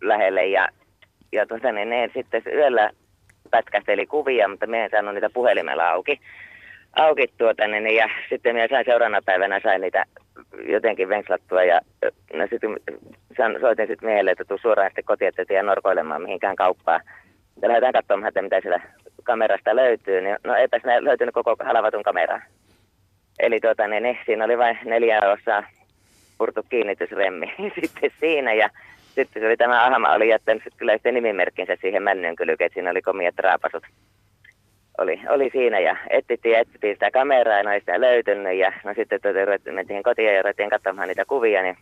lähelle ja, ja tuota, niin ne sitten yöllä pätkähteli kuvia, mutta minä en saanut niitä puhelimella auki. auki tuota, niin, ja sitten minä sain seuraavana päivänä sain niitä jotenkin venkslattua ja no, sitten soitin sitten miehelle, että tuu suoraan sitten kotiin, että tiedä norkoilemaan mihinkään kauppaan. Ja lähdetään katsomaan, että mitä siellä kamerasta löytyy. Niin, no eipäs ne löytynyt koko halavatun kameraa. Eli tuota, niin, siinä oli vain neljä osaa purtu kiinnitysremmi sitten siinä ja sitten se oli tämä ahma oli jättänyt kyllä sitten nimimerkkinsä siihen männynkylkeen, että siinä oli komiat raapasut. Oli, oli siinä ja etsittiin ja etsittiin sitä kameraa ja no ei sitä löytynyt ja no sitten tuota, mentiin kotiin ja ruvettiin katsomaan niitä kuvia, niin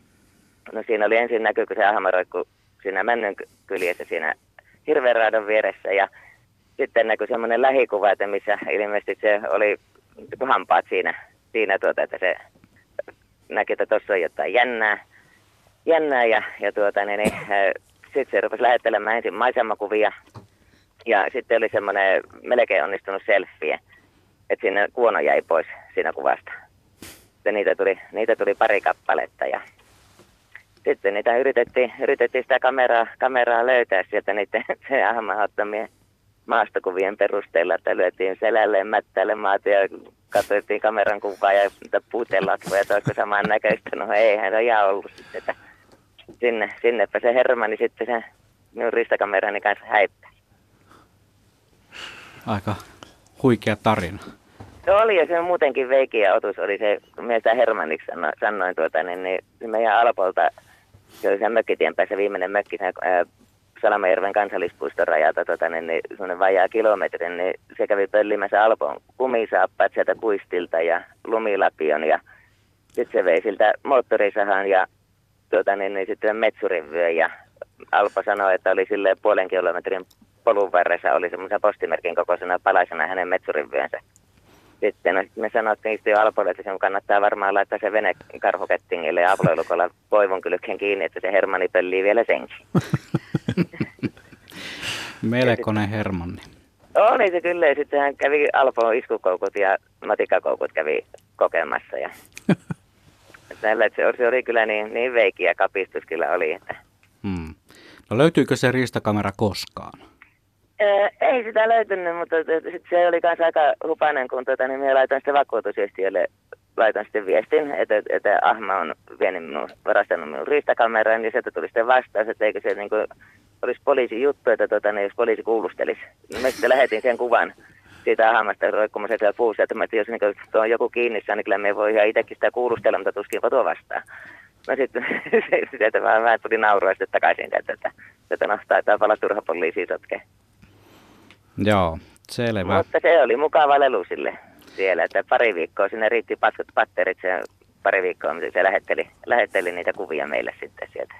no siinä oli ensin näkyykö se ahma roikku siinä männynkyljessä siinä hirvenraadon vieressä ja sitten näkyi semmoinen lähikuva, että missä ilmeisesti se oli hampaat siinä, siinä tuota, että se näki, että tuossa on jotain jännää, jännää ja, ja tuota, niin, niin, sitten se rupesi lähettelemään ensin maisemakuvia ja sitten oli semmoinen melkein onnistunut selfie, että siinä kuono jäi pois siinä kuvasta. Sitten niitä tuli, niitä tuli pari kappaletta ja sitten niitä yritettiin, yritettiin sitä kameraa, kameraa löytää sieltä niiden se ahman ottamien maastokuvien perusteella, että lyötiin selälleen mättälle maata ja katsottiin kameran kuvaa ja puuteen latvoja, että olisiko samaan näköistä. No eihän se ole ihan ollut sitten, että sinne, sinnepä se herma, niin sitten se minun ristakamerani kanssa häippää. Aika huikea tarina. Se oli ja se muutenkin veiki ja otus oli se, kun minä sitä hermaniksi sano, sanoin tuota, niin, niin se meidän Alpolta, se oli sen mökkitien päässä viimeinen mökki, sen, ää, Salamajärven kansallispuiston rajalta tuota, niin, niin, semmoinen vajaa kilometrin, niin se kävi pöllimässä Alpon kumisaappaat sieltä puistilta ja lumilapion ja sitten se vei siltä moottorisahan ja tuota, niin, niin, sitten metsurin vyö ja Alpo sanoi, että oli silleen puolen kilometrin polun varressa oli semmoisen postimerkin kokoisena palasena hänen metsurin vyönsä. Sitten no, sit me sanottiin jo Alpolle, että sen kannattaa varmaan laittaa se vene karhukettingille ja avloilukolla koivun kylkeen kiinni, että se hermani pöllii vielä senkin. Melkoinen hermanni. Oli se kyllä. Sitten hän kävi Alpoon iskukoukut ja matikkakoukut kävi kokemassa. Ja Tällä, se, se oli kyllä niin, niin veiki ja kapistus kyllä oli. Että. Hmm. No löytyykö se riistakamera koskaan? Öö, ei sitä löytynyt, mutta se oli myös aika hupainen, kun tuota, niin minä laitoin sitten vakuutusyhtiölle laitan sitten viestin, että, että Ahma on vienyt minun, varastanut minun riistakameraan, niin sieltä tuli sitten vastaus, että eikö se niin kuin olisi poliisin juttu, että tuota, niin jos poliisi kuulustelisi. Mä sitten lähetin sen kuvan siitä Ahmasta roikkumassa siellä puussa, että, mä, että jos niin tuo on joku kiinnissä, niin kyllä me voi ihan itsekin sitä kuulustella, mutta tuskinpa tuo vastaan. No sitten sieltä vähän, vähän tuli naurua sitten takaisin, että, että, että no, taitaa pala turha poliisiin sotkeen. Joo, selvä. Mutta se oli mukava lelu sille siellä, että pari viikkoa sinne riitti paskut patterit, se pari viikkoa, mitä se lähetteli, lähetteli niitä kuvia meille sitten sieltä.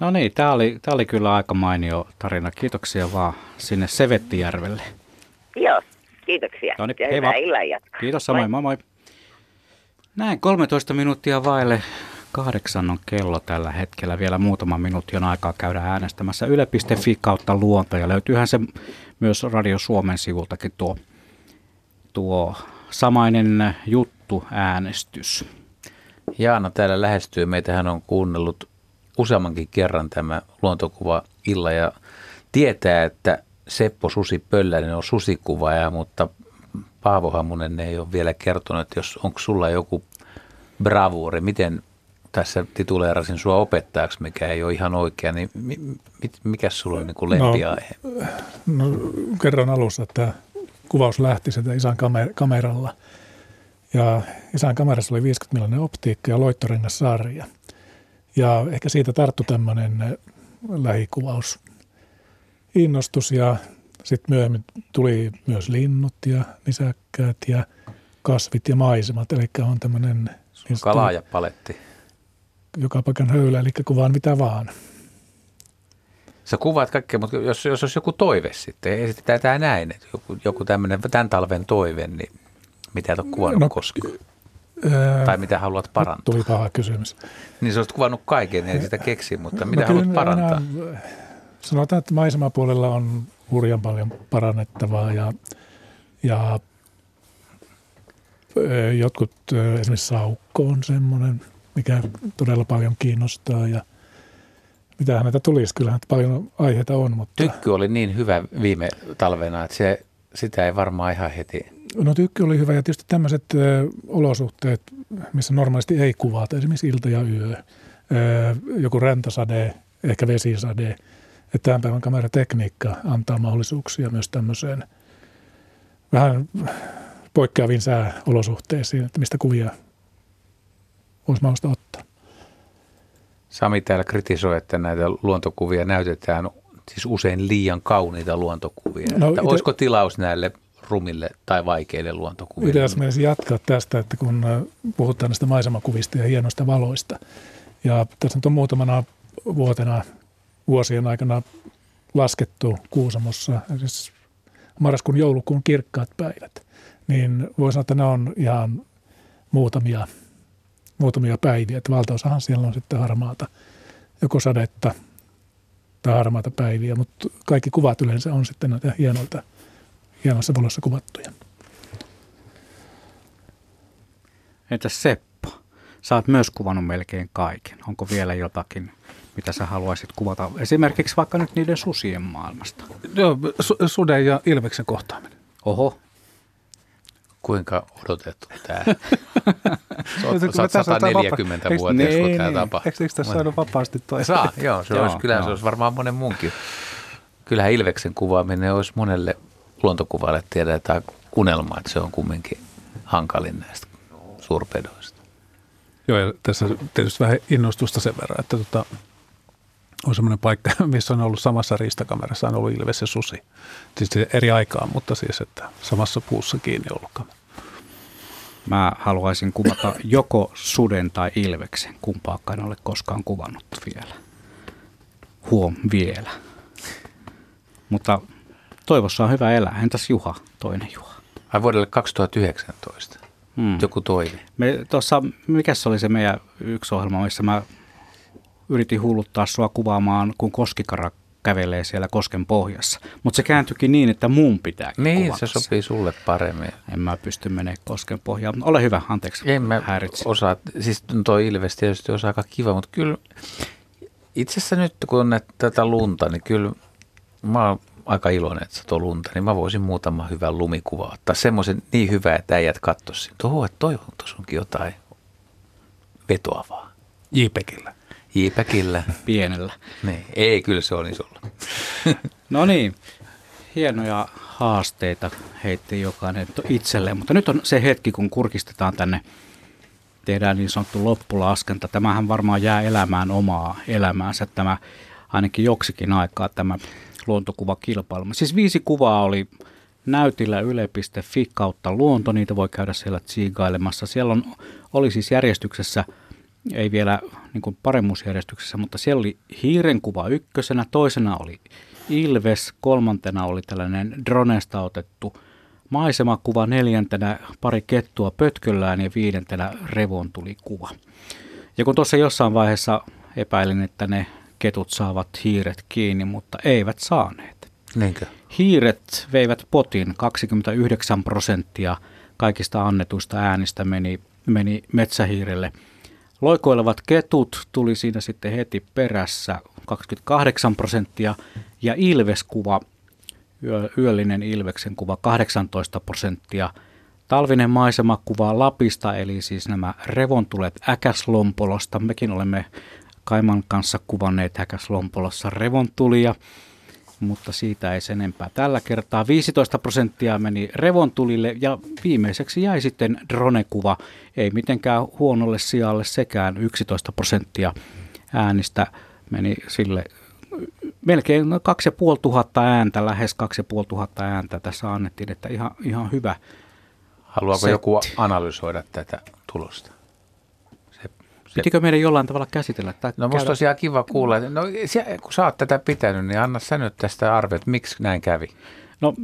No niin, tämä oli, tää oli kyllä aika mainio tarina. Kiitoksia vaan sinne Sevettijärvelle. Joo, kiitoksia. Noniin, ja hyvää illan jatkoa. Kiitos, samoin, moi moi. Näin, kolmetoista minuuttia vaille kahdeksan on kello tällä hetkellä. Vielä muutama minuutti on aikaa käydä äänestämässä yle piste fi kautta luonto. Ja löytyyhän se myös Radio Suomen sivultakin tuo, tuo samainen juttu äänestys. Jaana täällä lähestyy. Meitähän on kuunnellut useammankin kerran tämä luontokuva illa ja tietää, että Seppo Susi Pöllänen on susikuvaaja, mutta Paavo Hamunen ei ole vielä kertonut, että jos, onko sulla joku bravuuri, miten tässä tituleerasin sua opettajaksi, mikä ei ole ihan oikea, niin mi, mi, mikä sulla on niin kuin lempiaihe? No, no kerron alussa, että kuvaus lähti sitä isän kamer- kameralla ja isän kamerassa oli viisikymmentä millainen optiikka ja loittorengassarja. Ja ehkä siitä tarttui tämmöinen lähikuvausinnostus ja sitten myöhemmin tuli myös linnut ja nisäkkäät ja kasvit ja maisemat. Eli on tämmöinen kalaajapaletti. Joka paikan höylä, eli kuvaan mitä vaan. Sä kuvaat kaikkea, mutta jos, jos olisi joku toive sitten, esitetään tämä näin, että joku, joku tämmöinen tämän talven toive, niin mitä et ole kuvannut no, koskaan? Tai mitä haluat parantaa? Tuli paha kysymys. Niin sä olisit kuvannut kaiken, ei sitä keksi, mutta no, mitä haluat parantaa? Enää, sanotaan, että maisemapuolella on hurjan paljon parannettavaa ja, ja jotkut, esimerkiksi saukko on semmoinen, mikä todella paljon kiinnostaa ja mitä häneltä tulisi. Kyllähän paljon aiheita on, mutta... Tykky oli niin hyvä viime talvena, että se, sitä ei varmaan ihan heti... No tykky oli hyvä ja tietysti tämmöiset ö, olosuhteet, missä normaalisti ei kuvata, esimerkiksi ilta ja yö, ö, joku räntäsade, ehkä vesisade, että tämän päivän kameratekniikka antaa mahdollisuuksia myös tämmöiseen vähän poikkeaviin sääolosuhteisiin, että mistä kuvia olisi mahdollista ottaa. Sami täällä kritisoi, että näitä luontokuvia näytetään siis usein liian kauniita luontokuvia. No, että ite... Olisiko tilaus näille rumille tai vaikeille luontokuville? Ideas menisi jatkaa tästä, että kun puhutaan näistä maisemakuvista ja hienoista valoista. Ja tässä nyt on muutamana vuotena, vuosien aikana laskettu Kuusamossa, siis marraskuun joulukuun kirkkaat päivät. Niin voi sanoa, että ne on ihan muutamia, muutamia päiviä. Että valtaosahan siellä on sitten harmaata, joko sadetta tai harmaata päiviä, mutta kaikki kuvat yleensä on sitten näitä hienoilta hienossa valossa kuvattuja. Entäs Seppo, sä oot myös kuvannut melkein kaiken. Onko vielä jotakin, mitä sä haluaisit kuvata? Esimerkiksi vaikka nyt niiden susien maailmasta. Joo, su- suden ja ilveksen kohtaaminen. Oho. Kuinka odotettu tämä? Sä oot sata neljäkymmentä vuotta, jos sulla tämä tapahtuu. Eikö tässä saanut vapaasti toi? Saa, joo. Se joo, olisi, kyllähän joo. Se olisi varmaan monen muunkin. Kyllähän ilveksen kuvaaminen olisi monelle... Luontokuvalle tiedetään unelma, että se on kumminkin hankalin näistä suurpedoista. Joo, ja tässä tietysti vähän innostusta sen verran, että tota, on semmoinen paikka, missä on ollut samassa riistakamerassa, on ollut ilves ja susi. Siis eri aikaan, mutta siis, että samassa puussa kiinni ollut kamera. Mä haluaisin kuvata joko suden tai ilveksen, kumpaakaan en ole koskaan kuvannut vielä. Huom, vielä. Mutta... Toivossa on hyvä elää. Entäs Juha, toinen Juha? Ai vuodelle kaksituhattayhdeksäntoista. Hmm. Joku toinen. Me tuossa, mikäs oli se meidän yksi ohjelma, missä mä yritin huuluttaa sua kuvaamaan, kun koskikara kävelee siellä kosken pohjassa. Mutta se kääntyikin niin, että muun pitää niin, kuvata. Niin, se sopii sulle paremmin. En mä pysty menemään kosken pohjaan. Ole hyvä, anteeksi. En mä häiritsin. Osaa, siis tuo ilves tietysti on aika kiva, mutta kyllä itse asiassa nyt kun on tätä lunta, niin kyllä mä oon aika iloinen, että satoi lunta, niin mä voisin muutama hyvän lumikuva ottaa. Semmoisen niin hyvä, että äijät kattoisi. Tuohon, että toi on tuossa onkin jotain vetoavaa. JPEGillä. JPEGillä. Pienellä. Niin. Ei, kyllä se on isolla. No niin, hienoja haasteita heitti jokainen itselleen, mutta nyt on se hetki, kun kurkistetaan tänne, tehdään niin sanottu loppulaskenta. Tämähän varmaan jää elämään omaa elämäänsä, tämä ainakin joksikin aikaa tämä luontokuvakilpailma. Siis viisi kuvaa oli näytillä yle piste fi kautta luonto, niitä voi käydä siellä tsiigailemassa. Siellä on, oli siis järjestyksessä, ei vielä niin kuin paremmuusjärjestyksessä, mutta siellä oli hiiren kuva ykkösenä, toisena oli ilves, kolmantena oli tällainen dronesta otettu maisemakuva, neljäntenä pari kettua pötköllään ja viidentenä revontulikuva. Ja kun tuossa jossain vaiheessa epäilin, että ne ketut saavat hiiret kiinni, mutta eivät saaneet. Niinkö? Hiiret veivät potin. kaksikymmentäyhdeksän prosenttia kaikista annetuista äänistä meni, meni metsähiirelle. Loikoilevat ketut tuli siinä sitten heti perässä kaksikymmentäkahdeksan prosenttia ja ilveskuva, yö, yöllinen ilveksen kuva kahdeksantoista prosenttia. Talvinen maisemakuva Lapista, eli siis nämä revontulet Äkäslompolosta. Mekin olemme Kaiman kanssa kuvanneet Äkäslompolossa revontulia, mutta siitä ei sen enempää tällä kertaa. viisitoista prosenttia meni revontulille ja viimeiseksi jäi sitten dronekuva. Ei mitenkään huonolle sijalle sekään. yksitoista prosenttia äänistä meni sille. Melkein kaksituhattaviisisataa ääntä, lähes kaksituhattaviisisataa ääntä tässä annettiin, että ihan, ihan hyvä. Haluaako setti. Joku analysoida tätä tulosta? Pitikö meidän jollain tavalla käsitellä? Tai no musta tosiaan kiva kuulla. No, kun sä oot tätä pitänyt, niin anna sä nyt tästä arvio, että miksi näin kävi? No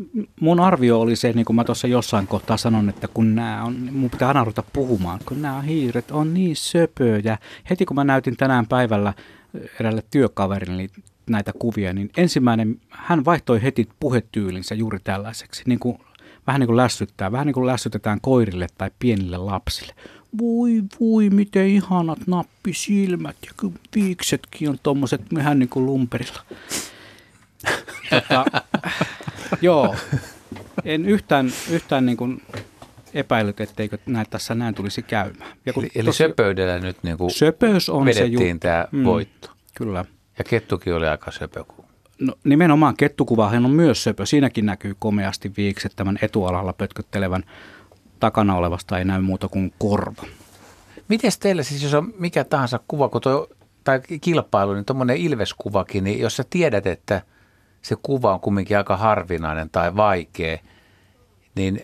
mun arvio oli se, niin kuin mä tuossa jossain kohtaa sanon, että kun nämä on, mun pitää aina ruveta puhumaan, kun nämä hiiret on niin söpöjä. Heti kun mä näytin tänään päivällä eräälle työkaverille näitä kuvia, niin ensimmäinen, hän vaihtoi heti puhetyylinsä juuri tällaiseksi. Niin kuin, vähän niin kuin lässyttää, vähän niin kuin lässytetään koirille tai pienille lapsille. Voi, voi, miten ihanat nappisilmät ja kyllä viiksetkin on tommoset, mehän niin kuin lumperilla. Tota, joo, en yhtään, yhtään niin kuin epäillyt, etteikö näitä tässä näin tulisi käymään. Ja kun eli eli tosi, söpöydellä nyt niin kuin vedettiin ju- tämä mm, voitto. Kyllä. Ja kettukin oli aika söpö. No, nimenomaan kettukuvahan on myös söpö. Siinäkin näkyy komeasti viikset tämän etualalla pötköttelevän. Takana olevasta ei näy muuta kuin korva. Miten teillä siis, jos on mikä tahansa kuva kun toi, tai kilpailu, niin tuommoinen ilveskuvakin, niin jos sä tiedät, että se kuva on kumminkin aika harvinainen tai vaikea, niin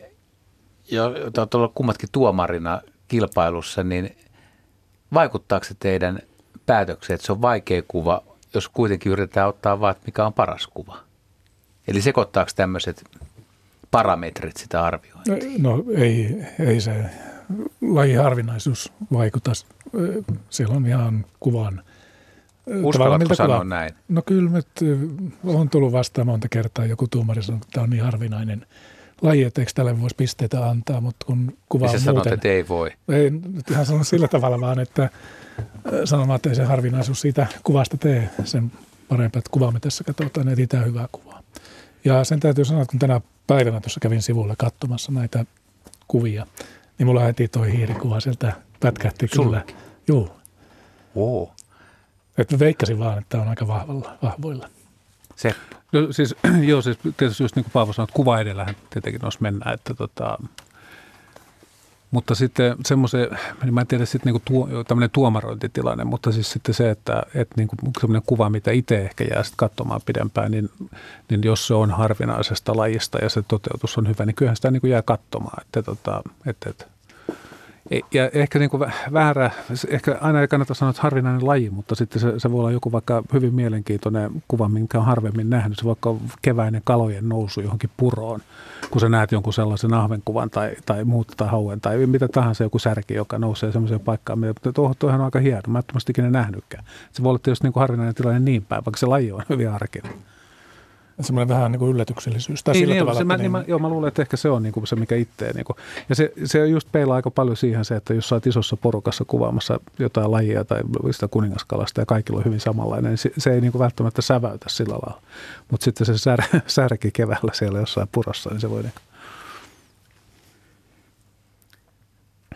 olet ollut kummatkin tuomarina kilpailussa, niin vaikuttaako se teidän päätökseen, että se on vaikea kuva, jos kuitenkin yritetään ottaa vaan, että mikä on paras kuva? Eli sekoittaako tämmöiset parametrit sitä arviointia? No ei, ei se lajiharvinaisuus vaikuta. Siellä on ihan kuvan. Uskallatko sanoa näin? No kyllä nyt on tullut vastaan monta kertaa joku tuomari sanoo, että tämä on niin harvinainen laji, että eikö tälle voisi pisteitä antaa, mutta kun kuva on muuten. Sanot, että ei voi? Ei, nyt ihan sanon sillä tavalla vaan, että sanomaan, että ei se harvinaisuus siitä kuvasta tee sen parempaa, että kuvaa me tässä katsotaan, etsitään hyvää kuvaa. Ja sen täytyy sanoa, että kun tänä päivänä tuossa kävin sivulla katsomassa näitä kuvia, niin mulla heti toi hiirikuva sieltä pätkähti kyllä. Juu. Wow. Että veikkasin vaan, että on aika vahvalla, vahvoilla. Seppo. No, siis, joo, siis tietysti just niin kuin Paavo sanoi, että kuva edellähän tietenkin olisi mennä, että tota, mutta sitten semmoisen, niin mä en tiedä sitten niin kuin tuo, tämmöinen tuomarointitilanne, mutta siis sitten se, että, että niin kuin semmoinen kuva, mitä itse ehkä jää sitten katsomaan pidempään, niin, niin jos se on harvinaisesta lajista ja se toteutus on hyvä, niin kyllähän sitä niin kuin jää katsomaan. Että, että, että, Ja ehkä niin kuin väärä, ehkä aina ei kannata sanoa, että harvinainen laji, mutta sitten se, se voi olla joku vaikka hyvin mielenkiintoinen kuva, minkä on harvemmin nähnyt. Se vaikka keväinen kalojen nousu johonkin puroon, kun sä näet jonkun sellaisen ahvenkuvan tai, tai muuta tai hauen tai mitä tahansa joku särki, joka nousee sellaiseen paikkaan. Tuohan on aika hieno, mä en tämmöistä ikinä nähnytkään. Se voi olla tietysti niin kuin harvinainen tilanne niin päin, vaikka se laji on hyvin arkinen. Semmoinen vähän niin kuin yllätyksellisyys tai ei, sillä niin, tavalla. Se, mä, niin, mä, joo, mä luulen, että ehkä se on niin kuin se, mikä itseä. Niin kuin. Ja se, se just peilaa aika paljon siihen se, että jos sä oot isossa porukassa kuvaamassa jotain lajia tai sitä kuningaskalasta ja kaikilla on hyvin samanlainen, niin se, se ei niin kuin välttämättä säväytä sillä lailla. Mutta sitten se sär, särki keväällä siellä jossain purossa, niin se voi niin kuin.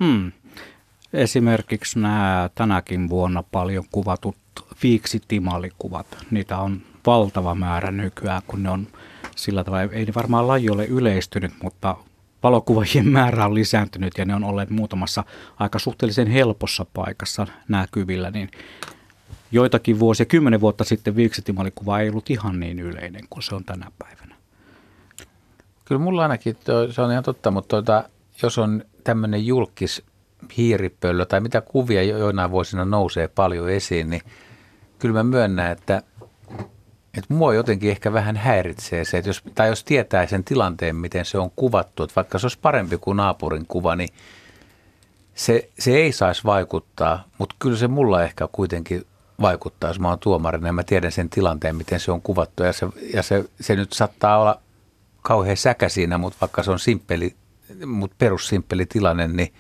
Hmm. Esimerkiksi nämä tänäkin vuonna paljon kuvatut viiksitimalikuvat, niitä on valtava määrä nykyään, kun ne on sillä tavalla, ei varmaan laji ole yleistynyt, mutta valokuvajien määrä on lisääntynyt ja ne on olleet muutamassa aika suhteellisen helpossa paikassa näkyvillä, niin joitakin vuosia, kymmenen vuotta sitten viiksitimalikuva ei ollut ihan niin yleinen kuin se on tänä päivänä. Kyllä mulla ainakin, se on ihan totta, mutta tuota, jos on tämmöinen julkis hiiripöllö tai mitä kuvia joinain vuosina nousee paljon esiin, niin kyllä mä myönnän, että Että mua jotenkin ehkä vähän häiritsee se, että jos, tai jos tietää sen tilanteen, miten se on kuvattu, että vaikka se olisi parempi kuin naapurin kuva, niin se, se ei saisi vaikuttaa, mutta kyllä se mulla ehkä kuitenkin vaikuttaa, jos mä oon tuomarina ja mä tiedän sen tilanteen, miten se on kuvattu ja se, ja se, se nyt saattaa olla kauhean säkä siinä, mutta vaikka se on simppeli, mutta perussimppeli tilanne, niin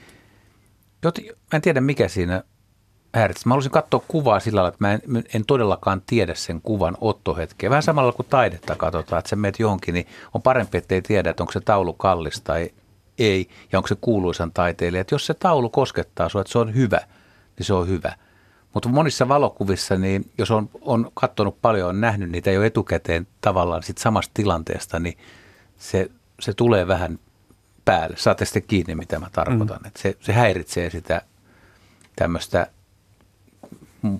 joten, mä en tiedä mikä siinä häiritsee. Mä haluaisin katsoa kuvaa sillä lailla, että mä en, en todellakaan tiedä sen kuvan ottohetkeä. Vähän samalla kuin taidetta katsotaan, että sä meet johonkin, niin on parempi, että ei tiedä, että onko se taulu kallis tai ei, ja onko se kuuluisan taiteilija. Että jos se taulu koskettaa sua, että se on hyvä, niin se on hyvä. Mutta monissa valokuvissa, niin jos on, on katsonut paljon, on nähnyt niitä jo etukäteen tavallaan sit samasta tilanteesta, niin se, se tulee vähän päälle. Saatte sitten kiinni, mitä mä tarkoitan. Mm. Että se, se häiritsee sitä tämmöistä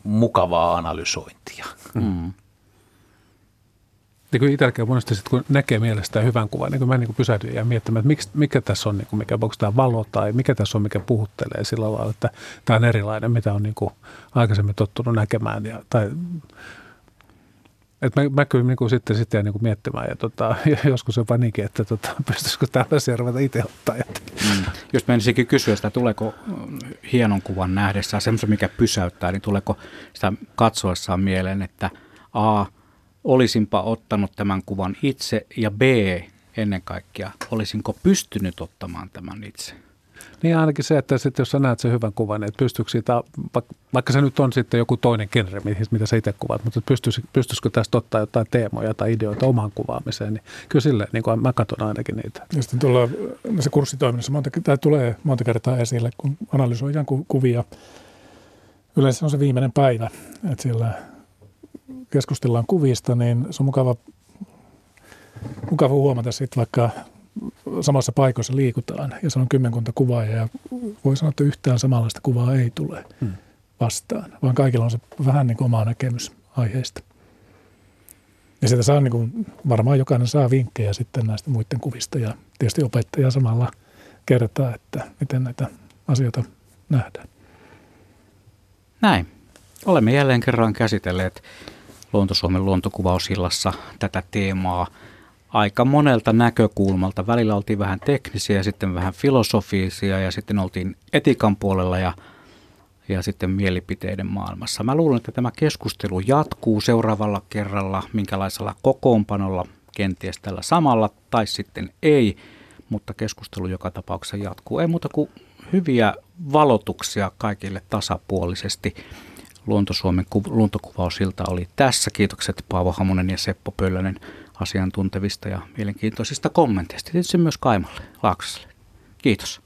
mukavaa analysointia. Mm. Niin kuin itselläkin monesti sitten, kun näkee mielestään hyvän kuvan, niin kuin mä niin kuin pysähdyin ja miettimään, että miksi, mikä tässä on, niin kuin mikä, onko tämä valo tai mikä tässä on, mikä puhuttelee sillä lailla, että tämä on erilainen, mitä on niin kuin aikaisemmin tottunut näkemään. Ja, tai, että mä, mä kyllä niin kuin sitten sit jäin niin kuin miettimään ja, tota, ja joskus jopa niinkin, että tota, pystyisikö tällaisia ruveta itse ottaa. Mm. Jos mä ensinnäkin kysyä sitä, tuleeko hienon kuvan nähdessään semmoisen, mikä pysäyttää, niin tuleeko sitä katsoessaan mieleen, että A, olisinpa ottanut tämän kuvan itse ja B, ennen kaikkea, olisinko pystynyt ottamaan tämän itse? Niin ainakin se, että sitten jos sä näet sen hyvän kuvan, että pystyykö siitä, vaikka se nyt on sitten joku toinen genre, mitä sä itse kuvaat, mutta pystyisikö tästä ottaa jotain teemoja tai ideoita omaan kuvaamiseen, niin kyllä silleen, niin kuin mä katson ainakin niitä. Ja sitten tuolla se kurssitoiminnassa monta, tämä tulee monta kertaa esille, kun analysoidaan kuvia. Yleensä on se viimeinen päivä, että siellä keskustellaan kuvista, niin se on mukava, mukava huomata sitten vaikka samassa paikassa liikutaan ja se on kymmenkunta kuvaa ja voi sanoa, että yhtään samanlaista kuvaa ei tule hmm. vastaan, vaan kaikilla on se vähän niin kuin oma näkemys aiheesta. Ja sitä saa niin kuin, varmaan jokainen saa vinkkejä sitten näistä muiden kuvista ja tietysti opettaja samalla kertaa, että miten näitä asioita nähdään. Näin. Olemme jälleen kerran käsitelleet Luonto-Suomen luontokuvausillassa tätä teemaa aika monelta näkökulmalta. Välillä oltiin vähän teknisiä ja sitten vähän filosofisia ja sitten oltiin etiikan puolella ja, ja sitten mielipiteiden maailmassa. Mä luulen, että tämä keskustelu jatkuu seuraavalla kerralla, minkälaisella kokoonpanolla, kenties tällä samalla tai sitten ei, mutta keskustelu joka tapauksessa jatkuu. Ei muuta kuin hyviä valotuksia kaikille tasapuolisesti. Luonto-Suomen luontokuvausilta oli tässä. Kiitokset Paavo Hamunen ja Seppo Pöllänen asiantuntevista ja mielenkiintoisista kommenteista. Tietysti myös Kaimalle Laaksoselle. Kiitos.